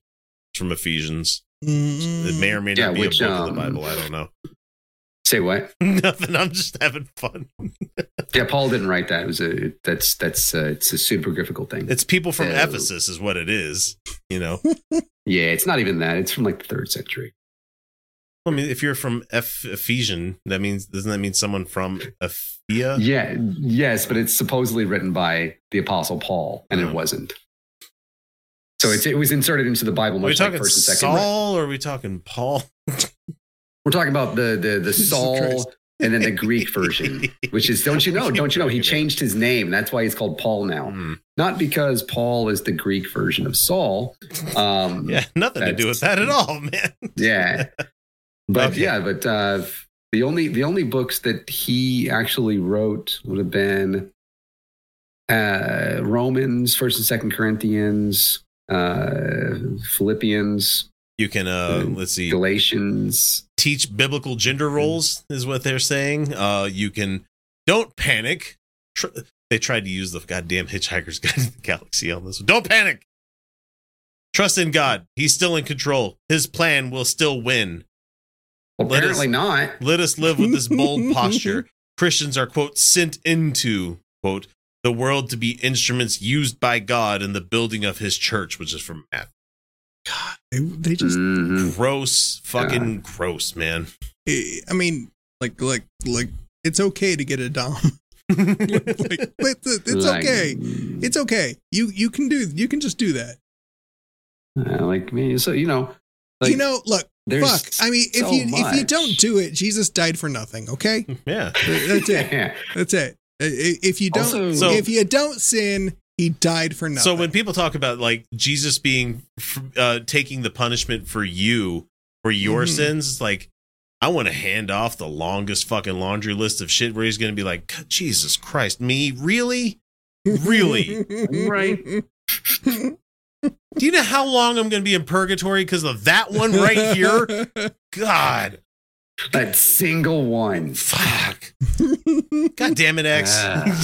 It's from Ephesians. Mm. It may or may not yeah, be which, a book um, of the Bible. I don't know. Say what? Nothing. I'm just having fun. Yeah, Paul didn't write that. It was a that's that's uh, it's a supergraphical thing. It's people from uh, Ephesus, is what it is. You know. Yeah, it's not even that. It's from like the third century. I mean, if you're from Eph- Ephesian, that means doesn't that mean someone from Ephia? Yeah, yes, but it's supposedly written by the Apostle Paul, and oh. it wasn't. So it's, it was inserted into the Bible. Much are we talking like first and second. Saul, or are we talking Paul? We're talking about the the the Saul, and then the Greek version, which is don't you know? Don't you know? He changed his name. That's why he's called Paul now, mm. not because Paul is the Greek version of Saul. Um, yeah, nothing to do with that at all, man. Yeah. But okay. yeah, but uh, the only the only books that he actually wrote would have been uh, Romans, First and Second Corinthians, uh, Philippians. You can uh, let's see, Galatians. Teach biblical gender roles is what they're saying. Uh, you can don't panic. They tried to use the goddamn Hitchhiker's Guide to the Galaxy on this one. Don't panic. Trust in God. He's still in control. His plan will still win. Apparently let us, not. Let us live with this bold posture. Christians are, quote, sent into, quote, the world to be instruments used by God in the building of his church, which is from Matthew. God, they, they just mm-hmm. gross, fucking yeah. gross, man. I mean, like, like, like, it's okay to get a dom. like, it's, it's like, okay. It's okay. You, you can do, you can just do that. Uh, like me, so you know, like, you know, look. There's Fuck! I mean, so if you much. if you don't do it, Jesus died for nothing. Okay, yeah, that's it. Yeah. That's it. If you don't, also, so, if you don't sin, he died for nothing. So when people talk about like Jesus being uh, taking the punishment for you for your mm-hmm. sins, it's like I want to hand off the longest fucking laundry list of shit where he's going to be like, Jesus Christ, me really, really, right. Do you know how long I'm going to be in purgatory because of that one right here? God. That single one. Fuck. God damn it, X. Uh,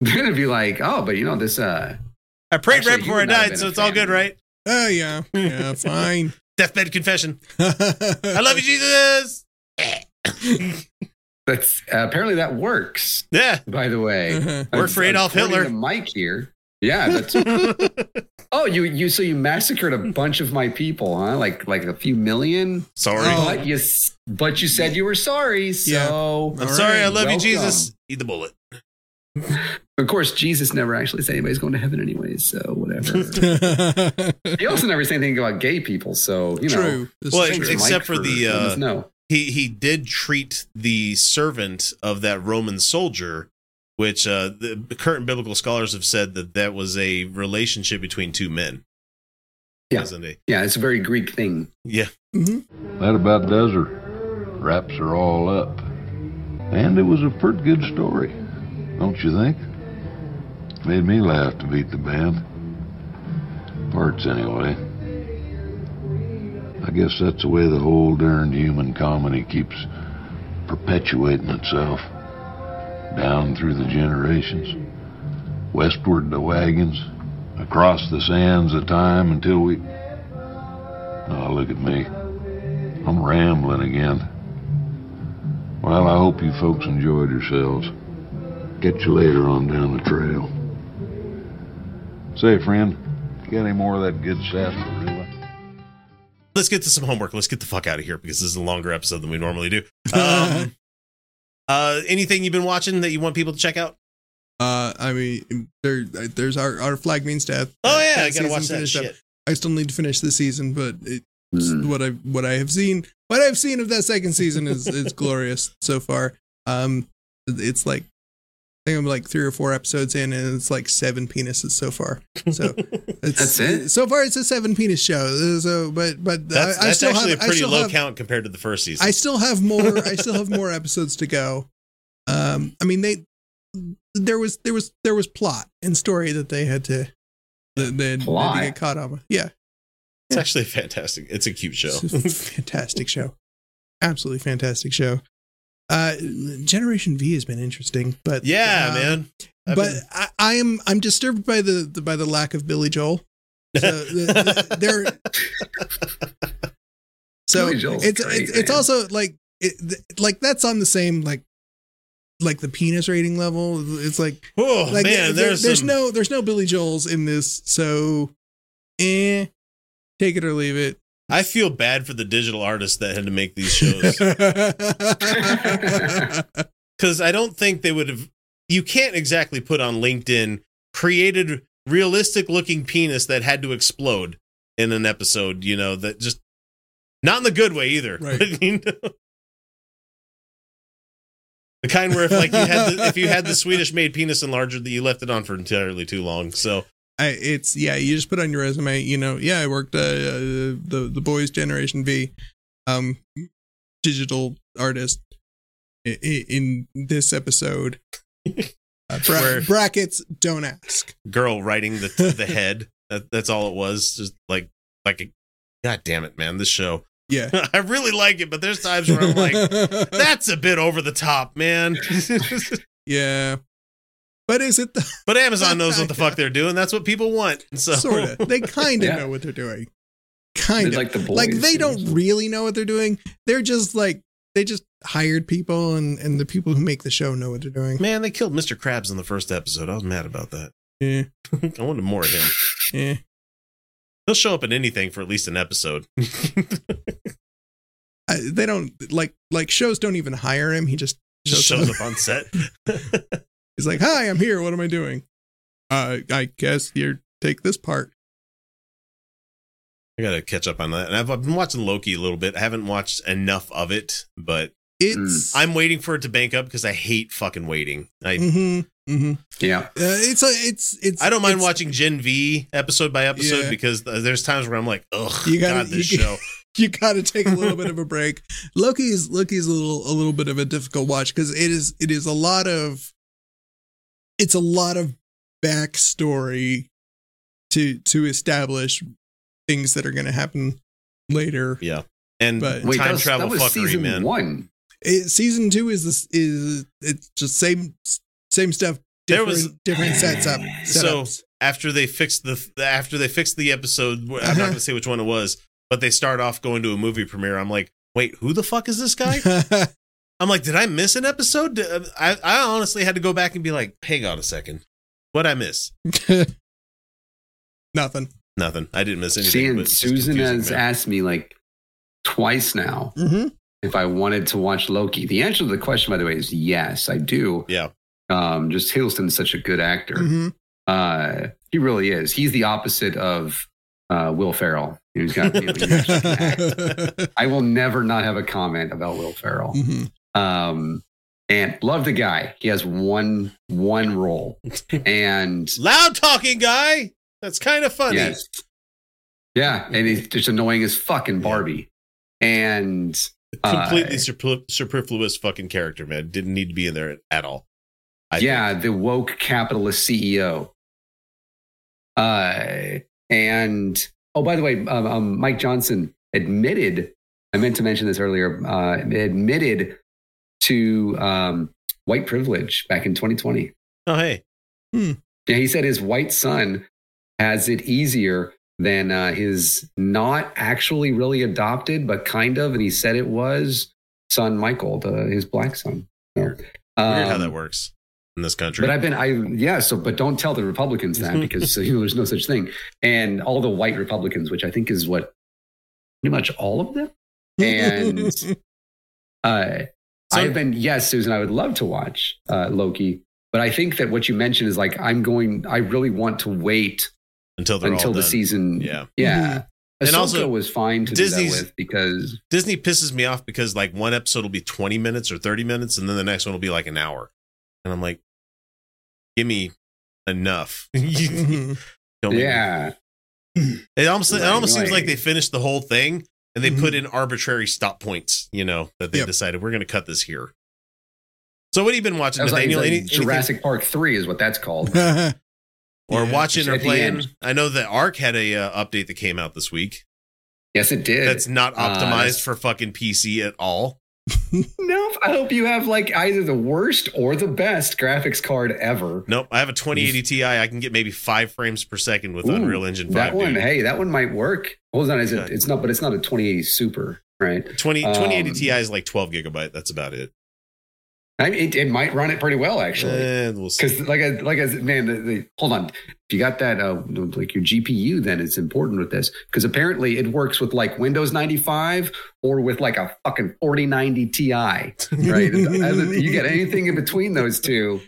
they're going to be like, oh, but you know, this. Uh, I prayed actually, right before I died, so it's fan. all good, right? Oh, yeah. Yeah, fine. Deathbed confession. I love you, Jesus. That's uh, apparently that works. Yeah. By the way. Uh-huh. Worked for Adolf Hitler. The mic here. Yeah. That's, oh, you you so you massacred a bunch of my people, huh? Like like a few million. Sorry, oh, but you but you said you were sorry. So yeah. I'm sorry. Right, I love welcome. you, Jesus. Eat the bullet. Of course, Jesus never actually said anybody's going to heaven, anyways. So whatever. He also never said anything about gay people. So you true. know, well, true. except for, for the uh, no. he he did treat the servant of that Roman soldier. Which uh, the current biblical scholars have said that that was a relationship between two men. Yeah, it? yeah, it's a very Greek thing. Yeah, mm-hmm. That about does her. Wraps her all up, and it was a pretty good story, don't you think? Made me laugh to beat the band. Parts anyway. I guess that's the way the whole darn human comedy keeps perpetuating itself. Down through the generations, westward the wagons, across the sands of time until we... Oh, look at me. I'm rambling again. Well, I hope you folks enjoyed yourselves. Catch you later on down the trail. Say, friend, you got any more of that good sarsaparilla? Let's get to some homework. Let's get the fuck out of here because this is a longer episode than we normally do. Um... Uh, anything you've been watching that you want people to check out? Uh, I mean, there, there's our, our Flag Means Death. Oh yeah, I gotta watch that shit. Up. I still need to finish this season, but it's mm. what I what I have seen, what I've seen of that second season is is glorious so far. Um, it's like I think I'm like three or four episodes in, and it's like seven penises so far. So it's, that's it. So far, it's a seven penis show. So, but but that's, I, I that's still actually have, a pretty low have, count compared to the first season. I still have more. I still have more episodes to go. Um, I mean, they there was there was there was plot and story that they had to that they had to get caught up. Yeah, it's yeah. actually fantastic. It's a cute show. It's a fantastic show. Absolutely fantastic show. Uh, Generation V has been interesting, but yeah, um, man. I've but been... I, I am I'm disturbed by the, the by the lack of Billy Joel. So the, the, they're so Billy Joel's it's great, it's, it's also like it, th- like that's on the same like like the penis rating level. It's like, oh like, man, there, there's, there's some... no there's no Billy Joel's in this, so eh, take it or leave it. I feel bad for the digital artists that had to make these shows. Because I don't think they would have. You can't exactly put on LinkedIn created realistic looking penis that had to explode in an episode, you know, that just not in the good way either. Right. But, you know, the kind where if like you had the, if you had the Swedish made penis enlarger, that you left it on for entirely too long. So. I, it's yeah. You just put on your resume, you know. Yeah, I worked uh, uh, the the boys' Generation V, um, digital artist in, in this episode. Uh, bra- brackets don't ask. Girl writing the the head. That, that's all it was. Just like like a, God damn it, man! This show. Yeah, I really like it, but there's times where I'm like, that's a bit over the top, man. Yeah. But is it? The- but Amazon knows what the fuck they're doing. That's what people want. So. Sort of. They kind of yeah. know what they're doing. Kind of. Like, the like they don't really know what they're doing. They're just like, they just hired people and, and the people who make the show know what they're doing. Man, they killed Mister Krabs in the first episode. I was mad about that. Yeah. I wanted more of him. Yeah. He'll show up in anything for at least an episode. I, they don't, like, like shows don't even hire him. He just shows, shows up. up on set. He's like, hi, I'm here. What am I doing? Uh, I guess you take this part. I got to catch up on that. And I've, I've been watching Loki a little bit. I haven't watched enough of it, but it's. I'm waiting for it to bank up because I hate fucking waiting. I, mm-hmm, mm-hmm. Yeah. Uh, it's, a, it's, it's, I don't mind it's, watching Gen V episode by episode yeah. because there's times where I'm like, ugh, you gotta, God, this you, show. You got to take a little bit of a break. Loki's Loki's a little, a little bit of a difficult watch because it is, it is a lot of. It's a lot of backstory to to establish things that are going to happen later. Yeah, and but wait, time that was, travel that was fuckery, season man. One, it, season two is this, is it's just same same stuff. Different, there was different sets up. So ups. after they fixed the after they fixed the episode, I'm uh-huh. not going to say which one it was, but they start off going to a movie premiere. I'm like, wait, who the fuck is this guy? I'm like, did I miss an episode? I, I honestly had to go back and be like, hang on a second. What'd I miss? Nothing. Nothing. I didn't miss anything. Susan has asked me like twice now mm-hmm. if I wanted to watch Loki. The answer to the question, by the way, is yes, I do. Yeah. Um, just Hiddleston's such a good actor. Mm-hmm. Uh, he really is. He's the opposite of uh, Will Ferrell. Who's got, you know, act. I will never not have a comment about Will Ferrell. Mm-hmm. Um, and love the guy. He has one, one role and loud talking guy. That's kind of funny. Yes. Yeah. And he's just annoying as fucking Barbie and completely uh, super, superfluous fucking character, man. Didn't need to be in there at all. I yeah. Think. The woke capitalist C E O. Uh, and, oh, by the way, um, um, Mike Johnson admitted, I meant to mention this earlier, uh, admitted to um, white privilege back in twenty twenty. Oh, hey. Hmm. Yeah, he said his white son has it easier than uh, his not actually really adopted, but kind of. And he said it was son Michael, the, his black son. Um, Weird how that works in this country. But I've been, I yeah, so, but don't tell the Republicans that because you know, there's no such thing. And all the white Republicans, which I think is what, pretty much all of them. And uh, so, I've been, yes, Susan, I would love to watch uh, Loki, but I think that what you mentioned is like, I'm going, I really want to wait until they're until all the done. Season. Yeah. Yeah. Mm-hmm. And also was fine to Disney's, do that with because Disney pisses me off because like one episode will be twenty minutes or thirty minutes. And then the next one will be like an hour. And I'm like, give me enough. Don't yeah. Me. It almost, right, it almost right. seems like they finished the whole thing and they mm-hmm. put in arbitrary stop points, you know, that they yep. decided we're going to cut this here. So what have you been watching, Nathaniel? Like, like, Jurassic anything? Park three is what that's called. Right? Or yeah, watching or playing. I know that Ark had a uh, update that came out this week. Yes, it did. That's not optimized uh, for fucking P C at all. No, I hope you have like either the worst or the best graphics card ever. Nope, I have a twenty eighty Ti. I can get maybe five frames per second with Ooh, Unreal Engine Five. That one, dude. Hey, that one might work. Hold on, is it? It's not, but it's not a twenty eighty Super. right? twenty, twenty eighty um, Ti is like twelve gigabyte. That's about it. I mean, it, it might run it pretty well, actually. Because, we'll like, I, like, I, man, the, the, hold on. If you got that, uh, like your G P U, then it's important with this, because apparently it works with like Windows ninety-five or with like a fucking forty ninety Ti, right? As a, you get anything in between those two,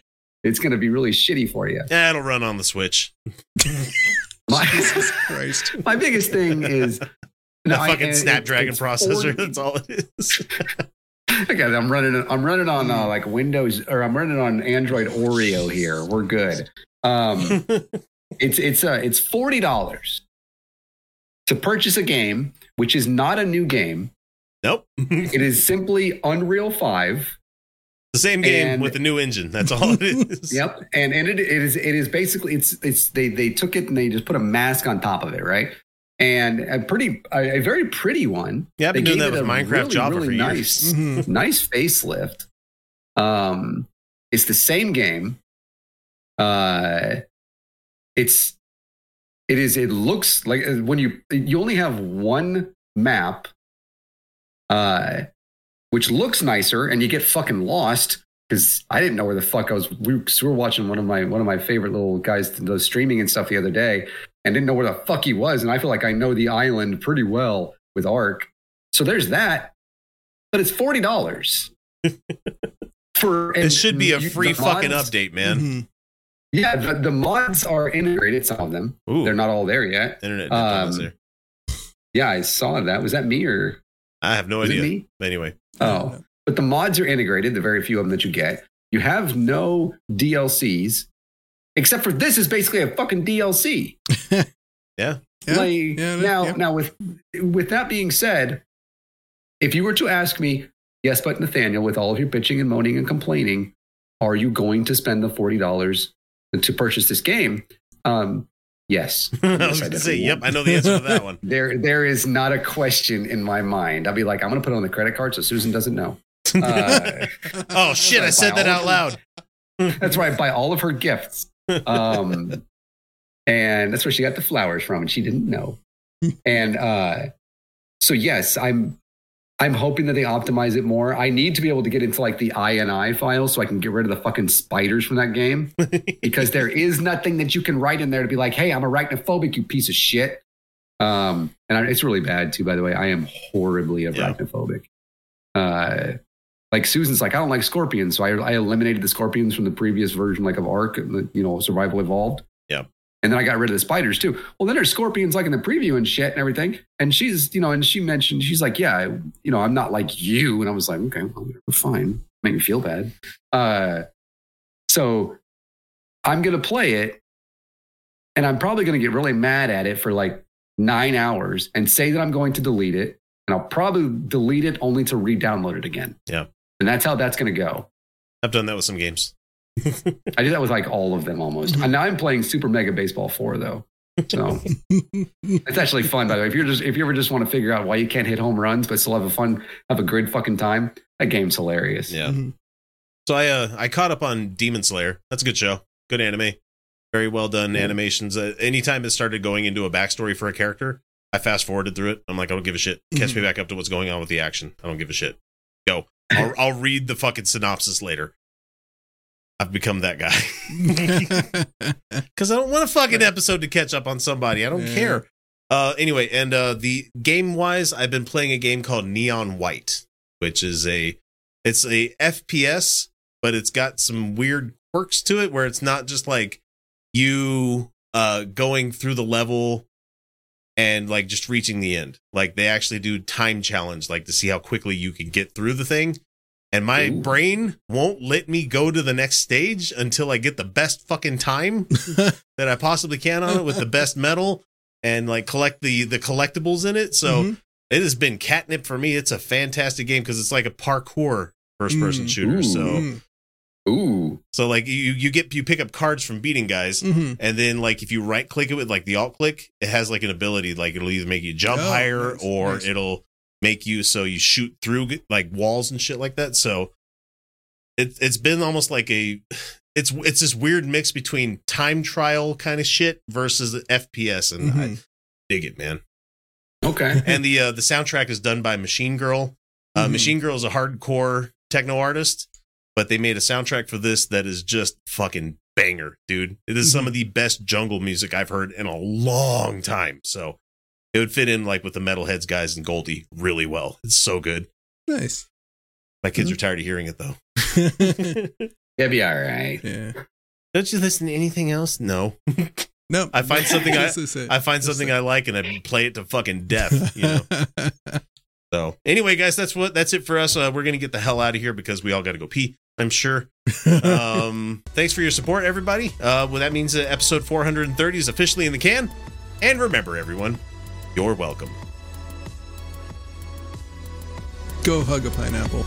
it's going to be really shitty for you. Yeah, it'll run on the Switch. my, Jesus Christ. My biggest thing is no, the fucking I, Snapdragon it, processor. forty That's all it is. Okay, I'm running. I'm running on uh, like Windows, or I'm running on Android Oreo here. We're good. Um, it's it's uh, it's forty dollars to purchase a game, which is not a new game. Nope. It is simply Unreal Five. The same game and, with a new engine. That's all it is. Yep. And and it, it is it is basically it's it's they they took it and they just put a mask on top of it, right? And a pretty, a, a very pretty one. Yeah, I've been doing that with Minecraft really, Java really for nice, years. Mm-hmm. Nice facelift. Um, it's the same game. Uh, it's, it is, it looks like when you, you only have one map, uh, which looks nicer, and you get fucking lost. Because I didn't know where the fuck I was. We were watching one of my one of my favorite little guys, those streaming and stuff the other day, and didn't know where the fuck he was. And I feel like I know the island pretty well with Ark. So there's that. But it's forty dollars for. It should be a free fucking mods, update, man. Mm-hmm. Yeah, the, the mods are integrated. Some of them. Ooh, they're not all there yet. Internet um, there. Yeah, I saw that. Was that me or? I have no was idea. It me? Anyway. Oh. But the mods are integrated, the very few of them that you get. You have no D L Cs, except for this is basically a fucking D L C. yeah. yeah. Like, yeah now, yeah. now with with that being said, if you were to ask me, yes, but Nathaniel, with all of your bitching and moaning and complaining, are you going to spend the forty dollars to purchase this game? Um, yes. I was going to say, yep, I know the answer to that one. There, there is not a question in my mind. I'll be like, I'm going to put it on the credit card so Susan doesn't know. Uh, oh shit! I, I said that out loud. That's where I buy all of her gifts, um, and that's where she got the flowers from, and she didn't know. And uh, so, yes, I'm I'm hoping that they optimize it more. I need to be able to get into like the I N I file so I can get rid of the fucking spiders from that game, because there is nothing that you can write in there to be like, "Hey, I'm arachnophobic, you piece of shit." Um, and I, it's really bad too, by the way. I am horribly arachnophobic. Yeah. Uh, Like Susan's like, I don't like scorpions. So I, I eliminated the scorpions from the previous version, like of Ark, you know, Survival Evolved. Yeah. And then I got rid of the spiders too. Well, then there's scorpions like in the preview and shit and everything. And she's, you know, and she mentioned, she's like, yeah, you know, I'm not like you. And I was like, okay, well, fine. Make me feel bad. Uh, so I'm going to play it, and I'm probably going to get really mad at it for like nine hours and say that I'm going to delete it. And I'll probably delete it only to re-download it again. Yeah. And that's how that's going to go. I've done that with some games. I did that with like all of them almost. And now I'm playing Super Mega Baseball four though. So it's actually fun, by the way. If you're just, if you ever just want to figure out why you can't hit home runs, but still have a fun, have a good fucking time. That game's hilarious. Yeah. Mm-hmm. So I, uh, I caught up on Demon Slayer. That's a good show. Good anime. Very well done yeah. animations. Uh, anytime it started going into a backstory for a character, I fast forwarded through it. I'm like, I don't give a shit. Catch mm-hmm. me back up to what's going on with the action. I don't give a shit. Go. I'll, I'll read the fucking synopsis later. I've become that guy because I don't want a fucking episode to catch up on somebody. I don't yeah. care. Uh, anyway, and uh, the game wise, I've been playing a game called Neon White, which is a it's a F P S, but it's got some weird quirks to it where it's not just like you uh, going through the level and like just reaching the end. Like they actually do time challenge, like to see how quickly you can get through the thing. And my Ooh. brain won't let me go to the next stage until I get the best fucking time that I possibly can on it with the best medal and like collect the, the collectibles in it. So mm-hmm. it has been catnip for me. It's a fantastic game because it's like a parkour first person mm-hmm. shooter. Ooh. So Ooh. So like you, you get, you pick up cards from beating guys. Mm-hmm. And then like, if you right click it with like the alt click, it has like an ability, like it'll either make you jump oh, higher nice, or nice. it'll make you, so you shoot through like walls and shit like that. So it, it's been almost like a, it's, it's this weird mix between time trial kind of shit versus F P S. And mm-hmm. I dig it, man. Okay. And the uh, the soundtrack is done by Machine Girl. Uh, mm. Machine Girl is a hardcore techno artist, but they made a soundtrack for this that is just fucking banger, dude. It is some of the best jungle music I've heard in a long time. So it would fit in like with the Metalheads guys and Goldie really well. It's so good. Nice. My kids mm-hmm. are tired of hearing it though. It'd be all right. Yeah. Don't you listen to anything else? No. No, I find something I, I find something I like and I play it to fucking death, you know. So anyway, guys, that's what that's it for us. Uh, we're gonna get the hell out of here because we all got to go pee, I'm sure. Um, thanks for your support, everybody. Uh, well, that means that episode four hundred thirty is officially in the can. And remember, everyone, you're welcome. Go hug a pineapple.